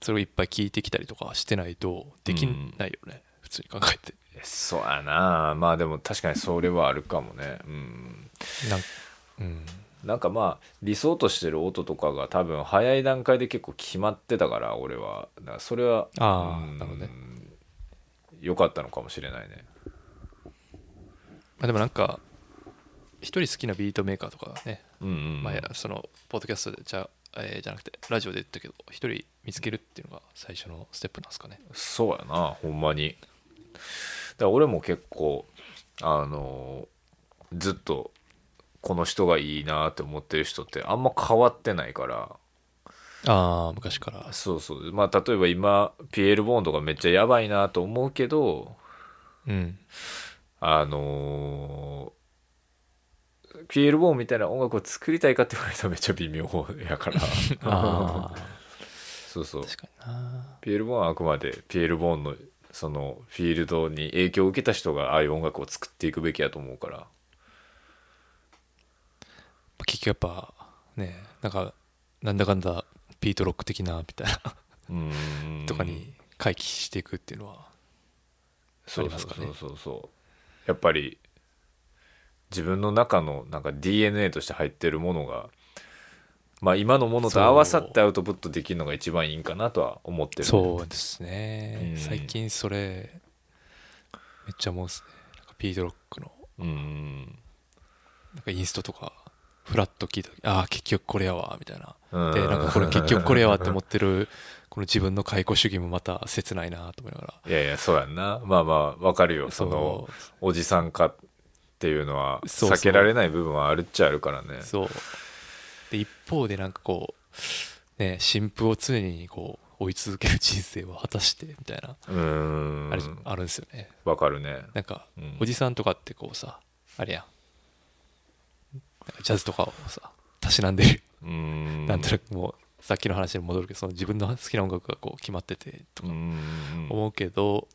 それをいっぱい聴いてきたりとかしてないとできないよね、うん、普通に考えて。そうやな、まあでも確かにそれはあるかもね。うんなん、うん、なんかまあ理想としてる音とかが多分早い段階で結構決まってたから俺はだからそれはああなるほどね、良かったのかもしれないね。まあ、でもなんか一人好きなビートメーカーとかね、うんうん、まあそのポッドキャストでじゃあえー、じゃなくてラジオで言ったけど一人見つけるっていうのが最初のステップなんですかね。そうやな、ほんまに。だ俺も結構あのー、ずっとこの人がいいなって思ってる人ってあんま変わってないから。あ昔からそうそう、まあ例えば今ピエール・ボーンとかめっちゃやばいなと思うけど、うんあのーピエール・ボーンみたいな音楽を作りたいかって言われたらめっちゃ微妙やからあそうそう確かにな。ピエール・ボーンはあくまでピエール・ボーンのそのフィールドに影響を受けた人がああいう音楽を作っていくべきやと思うから、結局やっぱねなんかなんだかんだビートロック的なみたいなうんとかに回帰していくっていうのはありますかね。そうそうそうそう、やっぱり自分の中のなんか ディーエヌエー として入ってるものが、まあ、今のものと合わさってアウトプットできるのが一番いいんかなとは思ってる。そうですね、うん、最近それめっちゃ思うっすね。なんかビートロックの、うん、なんかインストとかフラッと聞いた時ああ結局これやわみたいな、うん、でなんかこれ結局これやわって思ってるこの自分の解雇主義もまた切ないなと思いながら。いやいやそうやんな、まあまあわかるよ、そのおじさんかっていうのは避けられない部分はあるっちゃあるからね。そうそうで一方でなんかこうね新婦を常にこう追い続ける人生は果たしてみたいなうーん あ, れあるんですよね。わかるね。なんか、うん、おじさんとかってこうさあれやんなんかジャズとかをさたしなんでるうーんなんとなくもうさっきの話に戻るけどその自分の好きな音楽がこう決まっててとか思うけど、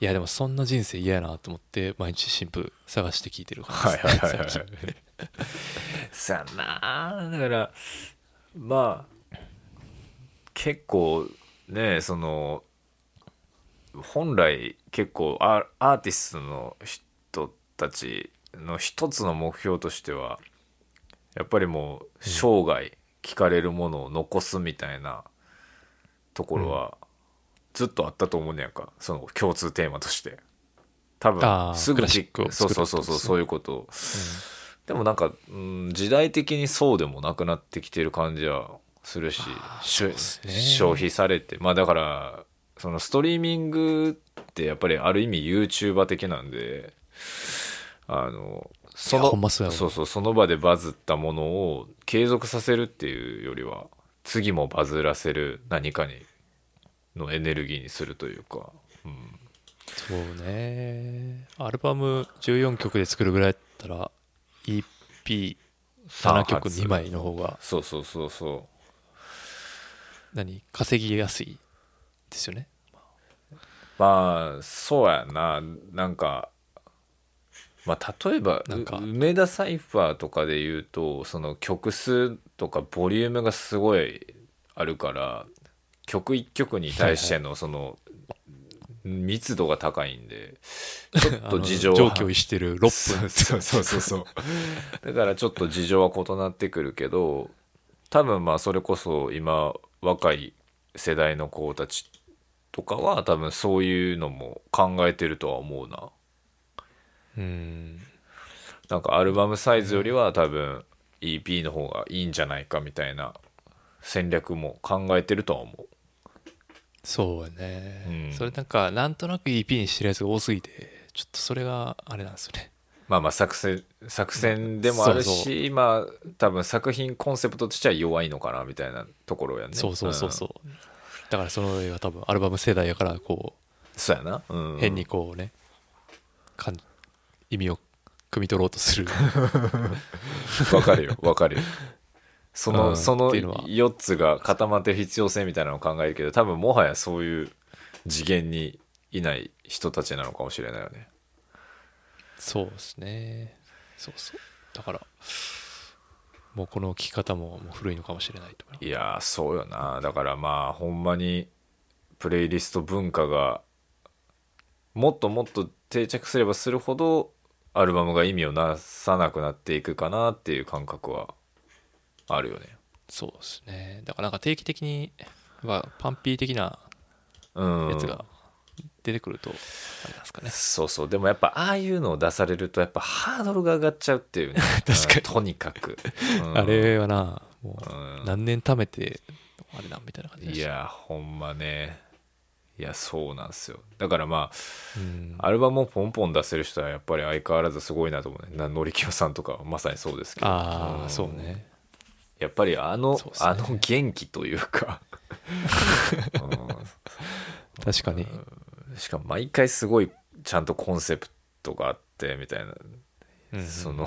いやでもそんな人生嫌やなと思って毎日新譜探して聴いてる感じですね。はいはいはいはいさあなあだからまあ結構ねその本来結構アーティストの人たちの一つの目標としてはやっぱりもう生涯聞かれるものを残すみたいなところはずっとあったと思うねんか、その共通テーマとして多分すぐじそうそうそうそうそういうことを、でもなんか、うん、時代的にそうでもなくなってきてる感じはするし、消費されて、まあだからそのストリーミングってやっぱりある意味 YouTuber 的なんで、あのそのそうそうその場でバズったものを継続させるっていうよりは次もバズらせる何かにのエネルギーにするというか、うん、そうね、アルバムじゅうよんきょくで作るぐらいだったら イーピーななきょくにまいの方がそうそうそうそう何稼ぎやすいですよね。まあそうやな、なんかまあ、例えば梅田サイファーとかでいうとその曲数とかボリュームがすごいあるから曲いっきょくに対してのその密度が高いんでちょっと事情は上級してるろっぷんそうそうそうそうだからちょっと事情は異なってくるけど、多分まあそれこそ今若い世代の子たちとかは多分そういうのも考えてるとは思うな。うん、なんかアルバムサイズよりは多分 イーピー の方がいいんじゃないかみたいな戦略も考えてるとは思う。そうやね、うん、それなんかなんとなく イーピー にしてるやつが多すぎてちょっとそれがあれなんですよね。まあまあ作戦、作戦でもあるし、うん、そうそうまあ多分作品コンセプトとしては弱いのかなみたいなところやね。そうそうそうそう、うん、だからその映画多分アルバム世代やからこうそうやな、うん、変にこうね感じ意味を汲み取ろうとするわかるよわかるよその、うん、そのよっつが固まってる必要性みたいなのを考えるけど、多分もはやそういう次元にいない人たちなのかもしれないよね。そうですね、そうそうだからもうこの聞き方ももう古いのかもしれないと思う。いやそうよな、だからまあほんまにプレイリスト文化がもっともっと定着すればするほどアルバムが意味をなさなくなっていくかなっていう感覚はあるよね。そうですね、だからなんか定期的にパンピー的なやつが出てくるとあれなんですかね、うん、そうそう。でもやっぱああいうのを出されるとやっぱハードルが上がっちゃうっていうね確かにとにかく、うん、あれはなもう何年貯めてあれなんみたいな感じでした。いやほんまね、いやそうなんですよ。だからまあ、うん、アルバムをポンポン出せる人はやっぱり相変わらずすごいなと思うね。ノリキヨさんとかはまさにそうですけど、ああ、そうね、やっぱりあの、ね、あの元気というか、うん、確かに、うん、しかも毎回すごいちゃんとコンセプトがあってみたいな、うん、その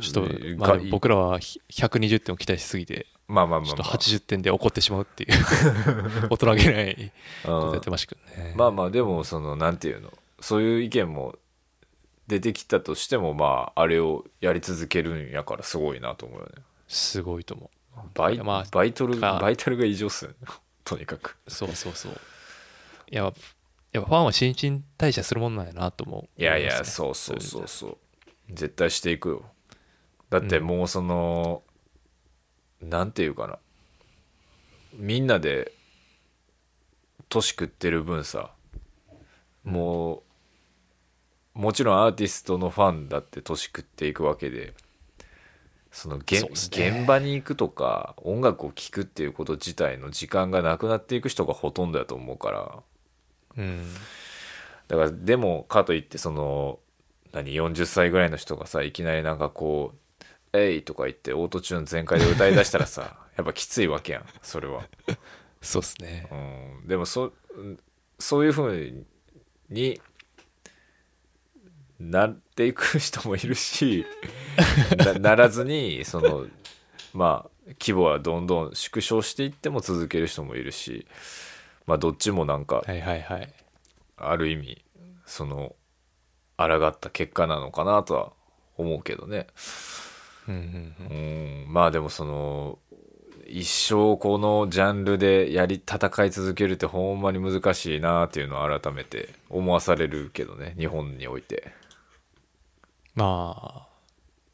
ちょっと、まあ、僕らはひゃくにじゅってんを期待しすぎて、まあまあまあまあ、ちょっとはちじゅってんで怒ってしまうっていう大人げないことやってましたけどね。まあまあでもそのなんていうの、そういう意見も出てきたとしてもまああれをやり続けるんやからすごいなと思うよね。すごいと思う。バイ、まあ、バイトルがバイタルが異常っすよねとにかく。そうそうそう。いややっぱファンは新陳代謝するもんなんやなと思う。いやいやそうそうそうそう。絶対していくよ。だってもうその。うん、なんていうかな、みんなで年食ってる分さ、もうもちろんアーティストのファンだって年食っていくわけで、そのげ、そうですね、現場に行くとか音楽を聴くっていうこと自体の時間がなくなっていく人がほとんどだと思うから、うん、だからでもかといってその何よんじゅっさいぐらいの人がさいきなりなんかこうえいとか言ってオートチューン全開で歌いだしたらさやっぱきついわけやんそれは。そうっすね、うん、でも そ, そういう風になっていく人もいるし な, ならずにそのまあ規模はどんどん縮小していっても続ける人もいるし、まあどっちもなんか、はいはいはい、ある意味その抗った結果なのかなとは思うけどね。うんうんうん、うん、まあでもその一生このジャンルでやり戦い続けるってほんまに難しいなっていうのを改めて思わされるけどね、日本において。まあ、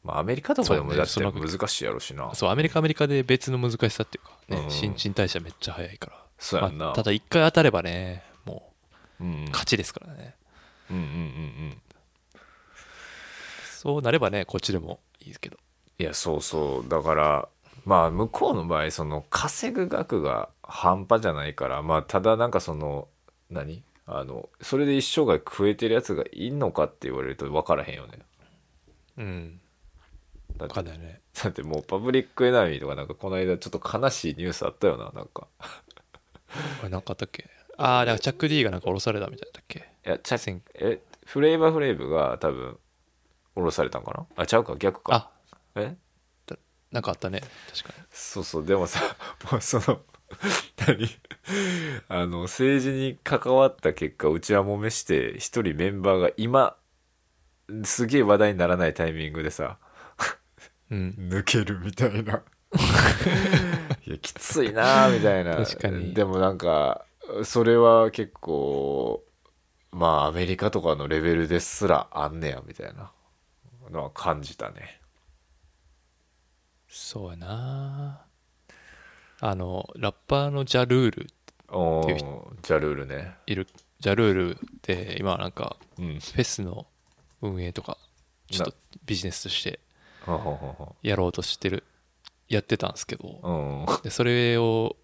まあアメリカとかでもだって難しいやろうしな。そう、ね、そうアメリカアメリカで別の難しさっていうか、ね、うん、新陳代謝めっちゃ早いから。そうやんな。まあ、ただ一回当たればね、もう勝ちですからね。うんうんうんうん。そうなればね、こっちでもいいですけど。いやそうそう、だから。まあ向こうの場合その稼ぐ額が半端じゃないから、まあただなんかその何あのそれで一生涯食えてるやつがいんのかって言われると分からへんよね。うん。分かんないね。だってもうパブリックエナミーとかなんかこの間ちょっと悲しいニュースあったよな、なんか。あれなんかあったっけ？ああ、なんかチャック D がなんか降ろされたみたいだっけ？いやチャックえフレーバーフレーブが多分降ろされたんかな？あちゃうか逆か。あえ？なんかあったね、確かに。そうそう、でもさ、もうその何あの政治に関わった結果うちはもめして一人メンバーが今すげえ話題にならないタイミングでさ、うん、抜けるみたいな。いやきついなみたいな。確かに。でもなんかそれは結構まあアメリカとかのレベルですらあんねやみたいなのは感じたね。そうやな、あのラッパーのジャルールっていう人、ジャルールね、いるジャルールって今なんかフェスの運営とかちょっとビジネスとしてやろうとしてるやってたんですけど、でそれを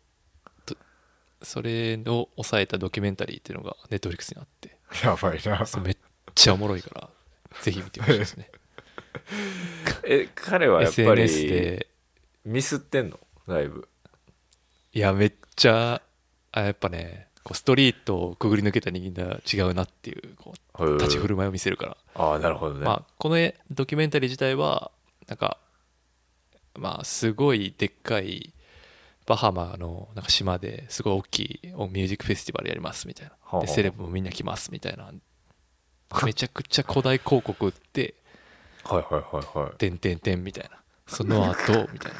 それを抑えたドキュメンタリーっていうのがネットフリックスにあって、やばいな、めっちゃおもろいからぜひ見てほしいですね。え彼はやっぱりミスってんのライブ。いやめっちゃあやっぱねこうストリートをくぐり抜けた人間が違うなってい う, こう立ち振る舞いを見せるから。ああなるほどね。まあこのドキュメンタリー自体はなんかまあすごいでっかいバハマのなんか島ですごい大きいミュージックフェスティバルやりますみたいな、でセレブもみんな来ますみたいな、めちゃくちゃ古代広告ってはいはいはいはい、てんてんてんみたいな、その後みたいな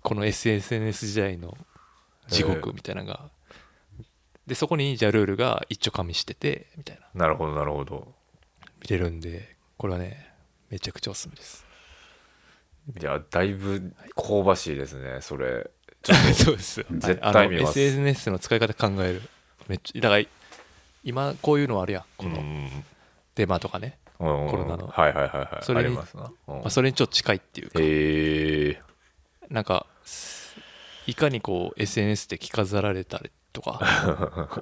この エスエヌエス 時代の地獄みたいなのが、えー、でそこにジャルールが一丁かみしててみたいな。なるほどなるほど。見れるんでこれはねめちゃくちゃおすすめです。いやだいぶ香ばしいですね、はい、それちょっとそうですよ、絶対見ます。 エスエヌエス の使い方考える、めっちゃだから今こういうのあるやん、このデマとかね、コロナの、はいはいはいはい、それに、まあ、それにちょっと近いっていうか、えー、なんかいかにこう エスエヌエス で着飾られたりとか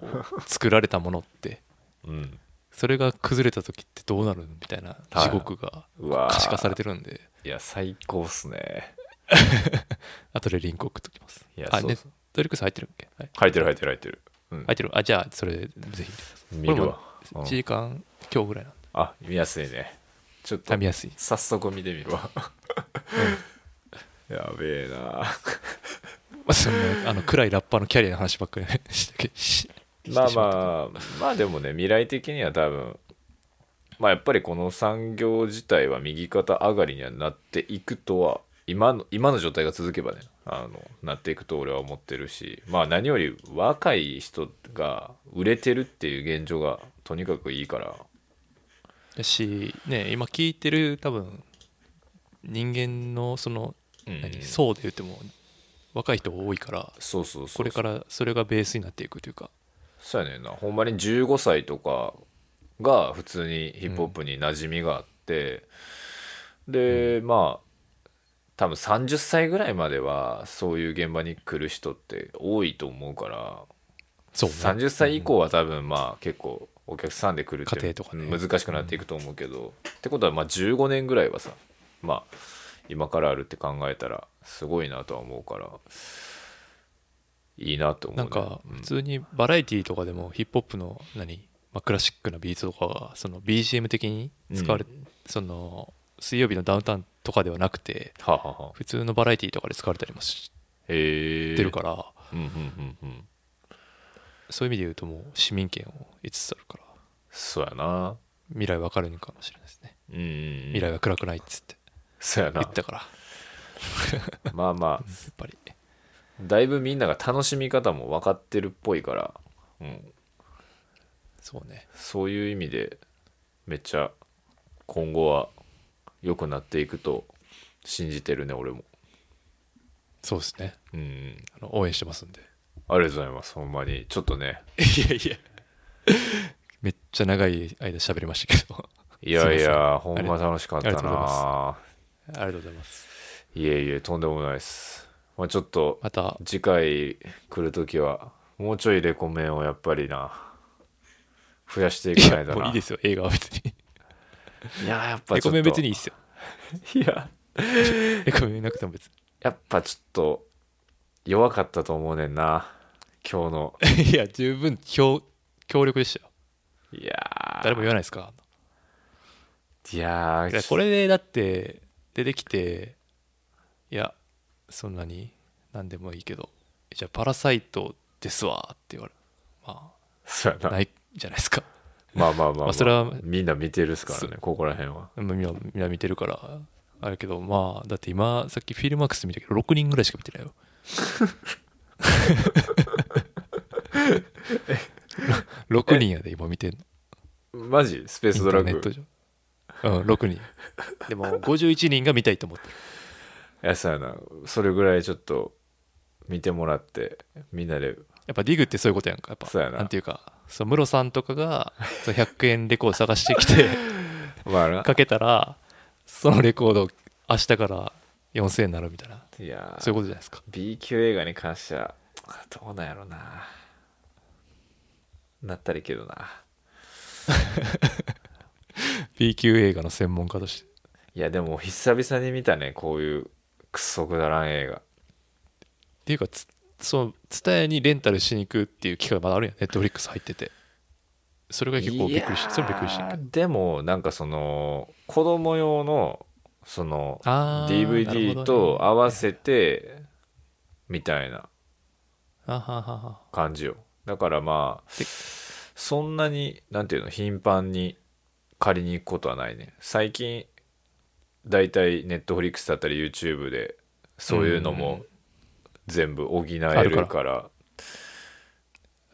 作られたものって、うん、それが崩れた時ってどうなるみたいな地獄が可視化されてるんで、はい、いや最高っすね。後でリンク送っときます。いやそうそう、あネットリックス入ってるっけ、はい、入ってる入ってる入ってる、うん、入ってる。あじゃあそれぜひ見るわ。いちじかん今日ぐらいなんで、あ見やすいね。ちょっと見やすい。早速見てみるわ。うん、やべえな。まあそのあの暗いラッパーのキャリアの話ばっかりしたけど。まあまあまあでもね未来的には多分まあやっぱりこの産業自体は右肩上がりにはなっていくとは、今の今の状態が続けばねあのなっていくと俺は思ってるし、まあ何より若い人が売れてるっていう現状がとにかくいいから。だしね、今聞いてる多分人間のその何層で言っても若い人多いから、そうそうそう、これからそれがベースになっていくというか。そうやねんな、ほんまにじゅうごさいとかが普通にヒップホップに馴染みがあって、うん、でまあ多分さんじゅっさいぐらいまではそういう現場に来る人って多いと思うから、そう、ね、さんじゅっさい以降は多分まあ結構お客さんで来るって難しくなっていくと思うけど、ね、うん、ってことはまあじゅうごねんぐらいはさ、まあ今からあるって考えたらすごいなとは思うからいいなと思う、ね、なんか普通にバラエティーとかでもヒップホップの何、まあ、クラシックなビートとかがその ビージーエム 的に使われ、うん、その水曜日のダウンタウンとかではなくて、はあはあ、普通のバラエティとかで使われたりもしてるから、うんうんうんうん、そういう意味で言うともう市民権を得つつあるから、そうやな、未来わかるのかもしれないですね。うんうん、未来は暗くないっつってそうやな言ったからまあまあやっぱりだいぶみんなが楽しみ方も分かってるっぽいから、うん、そうね、そういう意味でめっちゃ今後は良くなっていくと信じてるね。俺もそうですね、うん、あの応援してますんで。ありがとうございます。ほんまにちょっとねいやいやめっちゃ長い間喋りましたけどいやいやほんま楽しかったなあ。ありがとうございます。いえいえとんでもないです。まあ、ちょっとまた次回来るときはもうちょいレコメンをやっぱりな増やしていかないとな。いやもういいですよ映画は別にいややっぱちょっとレコメン別にいいっすよいやレコメンなくても別にやっぱちょっと弱かったと思うねんな今日のいや十分強力でしたよ。いや誰も言わないですか。いやこれでだって出てきていやそんなに何でもいいけどじゃあパラサイトですわって言われまあそうやなないじゃないですかまあまあまあ、まあまあ、それはみんな見てるっすからねここら辺はみんなみんな見てるからあるけどまあだって今さっきフィルマックス見たけどろくにんぐらいしか見てないよろくにんやで今見てんのマジスペースドラッグうんろくにんでもごじゅういちにんが見たいと思ってるいやそうやなそれぐらいちょっと見てもらってみんなでやっぱディグってそういうことやんかやっぱそうやななんていうかそうムロさんとかがそのひゃくえんレコード探してきてかけたらそのレコード明日からよんせんえんになるみたいないやそういうことじゃないですか。 B 級映画に関してはどうなんやろななったりけどなB 級映画の専門家としていやでも久々に見たねこういうクソくだらん映画っていうかつその蔦屋にレンタルしに行くっていう機会まだあるやん。ネットフリックス入っててそれが結構びっくりしてそれびっくりしてでもなんかその子供用のその ディーブイディー と合わせてみたいな感じよ。だからまあそんなになんていうの頻繁に借りに行くことはないね。最近だいたいネットフリックスだったり YouTube でそういうのも全部補えるから、うんうん、から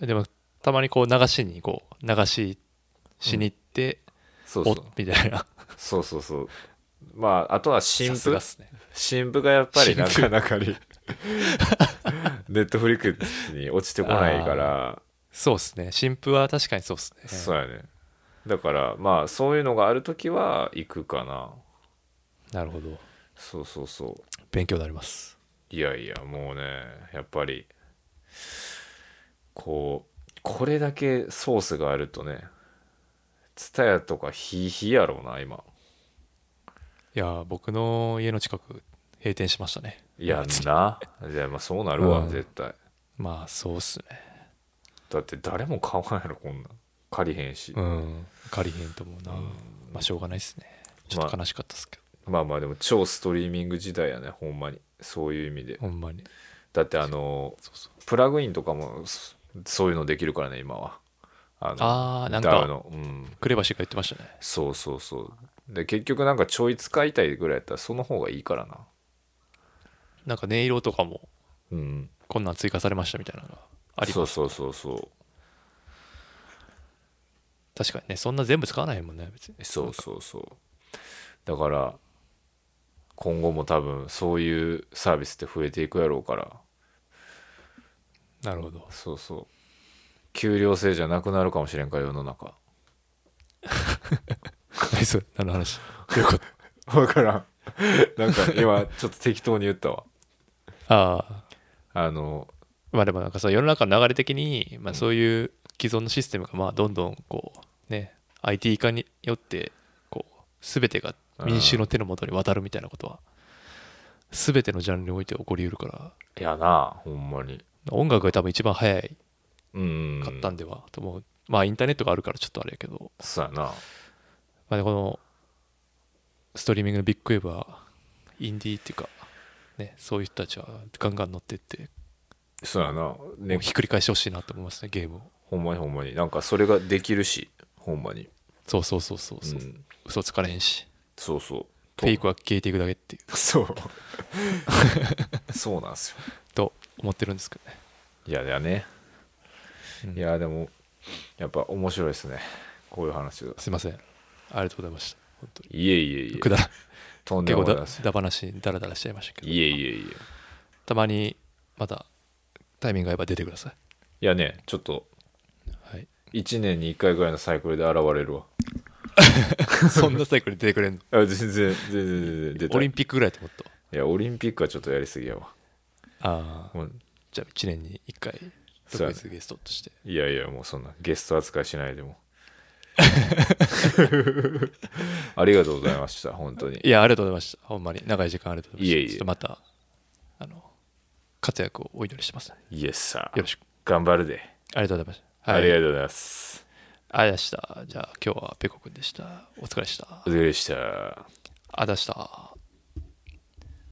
でもたまにこう流しにこう流ししに行って、うん、そうそうみたいなそうそうそうまああとは新婦、ね、新婦がやっぱりなかなかにネットフリックスに落ちてこないからそうっすね新婦は確かにそうっすねそうやね。だからまあそういうのがあるときは行くかな。なるほどそうそうそう勉強になります。いやいやもうねやっぱりこうこれだけソースがあるとねTSUTAYAとかヒーヒーやろうな今。いや僕の家の近く閉店しましたね。いやなじゃあまあそうなるわ、うん、絶対まあそうっすね。だって誰も買わんやろこんなん借りへんし、うん、借りへんと思うな、うん、まあしょうがないっすね。ちょっと悲しかったっすけど、まあまあまあでも超ストリーミング時代やねほんまに。そういう意味でほんまにだってあのそうそうプラグインとかもそういうのできるからね今は。あのあなんかの、うん、クレバシーが言ってましたね。そうそうそうで結局なんかちょい使いたいぐらいやったらその方がいいからな。なんか音色とかも、うん、こんなん追加されましたみたいなのがあります、ね、そうそうそうそう確かにねそんな全部使わないもんね別に。そうそうそうだから今後も多分そういうサービスって増えていくやろうから。なるほどそうそう給料制じゃなくなるかもしれんから世の中何それ何の話よかった分からんなんか今ちょっと適当に言ったわあああのまあでもなんかさ世の中の流れ的に、まあ、そういう既存のシステムがまあどんどんこうね アイティー 化によってこう全てが民衆の手の元に渡るみたいなことは全てのジャンルにおいて起こりうるからいやなほんまに音楽が多分一番早いかったんではと思う。まあインターネットがあるからちょっとあれやけどそうやな、まあ、このストリーミングのビッグウェーブはインディーっていうか、ね、そういう人たちはガンガン乗ってって、そうやな、ね、ひっくり返してほしいなと思いますね、ゲームを。ほんまにほんまに、なんかそれができるし、ほんまに。そうそうそうそうそう、うん、嘘つかれへんし。そうそう。フェイクは消えていくだけっていう。そう。そうなんですよ。と思ってるんですけどね。いやいやね。うん、いやでもやっぱ面白いですね。こういう話が。すいません。ありがとうございました。本当に。いえいえいえ。くだ。とんでもないです。結構だ話ダラダラしちゃいましたけど。いえいえいえ。たまにまたタイミングが合えば出てください。いやね、ちょっと。はい。いちねんにいっかいぐらいのサイクルで現れるわ。そんなサイクル出てくれんの？あ、全然全然全然出た。オリンピックぐらいと思った。いやオリンピックはちょっとやりすぎやわ。ああ。じゃあいちねんにいっかい特別ゲストとして。いやいやもうそんなゲスト扱いしないでも。ありがとうございました本当に。いやありがとうございましたほんまに長い時間ありがとうございました。いえいえ。ちょっとまたあの活躍をお祈りしてます、ね。イエスさん。よろしく頑張るで。ありがとうございました。はい、ありがとうございます。あやした。じゃあ今日はペコくんでした。お疲れした。お疲れした。あだした。